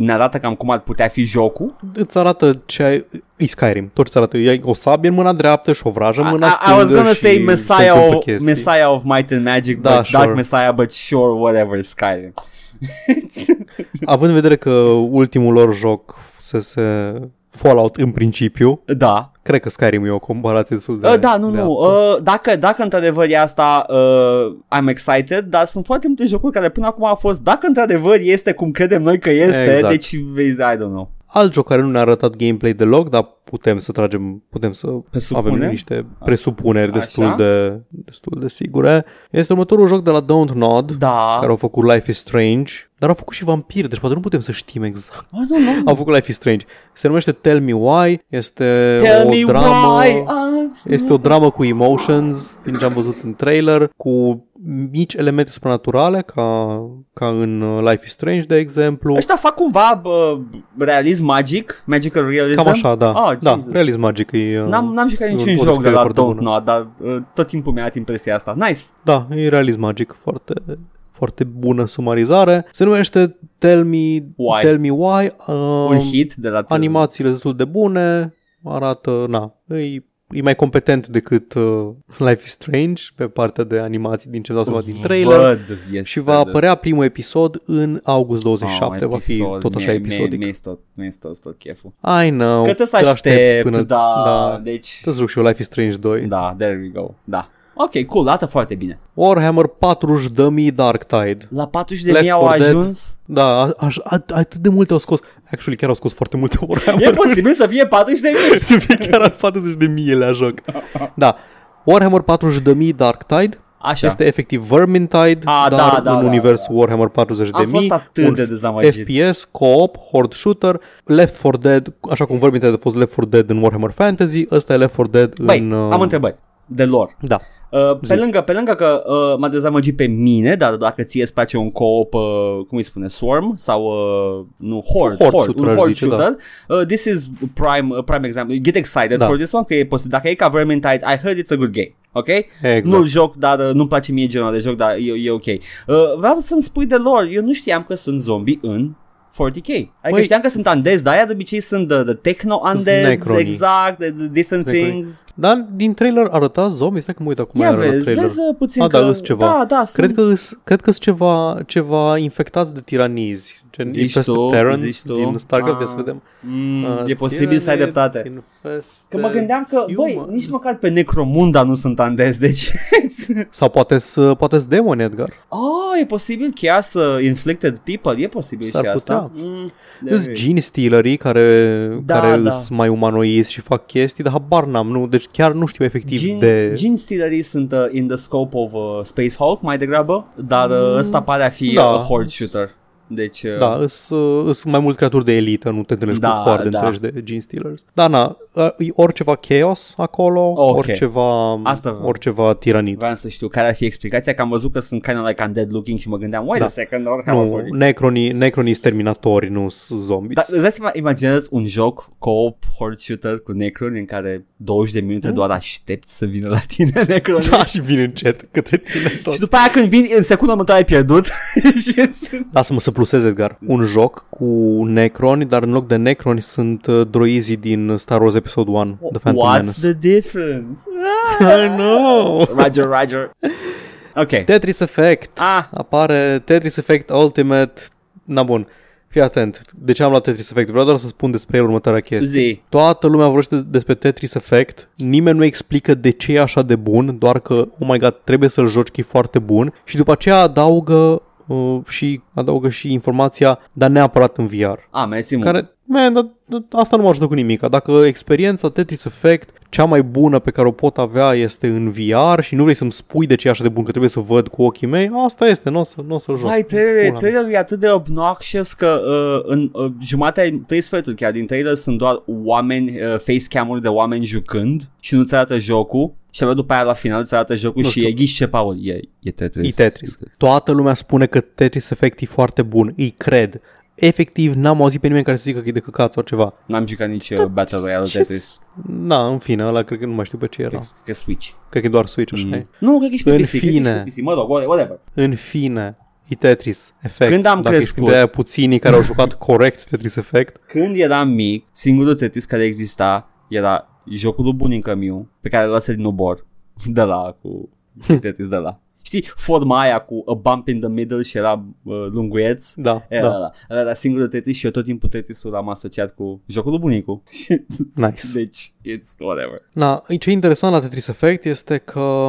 ne arată cam cum ar putea fi jocul. Îți arată ce ai... E Skyrim, tot ce arată. Ai o sabie în mâna dreaptă și o vrajă în mâna stângă. I was gonna say Messiah of, Messiah of Might and Magic, da, but sure. Dark Messiah, but sure, whatever, Skyrim. Având în vedere că ultimul lor joc se... se... Fallout în principiu. Da. Cred că Skyrim e o comparație destul de... Uh, da, nu, de nu. Uh, dacă, dacă într-adevăr e asta, uh, I'm excited, dar sunt foarte multe jocuri care până acum au fost, dacă într-adevăr este cum credem noi că este, exact. Deci, I don't know. Alt joc care nu ne-a arătat gameplay deloc, dar putem să tragem, putem să Presupune? avem niște presupuneri destul de, destul de sigure. Este următorul joc de la Dontnod, da. Care au făcut Life is Strange. Dar au făcut și vampiri, deci poate nu putem să știm exact. Oh, no, no, no. Au făcut Life is Strange. Se numește Tell Me Why. Este Tell o dramă. Este o dramă cu emotions, din ce am văzut în trailer, cu mici elemente supranaturale, ca, ca în Life is Strange, de exemplu. Ăștia fac cumva bă, realism magic, magical realism. Cam așa, da. Oh, da, realism magic e... N-am, n-am jucat niciun joc de la Don't Know, dar tot timpul mi-a dat impresia asta. Nice! Da, e realism magic, foarte... foarte bună sumarizare. Se numește Tell Me Why. Tell Me Why. Uh, Un hit de la... Animațiile destul de bune. Arată... Na, e, e mai competent decât uh, Life is Strange pe partea de animații din ce-mi dau seama din trailer. Yes, și va apărea primul episod în august douăzeci și șapte. Oh, va fi tot așa episodic. Mi-e tot, tot, tot cheful. I know. Că te aștept, aștept până... Da, da. Deci... Te-ți joc și eu Life is Strange doi. Da, there we go. Da. Ok, cool, arată foarte bine. Warhammer patruzeci de mii Darktide. La patruzeci de mii au ajuns? Dead. Da, aș, at, atât de multe au scos. Actually, chiar au scos foarte multe Warhammer. E posibil să fie patruzeci de mii? Să fie chiar patruzeci de mii la joc. Da, Warhammer patruzeci de mii Darktide. Așa. Este efectiv Vermintide, a, dar da, da, în da, universul da. Warhammer patruzeci de mii. A fost atât de dezamăgit. F P S, co-op, horde shooter, Left four Dead, așa cum Vermintide a fost Left four Dead în Warhammer Fantasy, ăsta e Left four Dead Băi, în... Băi, am întrebat. De lor. Da. Uh, pe, lângă, pe lângă că uh, m-a dezamăgit pe mine, dar dacă ție îți place un co-op, uh, cum îi spune, Swarm sau, uh, nu, Horde, horde, horde un Horde shooter, da. uh, this is prime, uh, prime example. Get excited da. for this one, că e posibil. Dacă e ca Vermintide, I heard it's a good game. Ok? Exact. Nu-l joc, dar uh, nu-mi place mie genul de joc, dar e, e ok. Uh, vreau să-mi spui de lor, eu nu știam că sunt zombie în... forty K. Adică Băi, știam că sunt undeads, dar aia de obicei sunt the, the techno undeads, exact, the, the different necronii. Things. Dar din trailer arăta zombie, stai că mă uit acum la trailer. Ia vezi, vezi puțin ah, că... Da, ceva. da, da, cred sunt... că cred că sunt ceva, ceva infectați de tiranizi. Gen Infested Terrans din Starcraft, ah. să vedem. Mm, uh, e posibil să ai dreptate. Că mă gândeam că, human. băi, nici măcar pe Necromunda nu sunt undeads, deci... Sau poate-s, poate-s demoni, Edgar. Oh, e posibil chiar să inflicted people, e posibil S-ar și asta. Mm, sunt gene stealerii care, da, care da. sunt mai umanoizi și fac chestii, dar habar n-am, nu? Deci chiar nu știu efectiv gene, de... Gene stealerii sunt uh, in the scope of uh, Space Hulk mai degrabă, dar uh, ăsta pare a fi da. uh, horde shooter. Deci, uh... Da, sunt mai mult creaturi de elită, nu te întâlnești da, cu foarte da. întregi de gene stealers. Da, na, oriceva chaos acolo, okay. oriceva, oriceva tiranit. Vreau să știu care ar fi explicația, că am văzut că sunt kind of like undead looking și mă gândeam, wait da. a second, or nu, necronii, necronii exterminatori, nu zombies. Dar îți dai seama, imaginează un joc co-op horde shooter cu necroni în care douăzeci de minute mm. doar aștepți să vină la tine necronii. Da, și vin încet către tine toți. Și după aia când vin, în secundă mă ai pierdut. Lasă-mă să plusez, Edgar. Un joc cu necroni, dar în loc de necroni sunt droizii din Star Wars Episode unu, The Phantom What's Menace. The difference? I know! Roger, Roger. Ok. Tetris Effect. Ah. Apare Tetris Effect Ultimate. Na bun. Fii atent. De ce am luat Tetris Effect? Vreau doar să spun despre el următoarea chestie. Zi. Toată lumea vorbește despre Tetris Effect. Nimeni nu explică de ce e așa de bun, doar că, oh my god, trebuie să-l joci, că e foarte bun. Și după aceea adăugă Uh, și adaugă și informația, dar neapărat în V R. Ah, mersi mult. Care, man, da, da, asta nu mă ajută cu nimic. Dacă experiența Tetris Effect, cea mai bună pe care o pot avea, este în V R și nu vrei să-mi spui de ce e așa de bun, că trebuie să văd cu ochii mei, asta este, nu o să, n-o să-l joc. Hai, trailerul e atât de obnoxious că uh, în uh, jumatea, trei sferturi chiar din trailer sunt doar oameni, uh, facecam-uri de oameni jucând și nu-ți arată jocul. Și abia după aia la final îți arată jocul și e ghiși ce, Paul, e, e, Tetris. e Tetris. Toată lumea spune că Tetris Effect e foarte bun, îi cred. Efectiv, n-am auzit pe nimeni care să zică că e de căcat sau ceva. N-am jucat nici Tetris. Battle Royale Tetris. Na, în fine, ăla cred că nu mai știu pe ce era. Cred că Switch. Cred că doar Switch, așa e. Nu, cred că ești pe P C, cred că ești pe P C, mă rog, whatever. În fine... Tetris Effect. Când am Dacă crescut de puținii care au jucat corect Tetris Effect. Când eram mic, singurul Tetris care exista era jocul lui bunică miu pe care îl luase din obor de la cu Tetris de la. Știi, forma aia cu a bump in the middle și era uh, lunguieț. Da, era, da. Era, era singurul Tetris și eu tot timpul Tetris-ul l-am asociat cu jocul lui bunicu. Nice. Deci it's whatever. Na, ce e interesant la Tetris Effect este că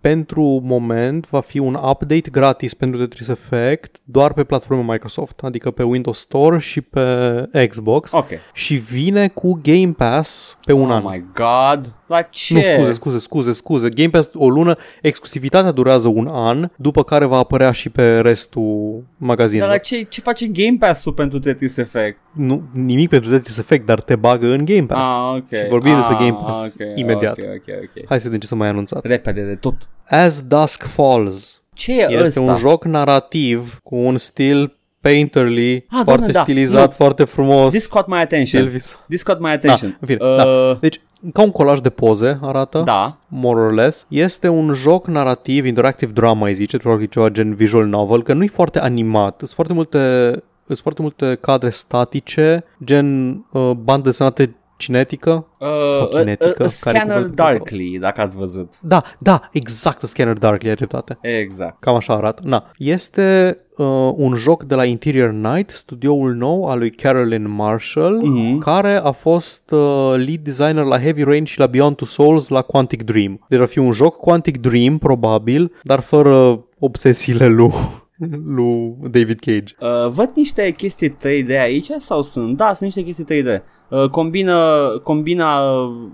pentru moment va fi un update gratis pentru Tetris Effect doar pe platforma Microsoft, adică pe Windows Store și pe Xbox. Okay. Și vine cu Game Pass pe un oh an. Oh my god! La ce? Nu, scuze, scuze, scuze, scuze. Game Pass o lună, exclusivitatea durează un an, după care va apărea și pe restul magazinului. Dar ce, ce face Game Pass-ul pentru Tetris Effect? Nu, nimic pentru Tetris Effect, dar te bagă în Game Pass. Ah, okay. Și vorbim ah, despre Game Pass okay, imediat. Okay, okay, okay. Hai să vedem ce s-a mai anunțat. Repede de tot. As Dusk Falls. Ce e este ăsta? Un joc narrativ cu un stil painterly, ah, foarte doamne, stilizat, da. foarte frumos. This caught my attention. This caught my attention. Da, în fine, uh... da. Deci, ca un colaj de poze arată, da. more or less. Este un joc narrativ, interactive drama, îi zice, ceva gen visual novel, că nu-i foarte animat. Sunt foarte multe, sunt foarte multe cadre statice, gen uh, bande desenate cinetică uh, sau kinetică. Uh, uh, Scanner Darkly, dacă ați văzut. Da, da, exact, Scanner Darkly, ai dreptate. Exact. Cam așa arată. Na. Este... Uh, un joc de la Interior Night, studioul nou al lui Carolyn Marshall, uh-huh. care a fost uh, lead designer la Heavy Rain și la Beyond Two Souls, la Quantic Dream. Deci va fi un joc Quantic Dream, probabil, dar fără obsesiile lui, lui David Cage. Uh, văd niște chestii trei D aici sau sunt? Da, sunt niște chestii trei D. Uh, combină, combina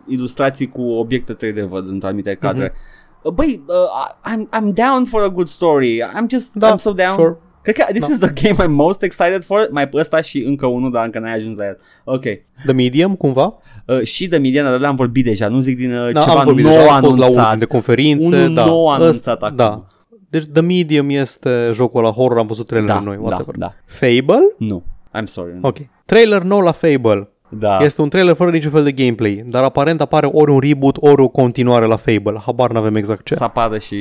ilustrații cu obiecte trei D, văd, într-o anumite cadre. Uh-huh. Băi, uh, I'm, I'm down for a good story. I'm just, da, I'm so down. Sure. Cred că this no. is the game I'm most excited for. Mai pe ăsta și încă unul, dar încă n-ai ajuns la el. Ok. The Medium, cumva? Uh, și The Medium, dar le-am vorbit deja. Nu zic din uh, da, ceva nou deja, anunțat. Fost la unul de conferințe. Unul da. nou anunțat acum. Da. Deci The Medium este jocul la horror. Am văzut trailerul da, noi. Whatever. Da, da. Fable? Nu. I'm sorry. Ok. Trailer nou la Fable. Da. Este un trailer fără niciun fel de gameplay, dar aparent apare ori un reboot, ori o continuare la Fable. Habar n-avem exact ce. Să apară și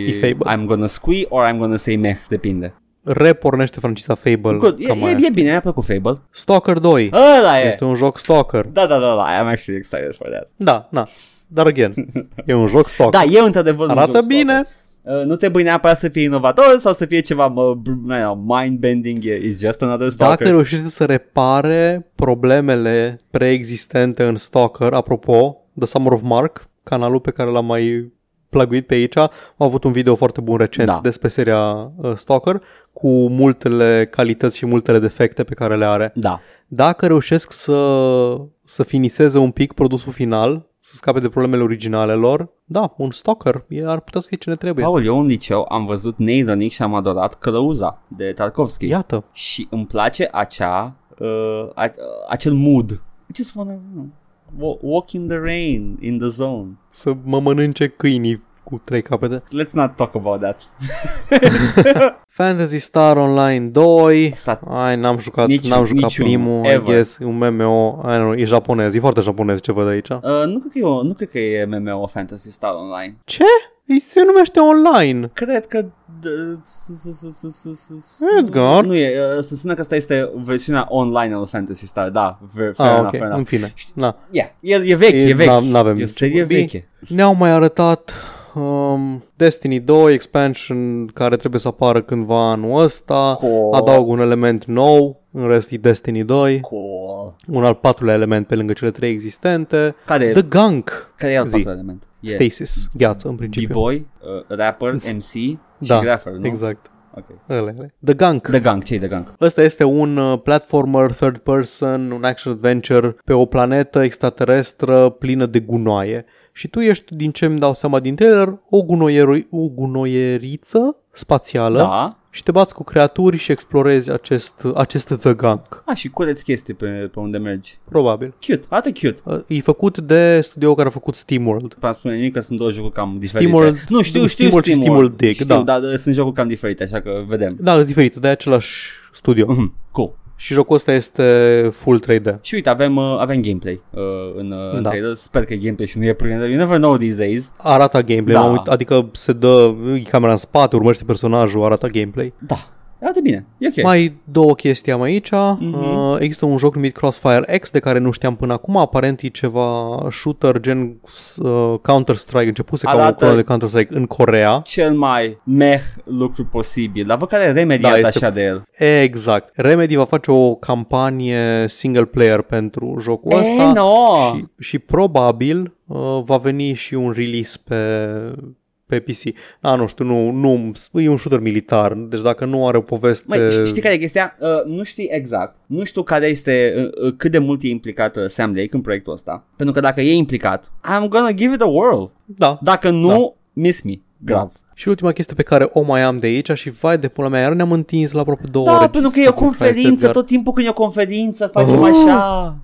I'm gonna squee or I'm gonna say meh. Depinde. Repornește franciza Fable. Good, e, e, e bine, mi-a plăcut Fable. Stalker doi. Ăla e. Este un joc Stalker. Da, da, da, da, I'm actually excited for that. Da, da. Dar again, e un joc Stalker. Da, e într-adevăr un joc Stalker. Arată bine. Uh, nu trebuie neapărat să fie inovator sau să fie ceva uh, mind-bending, it's just another Stalker. Dacă reușește să repare problemele preexistente în Stalker, apropo, The Summer of Mark, canalul pe care l-am mai pluguit pe aici, a avut un video foarte bun recent da. despre seria uh, Stalker, cu multele calități și multele defecte pe care le are. Da. Dacă reușesc să, să finiseze un pic produsul final, să scape de problemele originale lor, da, un stalker ar putea să fie ce ne trebuie. Paul, eu în liceu am văzut neironic și am adorat Călăuza de Tarkovski. Iată. Și îmi place acea, uh, a, acel mood. I just wanna walk in the rain, in the zone. Să mă mănânce câinii cu trei capete. Let's not talk about that. Fantasy Star Online doi. Ai, n-am jucat, nici, n-am jucat primul. I guess, un M M O, I don't know, e japonez, e foarte japonez ce văd aici. Uh, nu cred că e, nu cred că e M M O Fantasy Star Online. Ce? Ei se numește online. Cred că Edgar. Nu e, să spun că asta este versiunea online al Fantasy Star. Da, fair enough. În fine. Na. El e vechi, e vechi. N-avem. E serie veche. Ne-au mai arătat Um, Destiny doi expansion care trebuie să apară cândva anul ăsta. Cool. Adaug un element nou, în rest e Destiny doi. Cool. Un al patrulea element pe lângă cele trei existente. Care The Gunk. Care e al patrulea element? Stasis, gheață în principiu. B-boy, uh, rapper, M C da, și grapher, nu? Exact. Okay. Ele, ele. The Gunk. The Gunk, ce-i The Gunk? Ăsta este un platformer third person, un action adventure pe o planetă extraterestră plină de gunoaie. Și tu ești, din ce îmi dau seama din trailer, o, gunoier- o gunoieriță spațială da. și te bați cu creaturi și explorezi acest, acest The Gunk. Ah, și cureți chestii pe, pe unde mergi. Probabil. Cute, arată cute. E făcut de studio care a făcut SteamWorld. Vreau să spune nimic că sunt două jocuri cam diferite. SteamWorld, nu, știu, știu, SteamWorld, SteamWorld, SteamWorld Dig, știu, da. dar sunt jocuri cam diferite, așa că vedem. Da, sunt diferite, de același studio. Mm-hmm. Cool. Și jocul ăsta este full trei D. Și uite, avem, uh, avem gameplay uh, în, uh, da. în trailer. Sper că e gameplay și nu e programat. You never know these days. Arată gameplay, da. Uit, adică se dă camera în spate, urmărește personajul, arată gameplay. Da, Arată bine, e ok. Mai două chestii am aici. Mm-hmm. Există un joc numit Crossfire X de care nu știam până acum. Aparent e ceva shooter gen uh, Counter-Strike. Începuse ca o clonă de Counter-Strike în Corea. Cel mai meh lucru posibil. Dar văd care Remedy da, este așa de el. Exact. Remedy va face o campanie single player pentru jocul e, ăsta. No. Și, și probabil uh, va veni și un release pe... pe P C. A, nu știu, nu, nu, e un shooter militar, deci dacă nu are o poveste... Măi, știi care e chestia? Uh, nu știi exact. Nu știu care este, uh, uh, cât de mult e implicat uh, Sam Lake în proiectul ăsta. Pentru că dacă e implicat, I'm gonna give it a whirl. Da. Dacă nu, da. miss me. Grav. Da. Și ultima chestie pe care o mai am de aici și vai de pula mea, iar ne-am întins la aproape două da, ore. Da, pentru că e o conferință, tot timpul când e o conferință facem uh. așa...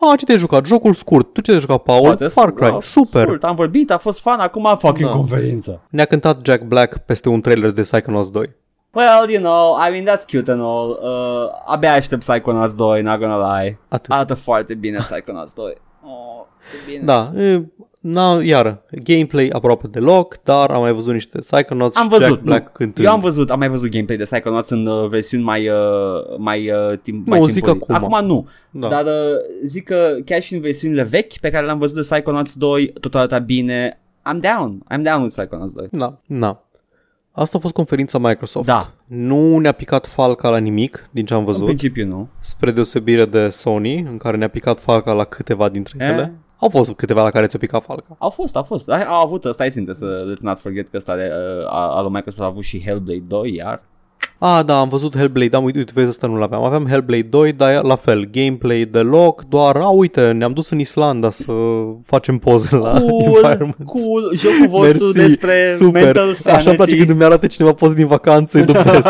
A, ce te-ai jucat? Jocul scurt. Tu ce te-ai jucat, Paul? Poate, Far Cry. Wow, super. Scurt. Am vorbit, a fost fun, acum fucking da. conferință. Ne-a cântat Jack Black peste un trailer de Psychonauts doi. Well, you know, I mean, that's cute and all. Uh, abia aștept Psychonauts doi, not gonna lie. Atât. Arată foarte bine Psychonauts doi. Oh, e bine. Da, e... Na, iară, gameplay aproape deloc, dar am mai văzut niște Psychonauts am văzut, Jack Black cântând. Eu am văzut, am mai văzut gameplay de Psychonauts în uh, versiuni mai, uh, mai, uh, timp, mai timpurii. Acum, acum nu, da. Dar uh, zic că chiar și în versiunile vechi pe care le-am văzut de Psychonauts doi, tot arată bine. I'm down, I'm down with Psychonauts doi. Da, da. Asta a fost conferința Microsoft. Da. Nu ne-a picat falca la nimic, din ce am văzut. În principiu nu. Spre deosebire de Sony, în care ne-a picat falca la câteva dintre e? ele. Au fost câteva la care ți-o pica falca. Au fost, au fost. Au avut, stai ținte să let's not forget că ăsta de, a, a lui Microsoft a avut și Hellblade doi, iar. Ah, da, am văzut Hellblade, am uite, uite, vezi, ăsta nu l-aveam. Aveam Hellblade doi, dar la fel, gameplay deloc, doar, a, uite, ne-am dus în Islanda să facem poze la environment. Cool, cool, jocul vostru Merci, despre super. Mental sanity. Așa-mi place când îmi arată cineva poze din vacanță, e the best.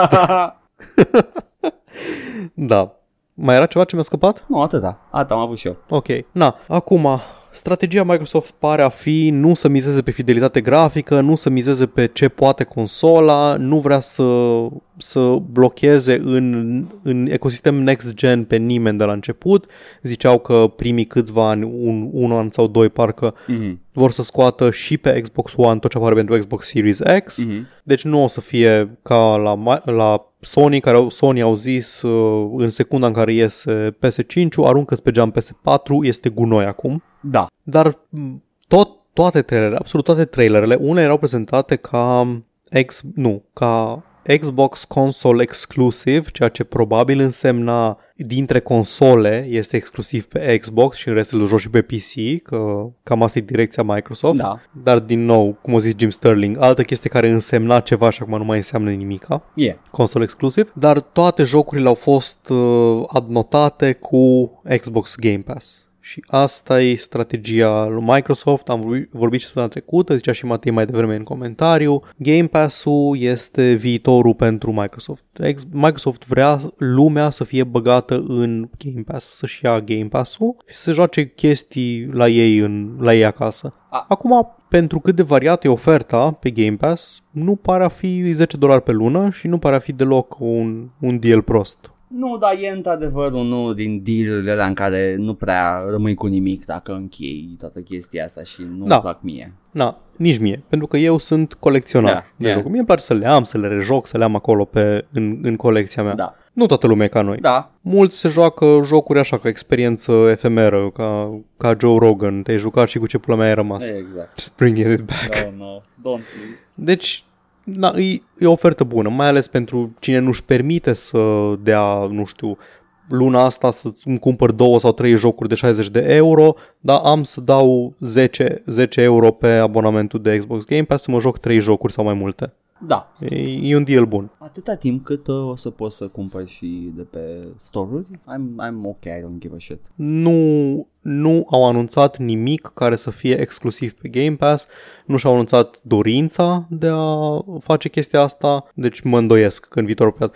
Da. Mai era ceva ce mi-a scăpat? Nu, atâta. Atâta am avut și eu. Ok. Na, acum, strategia Microsoft pare a fi nu să mizeze pe fidelitate grafică, nu să mizeze pe ce poate consola, nu vrea să, să blocheze în, în ecosistem next-gen pe nimeni de la început. Ziceau că primii câțiva ani, un, un an sau doi, parcă mm-hmm. vor să scoată și pe Xbox One tot ce apare pentru Xbox Series X. Mm-hmm. Deci nu o să fie ca la... la Sony, care au, Sony au zis uh, în secunda în care iese P S cinci-ul, aruncă-ți pe geam P S patru, este gunoi acum. Da. Dar tot, toate trailerele, absolut toate trailerele, unele erau prezentate ca, ex, nu, ca Xbox console exclusiv, ceea ce probabil însemna dintre console este exclusiv pe Xbox și în restul joci și pe P C, că cam asta e direcția Microsoft. Da. Dar din nou, cum a zis Jim Sterling, altă chestie care însemna ceva și acum nu mai înseamnă nimica, yeah. console exclusiv, dar toate jocurile au fost uh, adnotate cu Xbox Game Pass. Și asta e strategia lui Microsoft, am vorbit, vorbit și săptămâna trecută, zicea și Matei mai devreme în comentariu, Game Pass-ul este viitorul pentru Microsoft. Microsoft vrea lumea să fie băgată în Game Pass, să-și ia Game Pass-ul și să joace chestii la ei, în, la ei acasă. Acum, pentru cât de variată e oferta pe Game Pass, nu pare a fi zece dolari pe lună și nu pare a fi deloc un, un deal prost. Nu, dar e într-adevăr unul din deal-urile alea în care nu prea rămâi cu nimic dacă închei toată chestia asta și nu-mi da. plac mie. Da, nici mie, pentru că eu sunt colecționar da, de yeah. jocuri. Mie îmi place să le am, să le rejoc, să le am acolo pe, în, în colecția mea. Da. Nu toată lumea e ca noi. Da. Mulți se joacă jocuri așa, ca experiență efemeră, ca, ca Joe Rogan. Te-ai jucat și cu ce pula mea ai rămas. Exact. Just bring it back. No, no, don't please. Deci... Da, e, e o ofertă bună, mai ales pentru cine nu-și permite să dea, nu știu, luna asta să îmi cumpăr două sau trei jocuri de șaizeci de euro, dar am să dau zece euro pe abonamentul de Xbox Game Pass să mă joc trei jocuri sau mai multe. Da. E, e un deal bun. Atâta timp cât o să poți să cumpări și de pe store-uri, I'm, I'm ok, I don't give a shit. Nu, nu au anunțat nimic care să fie exclusiv pe Game Pass, nu și-au anunțat dorința de a face chestia asta, deci mă îndoiesc că în viitorul pe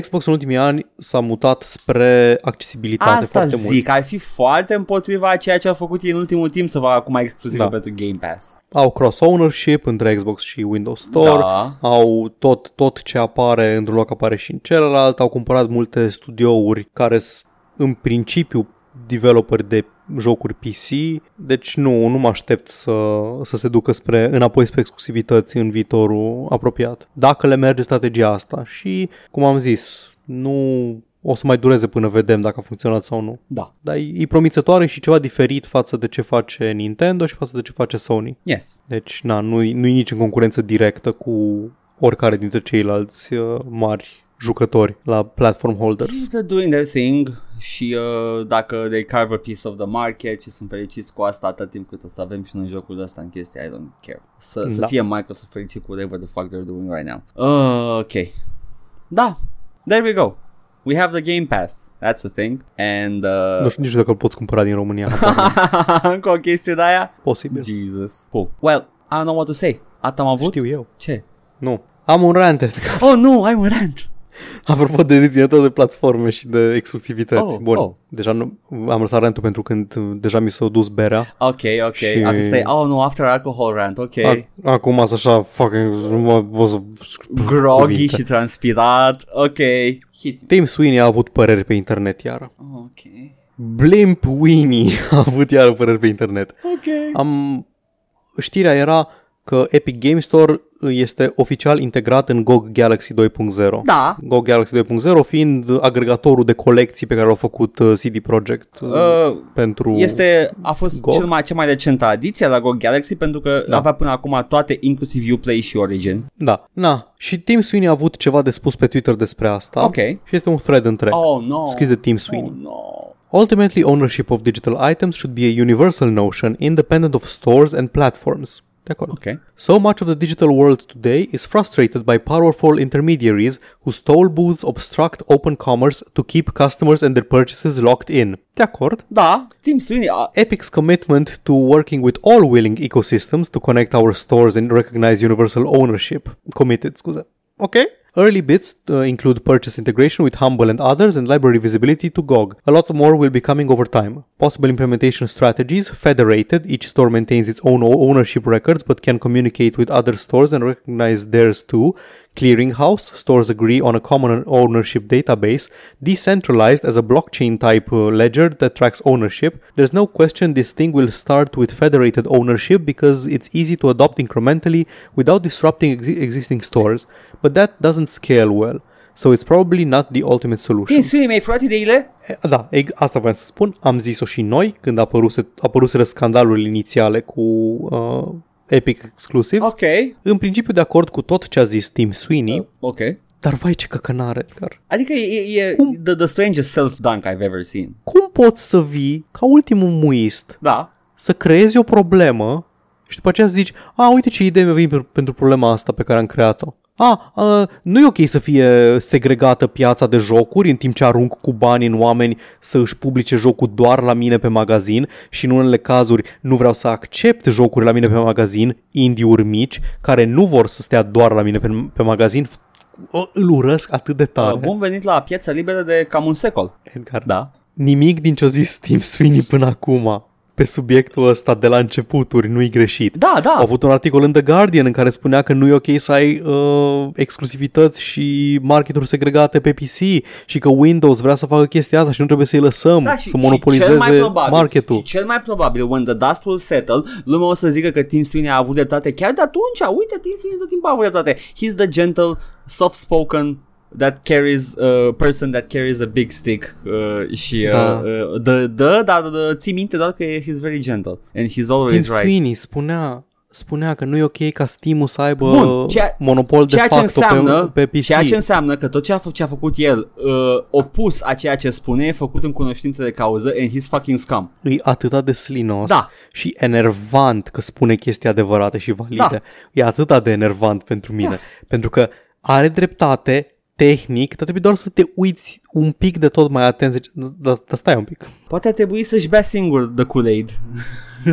Xbox în ultimii ani s-a mutat spre accesibilitate asta foarte zic, mult. Asta zic, ar fi foarte împotriva ceea ce au făcut ei în ultimul timp să facă acum exclusiv da. pentru Game Pass. Au cross-ownership între Xbox și Windows Store, da. au tot, tot ce apare într-un loc apare și în celălalt, au cumpărat multe studiouri care sunt în principiu developeri de jocuri P C, deci nu, nu mă aștept să, să se ducă spre, înapoi spre exclusivități în viitorul apropiat. Dacă le merge strategia asta și, cum am zis, nu... O să mai dureze până vedem dacă a funcționat sau nu. Da. Dar e, e promițătoare și ceva diferit față de ce face Nintendo și față de ce face Sony. Yes. Deci, na, nu-i, nu-i nici în concurență directă cu oricare dintre ceilalți uh, mari jucători la platform holders. They're doing their thing și uh, dacă they carve a piece of the market și sunt fericiți cu asta atât timp cât o să avem și noi jocul ăsta în chestia, I don't care. Să, da. Să fie Microsoft fericit cu whatever the fuck they're doing right now. Uh, ok. Da. There we go. We have the Game Pass. That's the thing. And uh... nu știu nici dacă îl poți cumpăra din România. Încă o chestie de aia? Posibil. Jesus. Cool. Well, I don't know what to say. Atât am avut? Știu eu. Ce? Nu. Am un rant. Oh, nu, ai un rant. Apropo de deținători de platforme și de exclusivități. Oh, bun. Oh. Deja nu, am lăsat rantul pentru când deja mi s-a dus berea. Ok, ok. Și... Acum stai, oh, nu, after alcohol rant, ok. A- Acum ați așa, fucking, groggy și transpirat, ok. Tim Sweeney a avut păreri pe internet iară. Ok. Blimp Winnie a avut iară păreri pe internet. Ok. Am... Știrea era că Epic Game Store este oficial integrat în G O G Galaxy doi punct zero. Da. G O G Galaxy doi punct zero fiind agregatorul de colecții pe care l-au făcut C D Projekt uh, pentru este a fost G O G. Cel mai cea mai recentă adiție la G O G Galaxy pentru că da. Avea până acum toate inclusiv Uplay și Origin. Da. Na, și Tim Sweeney a avut ceva de spus pe Twitter despre asta. Okay. Și este un thread întreg. Oh, no. Scris de Tim Sweeney. Oh, no. Ultimately, ownership of digital items should be a universal notion independent of stores and platforms. De acord. Okay. So much of the digital world today is frustrated by powerful intermediaries whose toll booths obstruct open commerce to keep customers and their purchases locked in. De acord? Da. Tim Sweeney. Epic's commitment to working with all willing ecosystems to connect our stores and recognize universal ownership. Committed, scuze. Okay. Early bits uh, include purchase integration with Humble and others and library visibility to G O G. A lot more will be coming over time. Possible implementation strategies federated. Each store maintains its own ownership records but can communicate with other stores and recognize theirs too. Clearinghouse. Stores agree on a common ownership database. Decentralized as a blockchain type uh, ledger that tracks ownership. There's no question this thing will start with federated ownership because it's easy to adopt incrementally without disrupting ex- existing stores. But that doesn't scale well, so it's probably not the ultimate solution. Tim Sweeney, mi-ai furat ideile? Da, e, asta voiam să spun, am zis-o și noi când apăruse, apăruseră scandalurile inițiale cu uh, Epic Exclusives. Ok. În principiu de acord cu tot ce a zis Tim Sweeney, uh, ok. Dar vai ce căcănare, Edgar. Adică e, e cum, the, the strangest self-dunk I've ever seen. Cum poți să vii ca ultimul muist, da. Să creezi o problemă și după aceea să zici, a, uite ce idee mi-a venit pentru, pentru problema asta pe care am creat-o. A, uh, nu e ok să fie segregată piața de jocuri în timp ce arunc cu bani în oameni să își publice jocul doar la mine pe magazin și în unele cazuri nu vreau să accept jocuri la mine pe magazin, indie-uri mici care nu vor să stea doar la mine pe, pe magazin, o, îl urăsc atât de tare. Bun venit la piața liberă de cam un secol. Edgar, da. Nimic din ce-o zis Tim Sweeney până acum pe subiectul ăsta de la începuturi nu-i greșit. Da, da. Au avut un articol în The Guardian în care spunea că nu e ok să ai uh, exclusivități și marketuri segregate pe P C și că Windows vrea să facă chestia asta și nu trebuie să-i lăsăm da, și, să monopolizeze și cel mai probabil, marketul. Și cel mai probabil, when the dust will settle, lumea o să zică că Tim Sweeney a avut dreptate chiar de atunci. Uite, Tim Sweeney tot timpul a avut dreptate. He's the gentle, soft-spoken that carries a uh, person that carries a big stick uh, și da, uh, da, da, da, da ții minte doar că he's very gentle and he's always Tim right. Sweeney spunea spunea că nu e ok ca Steam-ul să aibă Bun, ceea, monopol de facto înseamnă, pe, pe P C. Ceea ce înseamnă că tot ce a, fă, ce a făcut el uh, opus a ceea ce spune e făcut în cunoștință de cauză and he's fucking scum. E atâta de slinos da. Și enervant că spune chestii adevărate și valide. Da. E atâta de enervant pentru mine. Da. Pentru că are dreptate tehnic, dar trebuie doar să te uiți un pic de tot mai atent, dar da, stai un pic. Poate a trebuit să-și bea singur the Kool-Aid,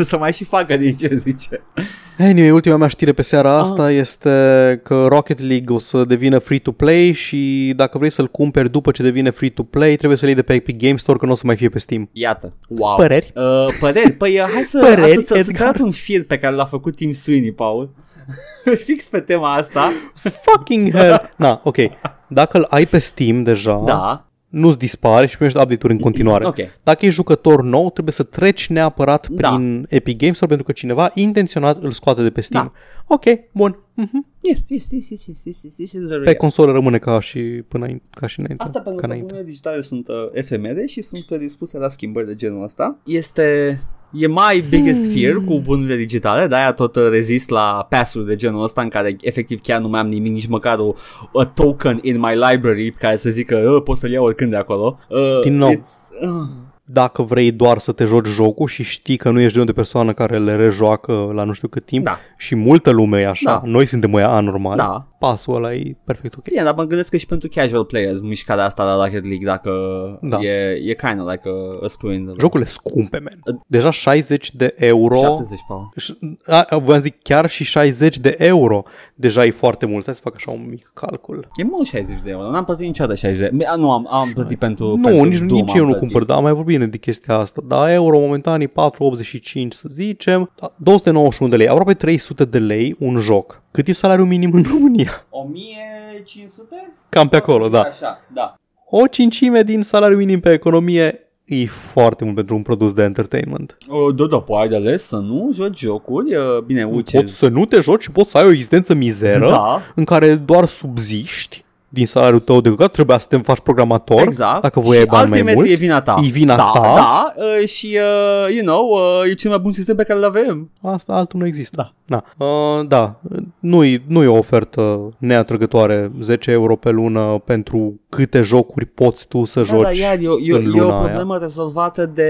să mai și facă din ce zice. Anyway, ultima mea știre pe seara asta ah. este că Rocket League o să devină free-to-play și dacă vrei să-l cumperi după ce devine free-to-play, trebuie să-l iei de pe Epic Game Store, că nu o să mai fie pe Steam. Iată, wow. Păreri? Uh, păreri? Păi hai să, păreri, să, să-ți arăt un film pe care l-a făcut Tim Sweeney, Paul. Fix pe tema asta. Fucking hell. Na, ok. Dacă îl ai pe Steam deja, da. nu-ți dispare și primești update-uri în continuare. Okay. Dacă ești jucător nou, trebuie să treci neapărat da. prin Epic Games Store, pentru că cineva intenționat îl scoate de pe Steam. Da. Ok, bun. Mm-hmm. Yes, yes, yes, yes, yes, yes, yes, yes, pe consolă rămâne ca și până ca și înainte. Asta pentru că bunurile digitale sunt uh, efemere și sunt predispuse la schimbări de genul ăsta. Este... E my biggest fear hmm. cu bunurile digitale, de-aia tot rezist la pass-uri de genul ăsta în care efectiv chiar nu mai am nimic, nici măcar o a token in my library care să zică pot să-l iau oricând de acolo. Uh, Din nou, uh. dacă vrei doar să te joci jocul și știi că nu ești genul de persoană care le rejoacă la nu știu cât timp, da. și multă lume e așa, da. noi suntem aia anormali, da. pasul ăla e perfect ok. Bine, dar mă gândesc că și pentru casual players mișcarea asta la Rocket League, dacă da. e, e kind of like a, a screw in the... Jocurile scumpe, man. Deja șaizeci de euro... șaptezeci, Paul. V-am zic, chiar și șaizeci de euro deja e foarte mult. Stai să fac așa un mic calcul. E mult șaizeci de euro, n-am plătit niciodată șaizeci de euro. Nu, am, am plătit pentru... Nu, pentru nici, nici eu nu cumpăr, dar am mai vorbit de chestia asta. Dar euro momentan e patru optzeci și cinci, să zicem, două sute nouăzeci și unu de lei, aproape trei sute de lei un joc. Cât e salariul minim în România? o mie cinci sute? Cam pe acolo, da. Așa, da. O cincime din salariul minim pe economie e foarte mult pentru un produs de entertainment. Uh, da, da, păi ai de ales să nu joci jocuri, uh, bine, uce. Poți să nu te joci și poți să ai o existență mizeră da. în care doar subziști din salariul tău de lucrat, trebuia să te faci programator, exact. dacă voiai bani mai mulți. E vina ta. E vina da, ta. Da, uh, și, uh, you know, uh, e cel mai bun sistem pe care îl avem. Asta altul nu există. Da, da. Uh, da. Nu-i, nu-i o ofertă neatrăgătoare, zece euro pe lună pentru câte jocuri poți tu să joci da, da, iar, eu, eu, în luna e o problemă aia. rezolvată de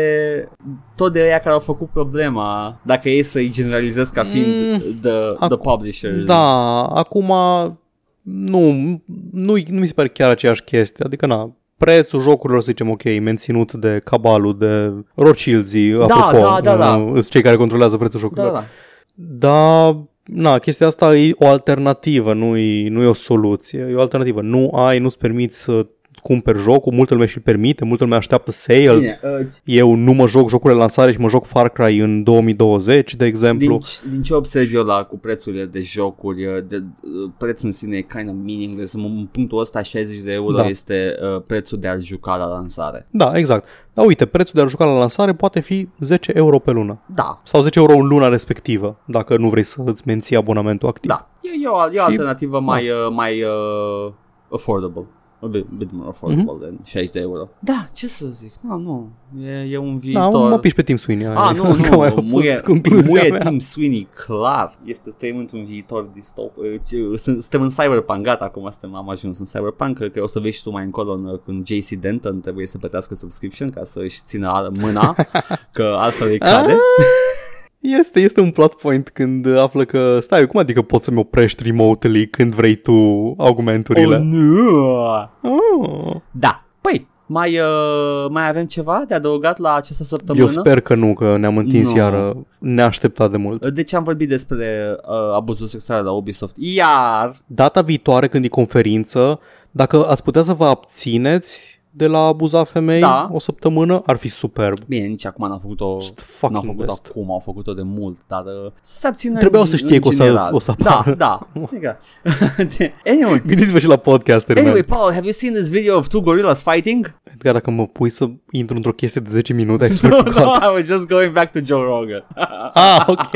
tot de aia care au făcut problema, dacă ei să-i generalizez ca fiind mm, the, acu- the publishers. Da, acum... Nu, nu, nu mi se pare chiar aceeași chestie, adică na, prețul jocurilor, să zicem, ok, menținut de cabalul, de Rothschildii, da, apropo, da, da, da. sunt cei care controlează prețul jocurilor, da, da. dar na, chestia asta e o alternativă, nu e, nu e o soluție, e o alternativă, nu ai, nu-ți permiți să cumperi jocul, multă lume și-l permite, multă lume așteaptă sales. Bine, uh, eu nu mă joc jocurile de lansare și mă joc Far Cry în două mii douăzeci, de exemplu. Din, din ce observ eu la cu prețurile de jocuri, de, de, prețul în sine e kind of meaningless. În punctul ăsta șaizeci de euro da. este uh, prețul de a juca la lansare. Da, exact. Dar uite, prețul de a juca la lansare poate fi zece euro pe lună. Da. Sau zece euro în luna respectivă, dacă nu vrei să îți menții abonamentul activ. Da. E, e, o, e o alternativă și, mai, da. uh, mai uh, affordable. A bit, bit more affordable mm-hmm. than șaizeci de euro. Da, ce să zic? No, nu, e, e un viitor. Da, mă piși pe Tim Sweeney. Ah, nu, nu, nu muie, muie Tim Sweeney, clar. Este, suntem într-un viitor distop. Suntem în Cyberpunk, gata, acum suntem, am ajuns în Cyberpunk. Cred că o să vezi și tu mai încolo în, când J C Denton trebuie să plătească subscription ca să își țină mâna, că altfel îi cade. Este, este un plot point când află că, stai, cum adică poți să-mi oprești remotely când vrei tu augmenturile? Oh, nu! Oh. Da, păi, mai, uh, mai avem ceva de adăugat la această săptămână? Eu sper că nu, că ne-am întins no. iară neașteptat de mult. Deci am vorbit despre uh, abuzul sexual la Ubisoft, iar... Data viitoare, când e conferință, dacă ați putea să vă abțineți... de la abuza femei da. o săptămână, ar fi superb. Bine, nici acum n-a făcut-o, n-a făcut-o acum, au făcut-o de mult, dar să se abțină. Trebuiau să știe că o să, o să apară. Da, da. Anyway. Gândiți-vă și la podcasterul meu. Anyway, Paul, have you seen this video of two gorillas fighting? Edgar, dacă mă pui să intru într-o chestie de zece minute, I swear to God. No, I was just going back to Joe Rogan. Ah, ok.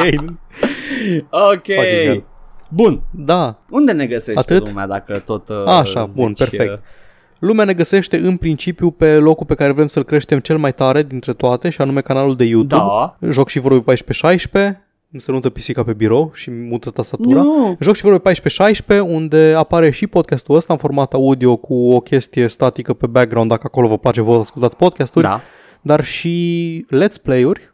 Ok. Bun. Da. Unde ne găsește Atât? lumea dacă tot uh, Așa, zici, bun, perfect. Uh, Lumea ne găsește în principiu pe locul pe care vrem să-l creștem cel mai tare dintre toate și anume canalul de YouTube. Da. Joc și Vorbe paisprezece șaisprezece, se mută pisica pe birou și mută tastatura. No. Joc și Vorbe paisprezece șaisprezece, unde apare și podcastul ăsta în format audio cu o chestie statică pe background, dacă acolo vă place, vă ascultați podcasturi, da. dar și let's play-uri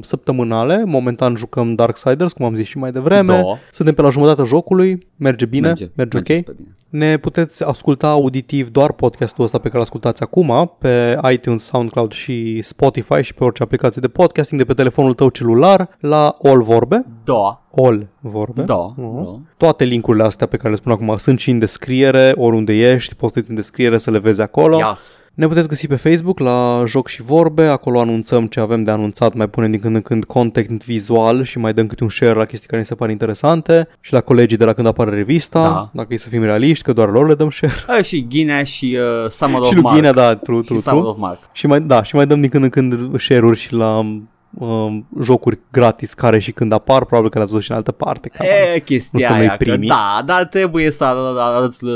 săptămânale. Momentan jucăm Darksiders, cum am zis și mai devreme. Da. Suntem pe la jumătatea jocului, merge bine, merge, merge, merge ok. Bine. Ne puteți asculta auditiv doar podcastul ăsta pe care l-ascultați acum, pe iTunes, SoundCloud și Spotify și pe orice aplicație de podcasting de pe telefonul tău celular, la Old Vorbe. Da. Old Vorbe. Da, uh-huh. da. Toate linkurile astea pe care le spun acum sunt și în descriere, oriunde ești, poți să uiți în descriere să le vezi acolo. Yes. Ne puteți găsi pe Facebook la Joc și Vorbe, acolo anunțăm ce avem de anunțat, mai punem din când în când content vizual și mai dăm câte un share la chestii care ne se pare interesante și la colegii de la când apare revista, da. Dacă e să fim realiști, că doar lor le dăm share. A, și Ghinea și uh, Summer of Mark. Și Ghinea, da, true, true, și true. Of Mark. Și mai, da, și mai dăm din când în când share-uri și la... jocuri gratis care și când apar, probabil că le-ați văzut și în altă parte. Ca e chestia aia că, da, dar trebuie să,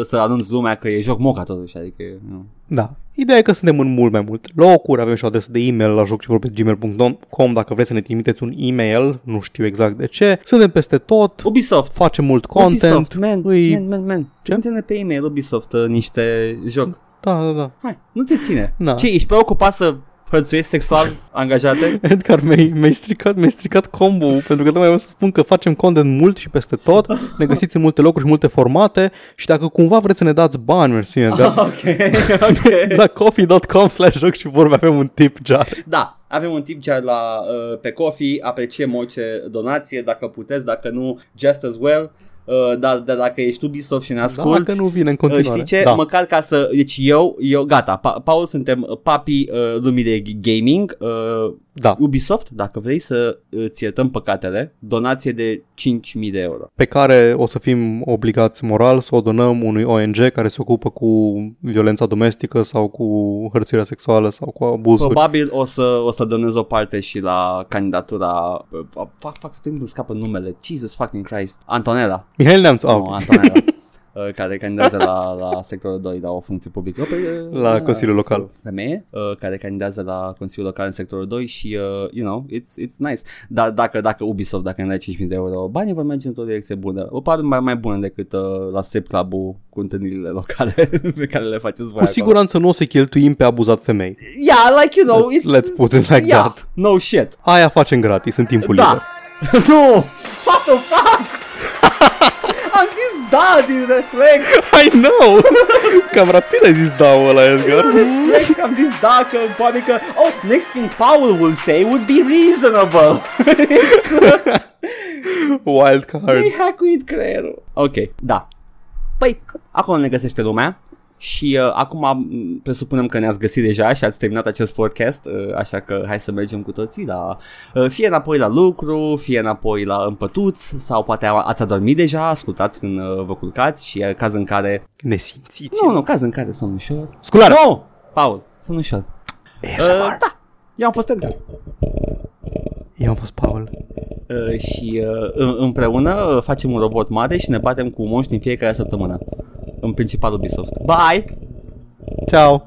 să anunți lumea că e joc moca totuși, adică nu. Da. Ideea e că suntem în mult mai multe locuri, avem și o adresă de e-mail la joc și vorbe at gmail dot com dacă vreți să ne trimiteți un e-mail, nu știu exact de ce. Suntem peste tot. Ubisoft face mult content. Ubisoft, man, Ui... man, man, man. Trimite-ne pe e-mail Ubisoft niște joc. Da, da, da. Hai, nu te ține. Da. Ce, ești preocupat să hărțuiești sexual angajate? Edgar, mi-ai, mi-ai stricat, mi-ai stricat combo-ul, pentru că tocmai vreau să spun că facem content mult și peste tot, ne găsiți în multe locuri și multe formate și dacă cumva vreți să ne dați bani, mersi, Edgar. Ah, okay, okay. La coffee.com slash joc și vorbe avem un tip jar. Da. Avem un tip jar la, pe Coffee, apreciem orice donație, dacă puteți, dacă nu, just as well. Uh, dar da, dacă ești Ubisoft și ne asculti, da, nu vine în continuare. Știi ce? Da. Măcar ca să... Deci eu, eu gata, pa, Paul, suntem papii uh, lumii de gaming. Uh, da. Ubisoft, dacă vrei să îți iertăm păcatele, donație de cinci mii de euro. Pe care o să fim obligați moral să o donăm unui O N G care se ocupă cu violența domestică sau cu hărțuirea sexuală sau cu abuzuri. Probabil o să, o să donez o parte și la candidatura... Fac, fac, trebuie să scapă numele. Jesus fucking Christ. Antonella. Mihail Neamțu, no, Antonella, care candidează la, la sectorul doi, la o funcție publică. La Consiliul Local. Femeie, care candidează la Consiliul Local în sectorul doi și, uh, you know, it's, it's nice. Dar dacă, dacă Ubisoft, dacă ne dai cinci mii de euro, banii vor merge într-o direcție bună. O pare mai, mai bună decât uh, la S E P Club-ul cu întâlnirile locale pe care le faceți voi. Cu siguranță acolo. Nu o să cheltuim pe abuzat femei. Yeah, like, you know, let's, let's put it like yeah, that. No shit. Aia facem gratis în timpul da. liber. Nu! What the fuck? Am zis da din reflex. I know. Cam rapid ai zis da ăla, Edgar. Reflex, am zis da, că poate că oh, next thing Paul will say would be reasonable. Wild card. Mi-ai hackuit creierul. Ok, da. Păi, acolo ne găsește lumea. Și uh, acum presupunem că ne-ați găsit deja și ați terminat acest podcast, uh, așa că hai să mergem cu toții la, uh, fie înapoi la lucru, fie înapoi la împătuți, sau poate ați adormit deja, ascultați când uh, vă culcați și uh, caz în care... Ne simțiți? Nu, nu, caz în care somnușor. Sculare! Nu! No! Paul, somnușor. Uh, da, eu am fost Edgar. Eu am fost Paul. Uh, și uh, împreună facem un robot mare și ne batem cu monștri în fiecare săptămână. În principal Ubisoft. Bye! Ciao!